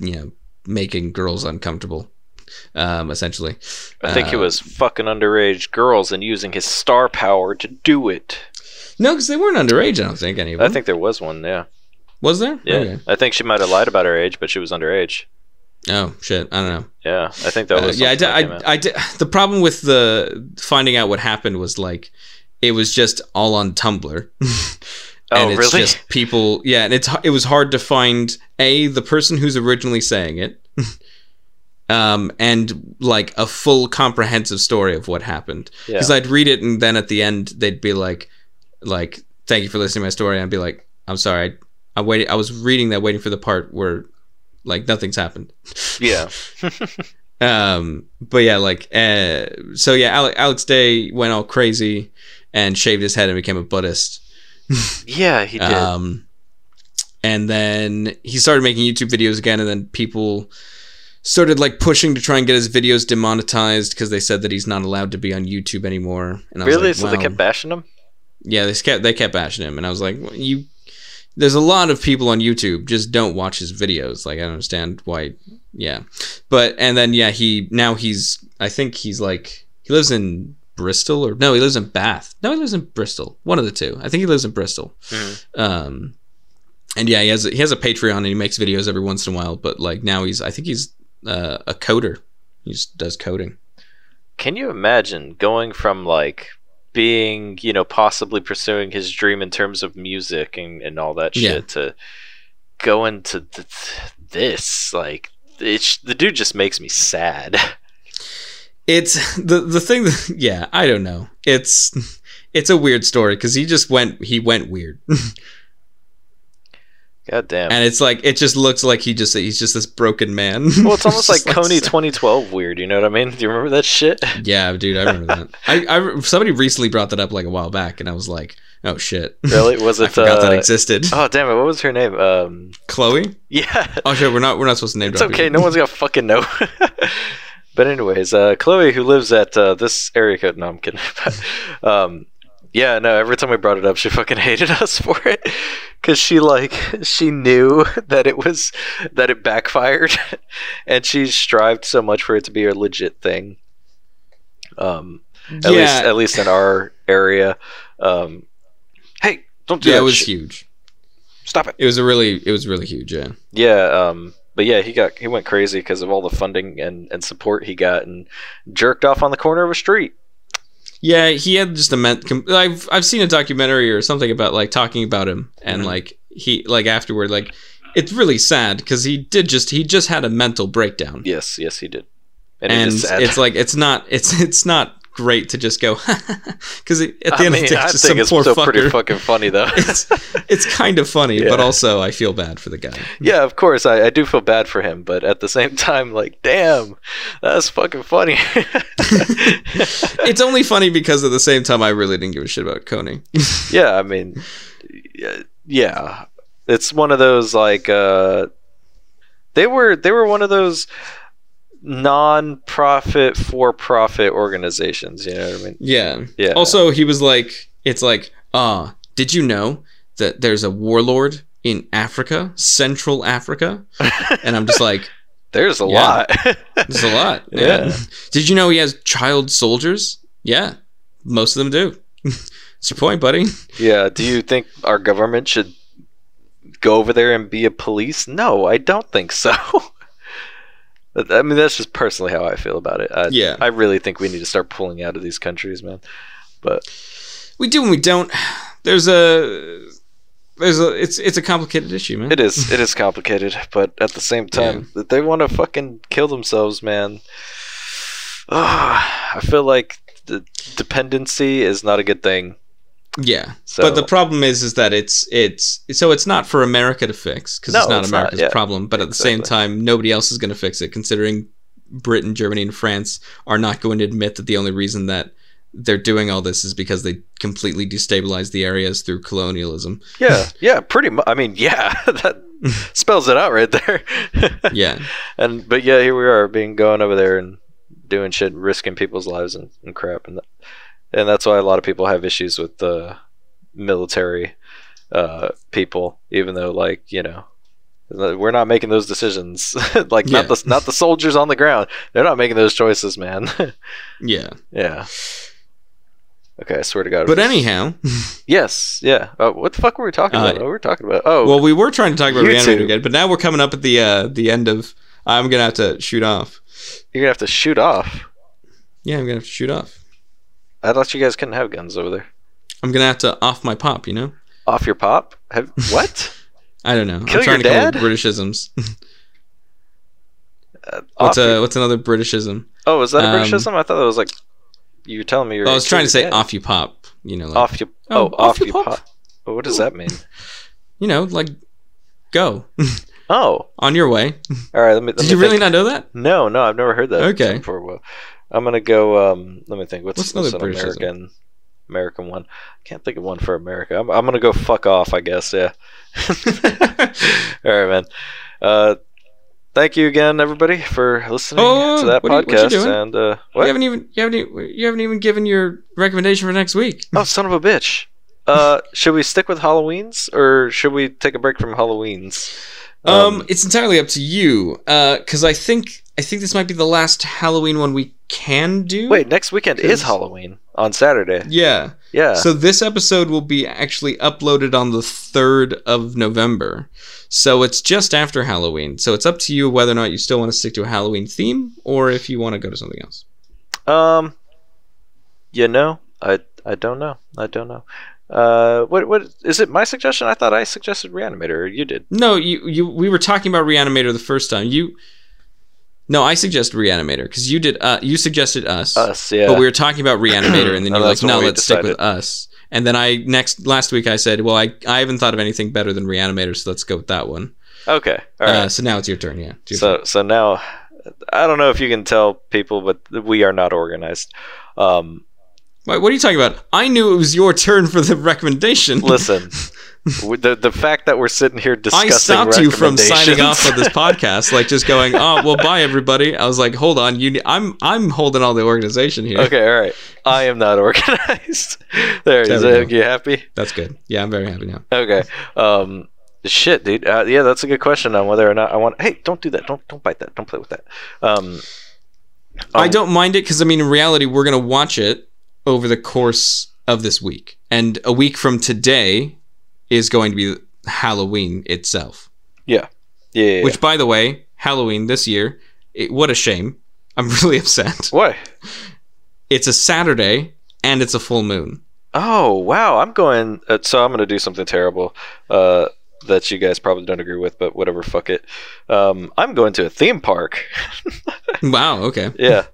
you know, making girls uncomfortable. Um, essentially, I think uh, he was fucking underage girls and using his star power to do it. No, because they weren't underage. I don't think any of them. I think there was one. Yeah, was there? Yeah, okay. I think she might have lied about her age, but she was underage. Oh shit! I don't know. Yeah, I think that was. Uh, yeah, I did, I, I did. The problem with the finding out what happened was like it was just all on Tumblr. And oh, it's really? Just people. Yeah, and it's it was hard to find a the person who's originally saying it. Um, and like a full comprehensive story of what happened. Because yeah. I'd read it and then at the end they'd be like, like, thank you for listening to my story. And I'd be like, I'm sorry. I, I waited. I was reading that waiting for the part where like nothing's happened. Yeah. um, but yeah, like, uh, so yeah, Alex, Alex Day went all crazy and shaved his head and became a Buddhist. Yeah, he did. Um, and then he started making YouTube videos again and then people... started like pushing to try and get his videos demonetized because they said that he's not allowed to be on YouTube anymore. And I really? Was like, wow. So they kept bashing him? Yeah, they kept they kept bashing him, and I was like, well, "You, there's a lot of people on YouTube just don't watch his videos. Like, I don't understand why." Yeah, but and then yeah, he now he's I think he's like he lives in Bristol or no, he lives in Bath. No, he lives in Bristol. One of the two. I think he lives in Bristol. Mm-hmm. Um, and yeah, he has a, he has a Patreon and he makes videos every once in a while. But like now he's I think he's Uh, a coder. He just does coding. Can you imagine going from like being, you know, possibly pursuing his dream in terms of music and, and all that shit yeah. to going to th- this? Like, it's, the dude just makes me sad. it's the the thing that, yeah, I don't know. It's it's a weird story because he just went he went weird. God damn. And it's like it just looks like he just he's just this broken man. Well, it's almost it's like Coney like, twenty twelve weird, you know what I mean? Do you remember that shit? Yeah, dude, I remember that. I, I somebody recently brought that up like a while back and I was like, "Oh shit." Really? Was it I forgot uh, that existed. Oh, damn it. What was her name? Um Chloe? Yeah. Oh shit, we're not we're not supposed to name drop. It's okay. No one's going to fucking know. But anyways, uh Chloe, who lives at uh, this area code, no, I'm kidding. But, um yeah, no, every time we brought it up, she fucking hated us for it. Because she, like, she knew that it was, that it backfired. And she strived so much for it to be a legit thing. Um, at, yeah. least, at least in our area. Um, hey, don't do yeah, that Yeah, it was shit. huge. Stop it. It was a really, it was really huge, yeah. Yeah, um... But yeah, he got he went crazy because of all the funding and, and support he got, and jerked off on the corner of a street. Yeah, he had just a meant. I've I've seen a documentary or something about like talking about him, and mm-hmm. like he like afterward, like it's really sad because he did just he just had a mental breakdown. Yes, yes, he did, and, and it's, it's like it's not it's it's not. great to just go because at the I end mean, of the day, I just think some it's poor so fucker. Pretty fucking funny though. it's, it's kind of funny, yeah. But also I feel bad for the guy. Yeah, of course I, I do feel bad for him, but at the same time, like, damn, that's fucking funny. It's only funny because at the same time I really didn't give a shit about Coney. Yeah, I mean, yeah, it's one of those like uh, they were they were one of those. non-profit for-profit organizations, you know what I mean? Yeah. Yeah. Also, he was like, it's like, ah, uh, did you know that there's a warlord in Africa, Central Africa? And I'm just like, there's a yeah, lot. There's a lot. Yeah. yeah. Did you know he has child soldiers? Yeah. Most of them do. That's your point, buddy. Yeah. Do you think our government should go over there and be a police? No, I don't think so. I mean, that's just personally how I feel about it. I, yeah. I really think we need to start pulling out of these countries, man. But we do and we don't. There's a there's a it's it's a complicated issue, man. It is. It is complicated, but at the same time, yeah. they want to fucking kill themselves, man. Oh, I feel like the dependency is not a good thing. Yeah, so. But the problem is, is that it's it's so it's not for America to fix because no, it's not it's America's not, yeah. problem. But at exactly. the same time, nobody else is going to fix it, considering Britain, Germany, and France are not going to admit that the only reason that they're doing all this is because they completely destabilized the areas through colonialism. Yeah, yeah, pretty much. I mean, yeah, that spells it out right there. Yeah, and but yeah, here we are being going over there and doing shit, risking people's lives and, and crap and. That. And that's why a lot of people have issues with the uh, military uh, people, even though, like, you know, we're not making those decisions. Like, yeah. not the not the soldiers on the ground. They're not making those choices, man. Yeah. Yeah. Okay, I swear to God. But was... anyhow. Yes, yeah. Uh, what the fuck were we talking about? Uh, what were we talking about? Oh. Well, we were trying to talk about Re-Animator again, but now we're coming up at the uh, the end of... I'm going to have to shoot off. You're going to have to shoot off? Yeah, I'm going to have to shoot off. I thought you guys couldn't have guns over there. I'm going to have to off my pop, you know? Off your pop? Have, what? I don't know. Kill I'm trying your to dad? Come up with Britishisms. uh, what's, a, your... what's another Britishism? Oh, is that a Britishism? Um, I thought that was like... You were telling me you were... I was trying to say dad. Off you pop. You know, like, off you... Oh, oh off, off you pop? pop. Well, what does that mean? You know, like... Go. Oh. On your way. All right, let me... Let Did me you think. really not know that? No, no, I've never heard that okay. before. Well, I'm gonna go. Um, let me think. What's, what's, what's another an American, American one? I can't think of one for America. I'm, I'm gonna go fuck off, I guess. Yeah. All right, man. Uh, thank you again, everybody, for listening oh, to that what podcast. Are you, what you doing? And uh, what? You haven't even you haven't you haven't even given your recommendation for next week. Oh, son of a bitch! Uh, should we stick with Halloweens or should we take a break from Halloweens? Um, um it's entirely up to you. Uh, because I think I think this might be the last Halloween one we. Can do wait next weekend cause... is Halloween on Saturday. Yeah, yeah. So this episode will be actually uploaded on the third of November, so it's just after Halloween. So it's up to you whether or not you still want to stick to a Halloween theme or if you want to go to something else. Um, you know, I I don't know, I don't know. Uh, what what is it? My suggestion? I thought I suggested Re-Animator, or you did? No, you you. We were talking about Re-Animator the first time. You. No, I suggest Re-Animator because you did. Uh, you suggested us. Us, yeah. But we were talking about Re-Animator, and then no, you were like, "No, we let's decided. stick with us." And then I next last week I said, "Well, I I haven't thought of anything better than Re-Animator, so let's go with that one." Okay. All right. Uh, so now it's your turn. Yeah. Your so turn. so now, I don't know if you can tell people, but we are not organized. Um, Wait, what are you talking about? I knew it was your turn for the recommendation. Listen. The the fact that we're sitting here discussing I stopped you from signing off of this podcast, like just going, oh well, bye everybody. I was like, hold on, you. I'm I'm holding all the organization here. Okay, all right. I am not organized. There, there is it. You happy? That's good. Yeah, I'm very happy now. Okay. Um, shit, dude. Uh, yeah, that's a good question on whether or not I want. Hey, don't do that. Don't don't bite that. Don't play with that. Um, um I don't mind it because I mean, in reality, we're gonna watch it over the course of this week, and a week from today is going to be Halloween itself. Yeah. Yeah. yeah, yeah. Which, by the way, Halloween this year, it, what a shame. I'm really upset. Why? It's a Saturday, and it's a full moon. Oh, wow. I'm going... Uh, so I'm going to do something terrible uh, that you guys probably don't agree with, but whatever, fuck it. Um, I'm going to a theme park. Wow, okay. Yeah.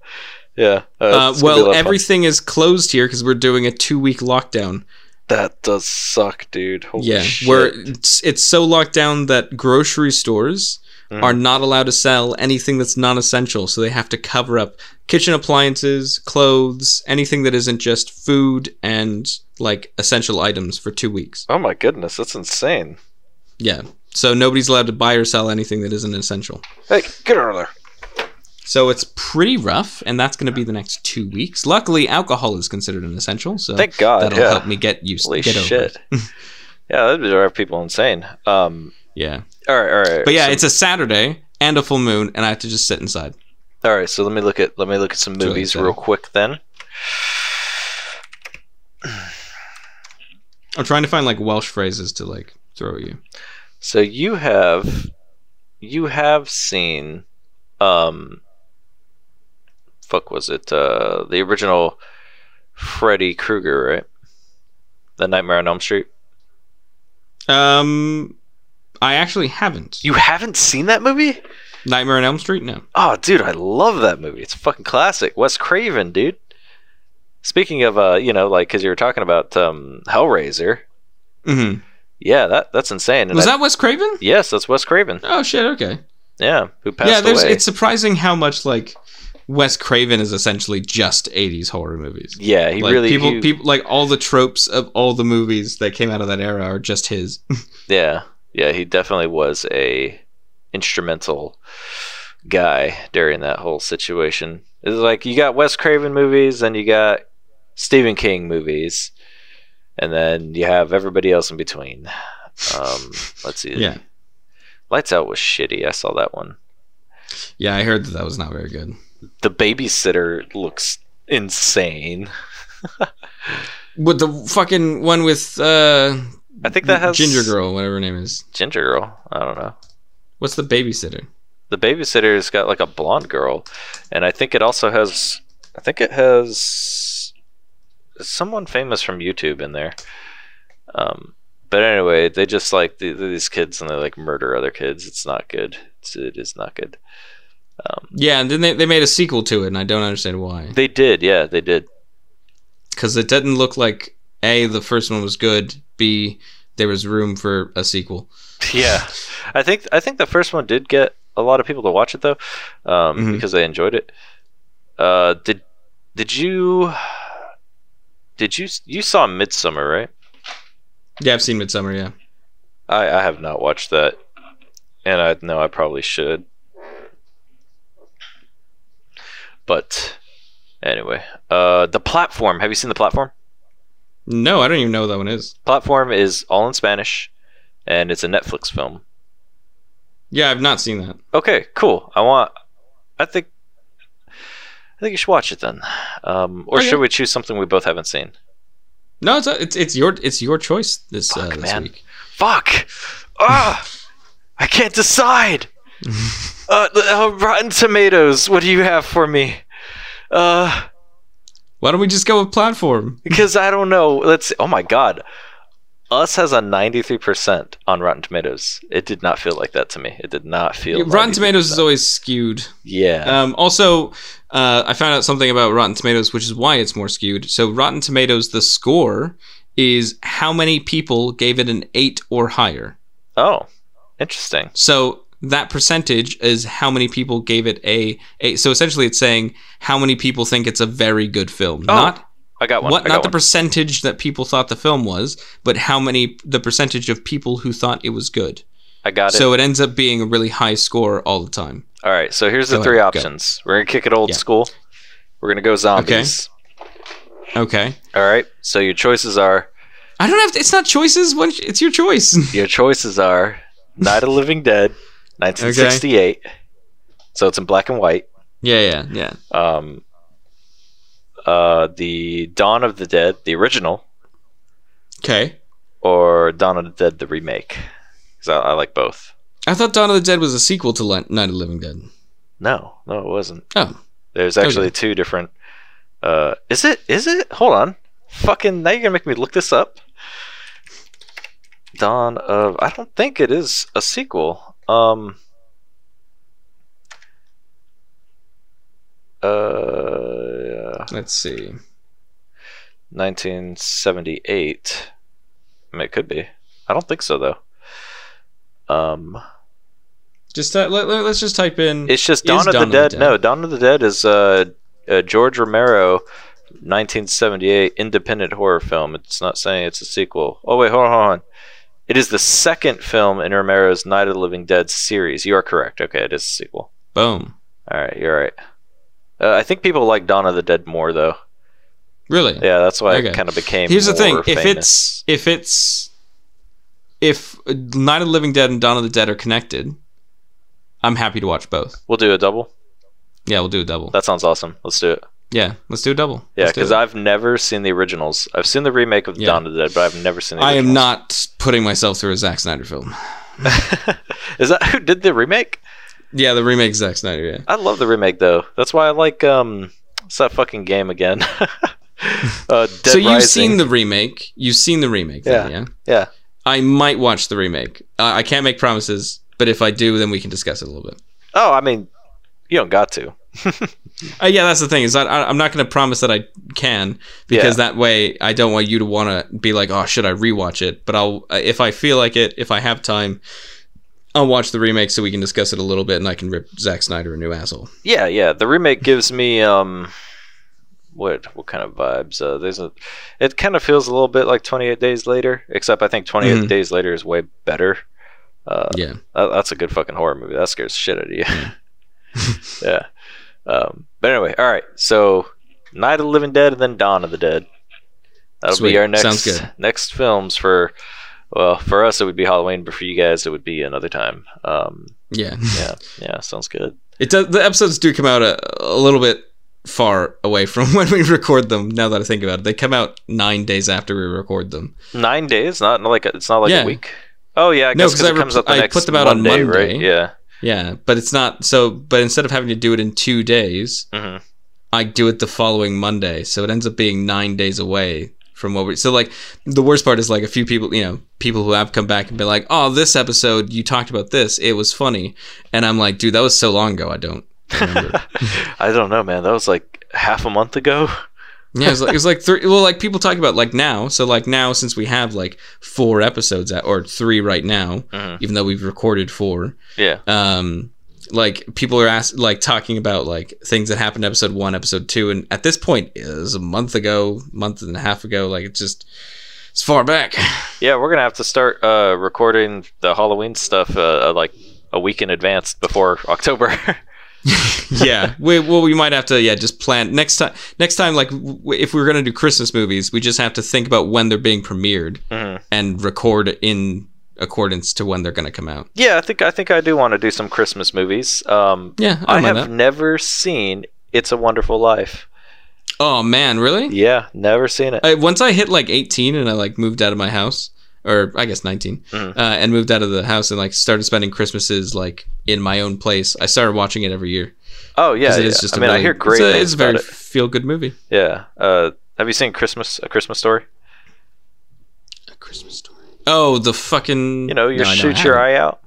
Yeah. Uh, uh, well, everything is closed here because we're doing a two-week lockdown. That does suck, dude. Holy yeah, shit. Where it's, it's so locked down that grocery stores mm. are not allowed to sell anything that's non-essential, so they have to cover up kitchen appliances, clothes, anything that isn't just food and like essential items for two weeks. Oh my goodness, that's insane. Yeah, so nobody's allowed to buy or sell anything that isn't essential. Hey, get out of there. So it's pretty rough, and that's going to be the next two weeks. Luckily, alcohol is considered an essential, so thank God, that'll yeah. help me get used to get shit. over it. Yeah, that'd be drive people insane. Um, yeah. All right, all right. But yeah, so, it's a Saturday and a full moon, and I have to just sit inside. All right, so let me look at let me look at some it's movies really real quick then. I'm trying to find like Welsh phrases to like throw at you. So you have you have seen. Um, fuck was it uh, the original Freddy Krueger, right? The Nightmare on Elm Street. Um, I actually haven't. You haven't seen that movie? Nightmare on Elm Street? No. Oh, dude, I love that movie. It's a fucking classic. Wes Craven, dude. Speaking of, uh, you know, like because you were talking about um, Hellraiser. Mm-hmm. Yeah, that that's insane. And was I, that Wes Craven? Yes, that's Wes Craven. Oh shit! Okay. Yeah, who passed yeah, there's, away. It's surprising how much like Wes Craven is essentially just eighties horror movies. Yeah, he like, really people he... people like all the tropes of all the movies that came out of that era are just his. yeah, yeah, he definitely was a instrumental guy during that whole situation. It's like you got Wes Craven movies, then you got Stephen King movies, and then you have everybody else in between. Um, let's see. Yeah. Lights Out was shitty. I saw that one. Yeah, I heard that that was not very good. The Babysitter looks insane. With the fucking one with uh, I think that has Ginger Girl, whatever her name is. Ginger Girl. I don't know. What's The Babysitter? The Babysitter's got like a blonde girl, and I think it also has. I think it has someone famous from YouTube in there. Um. But anyway, they just like the, these kids and they like murder other kids. It's not good. It's, it is not good. Um, yeah, and then they, they made a sequel to it, and I don't understand why. They did, yeah, they did. Because it didn't look like, A, the first one was good, B, there was room for a sequel. yeah. I think I think the first one did get a lot of people to watch it, though, um, mm-hmm. because they enjoyed it. Uh, did did you... Did you... You saw Midsummer, right? Yeah, I've seen Midsummer, yeah. I, I have not watched that. And I know I probably should. But anyway. Uh, The Platform. Have you seen The Platform? No, I don't even know what that one is. Platform is all in Spanish. And it's a Netflix film. Yeah, I've not seen that. Okay, cool. I want... I think... I think you should watch it then. Um, or okay. Should we choose something we both haven't seen? No, it's a, it's it's your it's your choice this Fuck, uh, this man. week. Fuck! Ah, oh, I can't decide. uh, uh, Rotten Tomatoes. What do you have for me? Uh, why don't we just go with Platform? Because I don't know. Let's. Oh my God, Us has a ninety-three percent on Rotten Tomatoes. It did not feel like that to me. It did not feel. Rotten Tomatoes is always skewed. Yeah. Um, also, uh, I found out something about Rotten Tomatoes, which is why it's more skewed. So Rotten Tomatoes, the score is how many people gave it an eight or higher. Oh, interesting. So that percentage is how many people gave it a eight. So essentially, it's saying how many people think it's a very good film, oh. not. I got one. What, I got not the one. Percentage that people thought the film was, but how many, the percentage of people who thought it was good. I got it. So it ends up being a really high score all the time. All right. So here's the go three ahead, options. Go. We're going to kick it old yeah. school. We're going to go zombies. Okay. Okay. All right. So your choices are. I don't have to. It's not choices. It's your choice. Your choices are Night of the Living Dead, nineteen sixty-eight. Okay. So it's in black and white. Yeah. Yeah. Yeah. Um, Uh, the Dawn of the Dead, the original. Okay. Or Dawn of the Dead, the remake. Because I, I like both. I thought Dawn of the Dead was a sequel to Night of the Living Dead. No, no, it wasn't. Oh. There's actually okay. two different... Uh, is it? Is it? Hold on. Fucking, now you're going to make me look this up. Dawn of... I don't think it is a sequel. Um... Uh, let's see. nineteen seventy-eight. I mean, it could be. I don't think so, though. Um, just uh, let, let, let's just type in. It's just Dawn of the Dead. No, Dawn of the Dead is uh, uh George Romero, nineteen seventy-eight independent horror film. It's not saying it's a sequel. Oh wait, hold on, hold on. It is the second film in Romero's Night of the Living Dead series. You are correct. Okay, it is a sequel. Boom. All right, you're right. Uh, I think people like Dawn of the Dead more, though. Really? Yeah, that's why okay. it kind of became. Here's the thing: if famous. it's if it's if Night of the Living Dead and Dawn of the Dead are connected, I'm happy to watch both. We'll do a double. Yeah, we'll do a double. That sounds awesome. Let's do it. Yeah, let's do a double. Yeah, because I've never seen the originals. I've seen the remake of yeah. Dawn of the Dead, but I've never seen. the originals. I am not putting myself through a Zack Snyder film. Is that who did the remake? Yeah, the remake Zack Snyder, yeah. I love the remake, though. That's why I like, um... It's that fucking game again. uh, Dead so you've Rising. seen the remake. You've seen the remake, yeah. Then, yeah? Yeah. I might watch the remake. Uh, I can't make promises, but if I do, then we can discuss it a little bit. Oh, I mean, you don't got to. uh, yeah, that's the thing. Is I, I, I'm not going to promise that I can, because yeah. that way I don't want you to want to be like, oh, should I rewatch it? But I'll if I feel like it, if I have time... I'll watch the remake so we can discuss it a little bit, and I can rip Zack Snyder a new asshole. Yeah, yeah. The remake gives me um, what what kind of vibes? Uh, there's a, it kind of feels a little bit like twenty-eight Days Later, except I think twenty-eight mm-hmm. Days Later is way better. Uh, yeah, that, that's a good fucking horror movie. That scares shit out of you. Yeah. yeah. Um, but anyway, all right. So, Night of the Living Dead, and then Dawn of the Dead. That'll Sweet. be our next next films for. Well, for us, it would be Halloween, but for you guys, it would be another time. Um, yeah. Yeah. Yeah. Sounds good. It does. The episodes do come out a, a little bit far away from when we record them. Now that I think about it, they come out nine days after we record them. Nine days? Not like a, it's not like yeah. a week. Oh yeah. I guess no, because it rep- comes out the I next put them out Monday, on Monday, right? Yeah. Yeah, but it's not so. But instead of having to do it in two days, mm-hmm. I do it the following Monday, so it ends up being nine days away. From what we so like the worst part is like a few people you know people who have come back and been like, oh, this episode you talked about this, it was funny, and I'm like, dude, that was so long ago, I don't remember. I don't know, man, that was like half a month ago. Yeah, it was like, it was like three well like people talk about like now so like now since we have like four episodes at, or three right now, mm-hmm. even though we've recorded four, yeah um like people are ask, like talking about like things that happened episode one, episode two, and at this point is a month ago, month and a half ago. Like it's just it's far back. Yeah, we're gonna have to start uh, recording the Halloween stuff uh, like a week in advance before October. yeah, we, well, we might have to yeah just plan next time. Next time, like w- if we're gonna do Christmas movies, we just have to think about when they're being premiered mm-hmm. and record in. Accordance to when they're going to come out. Yeah, I think I think I do want to do some Christmas movies. Um, yeah, I, I have that. never seen It's a Wonderful Life. Oh man, really? Yeah, never seen it. I, once I hit like eighteen and I like moved out of my house, or I guess nineteen, mm. uh, and moved out of the house and like started spending Christmases like in my own place. I started watching it every year. Oh yeah, it yeah. Is just I mean, really, I hear great. It's a, it's a very it. feel good movie. Yeah. Uh, have you seen Christmas? A Christmas Story. A Christmas Story. Oh, the fucking... You know, you no, shoot your eye out?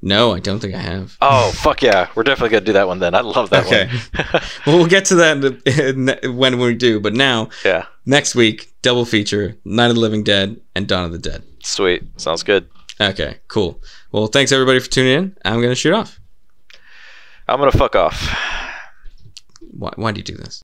No, I don't think I have. Oh, fuck yeah. We're definitely going to do that one then. I love that okay. one. Well, we'll get to that when we do. But now, yeah. next week, double feature, Night of the Living Dead and Dawn of the Dead. Sweet. Sounds good. Okay, cool. Well, thanks everybody for tuning in. I'm going to shoot off. I'm going to fuck off. Why, why do you do this?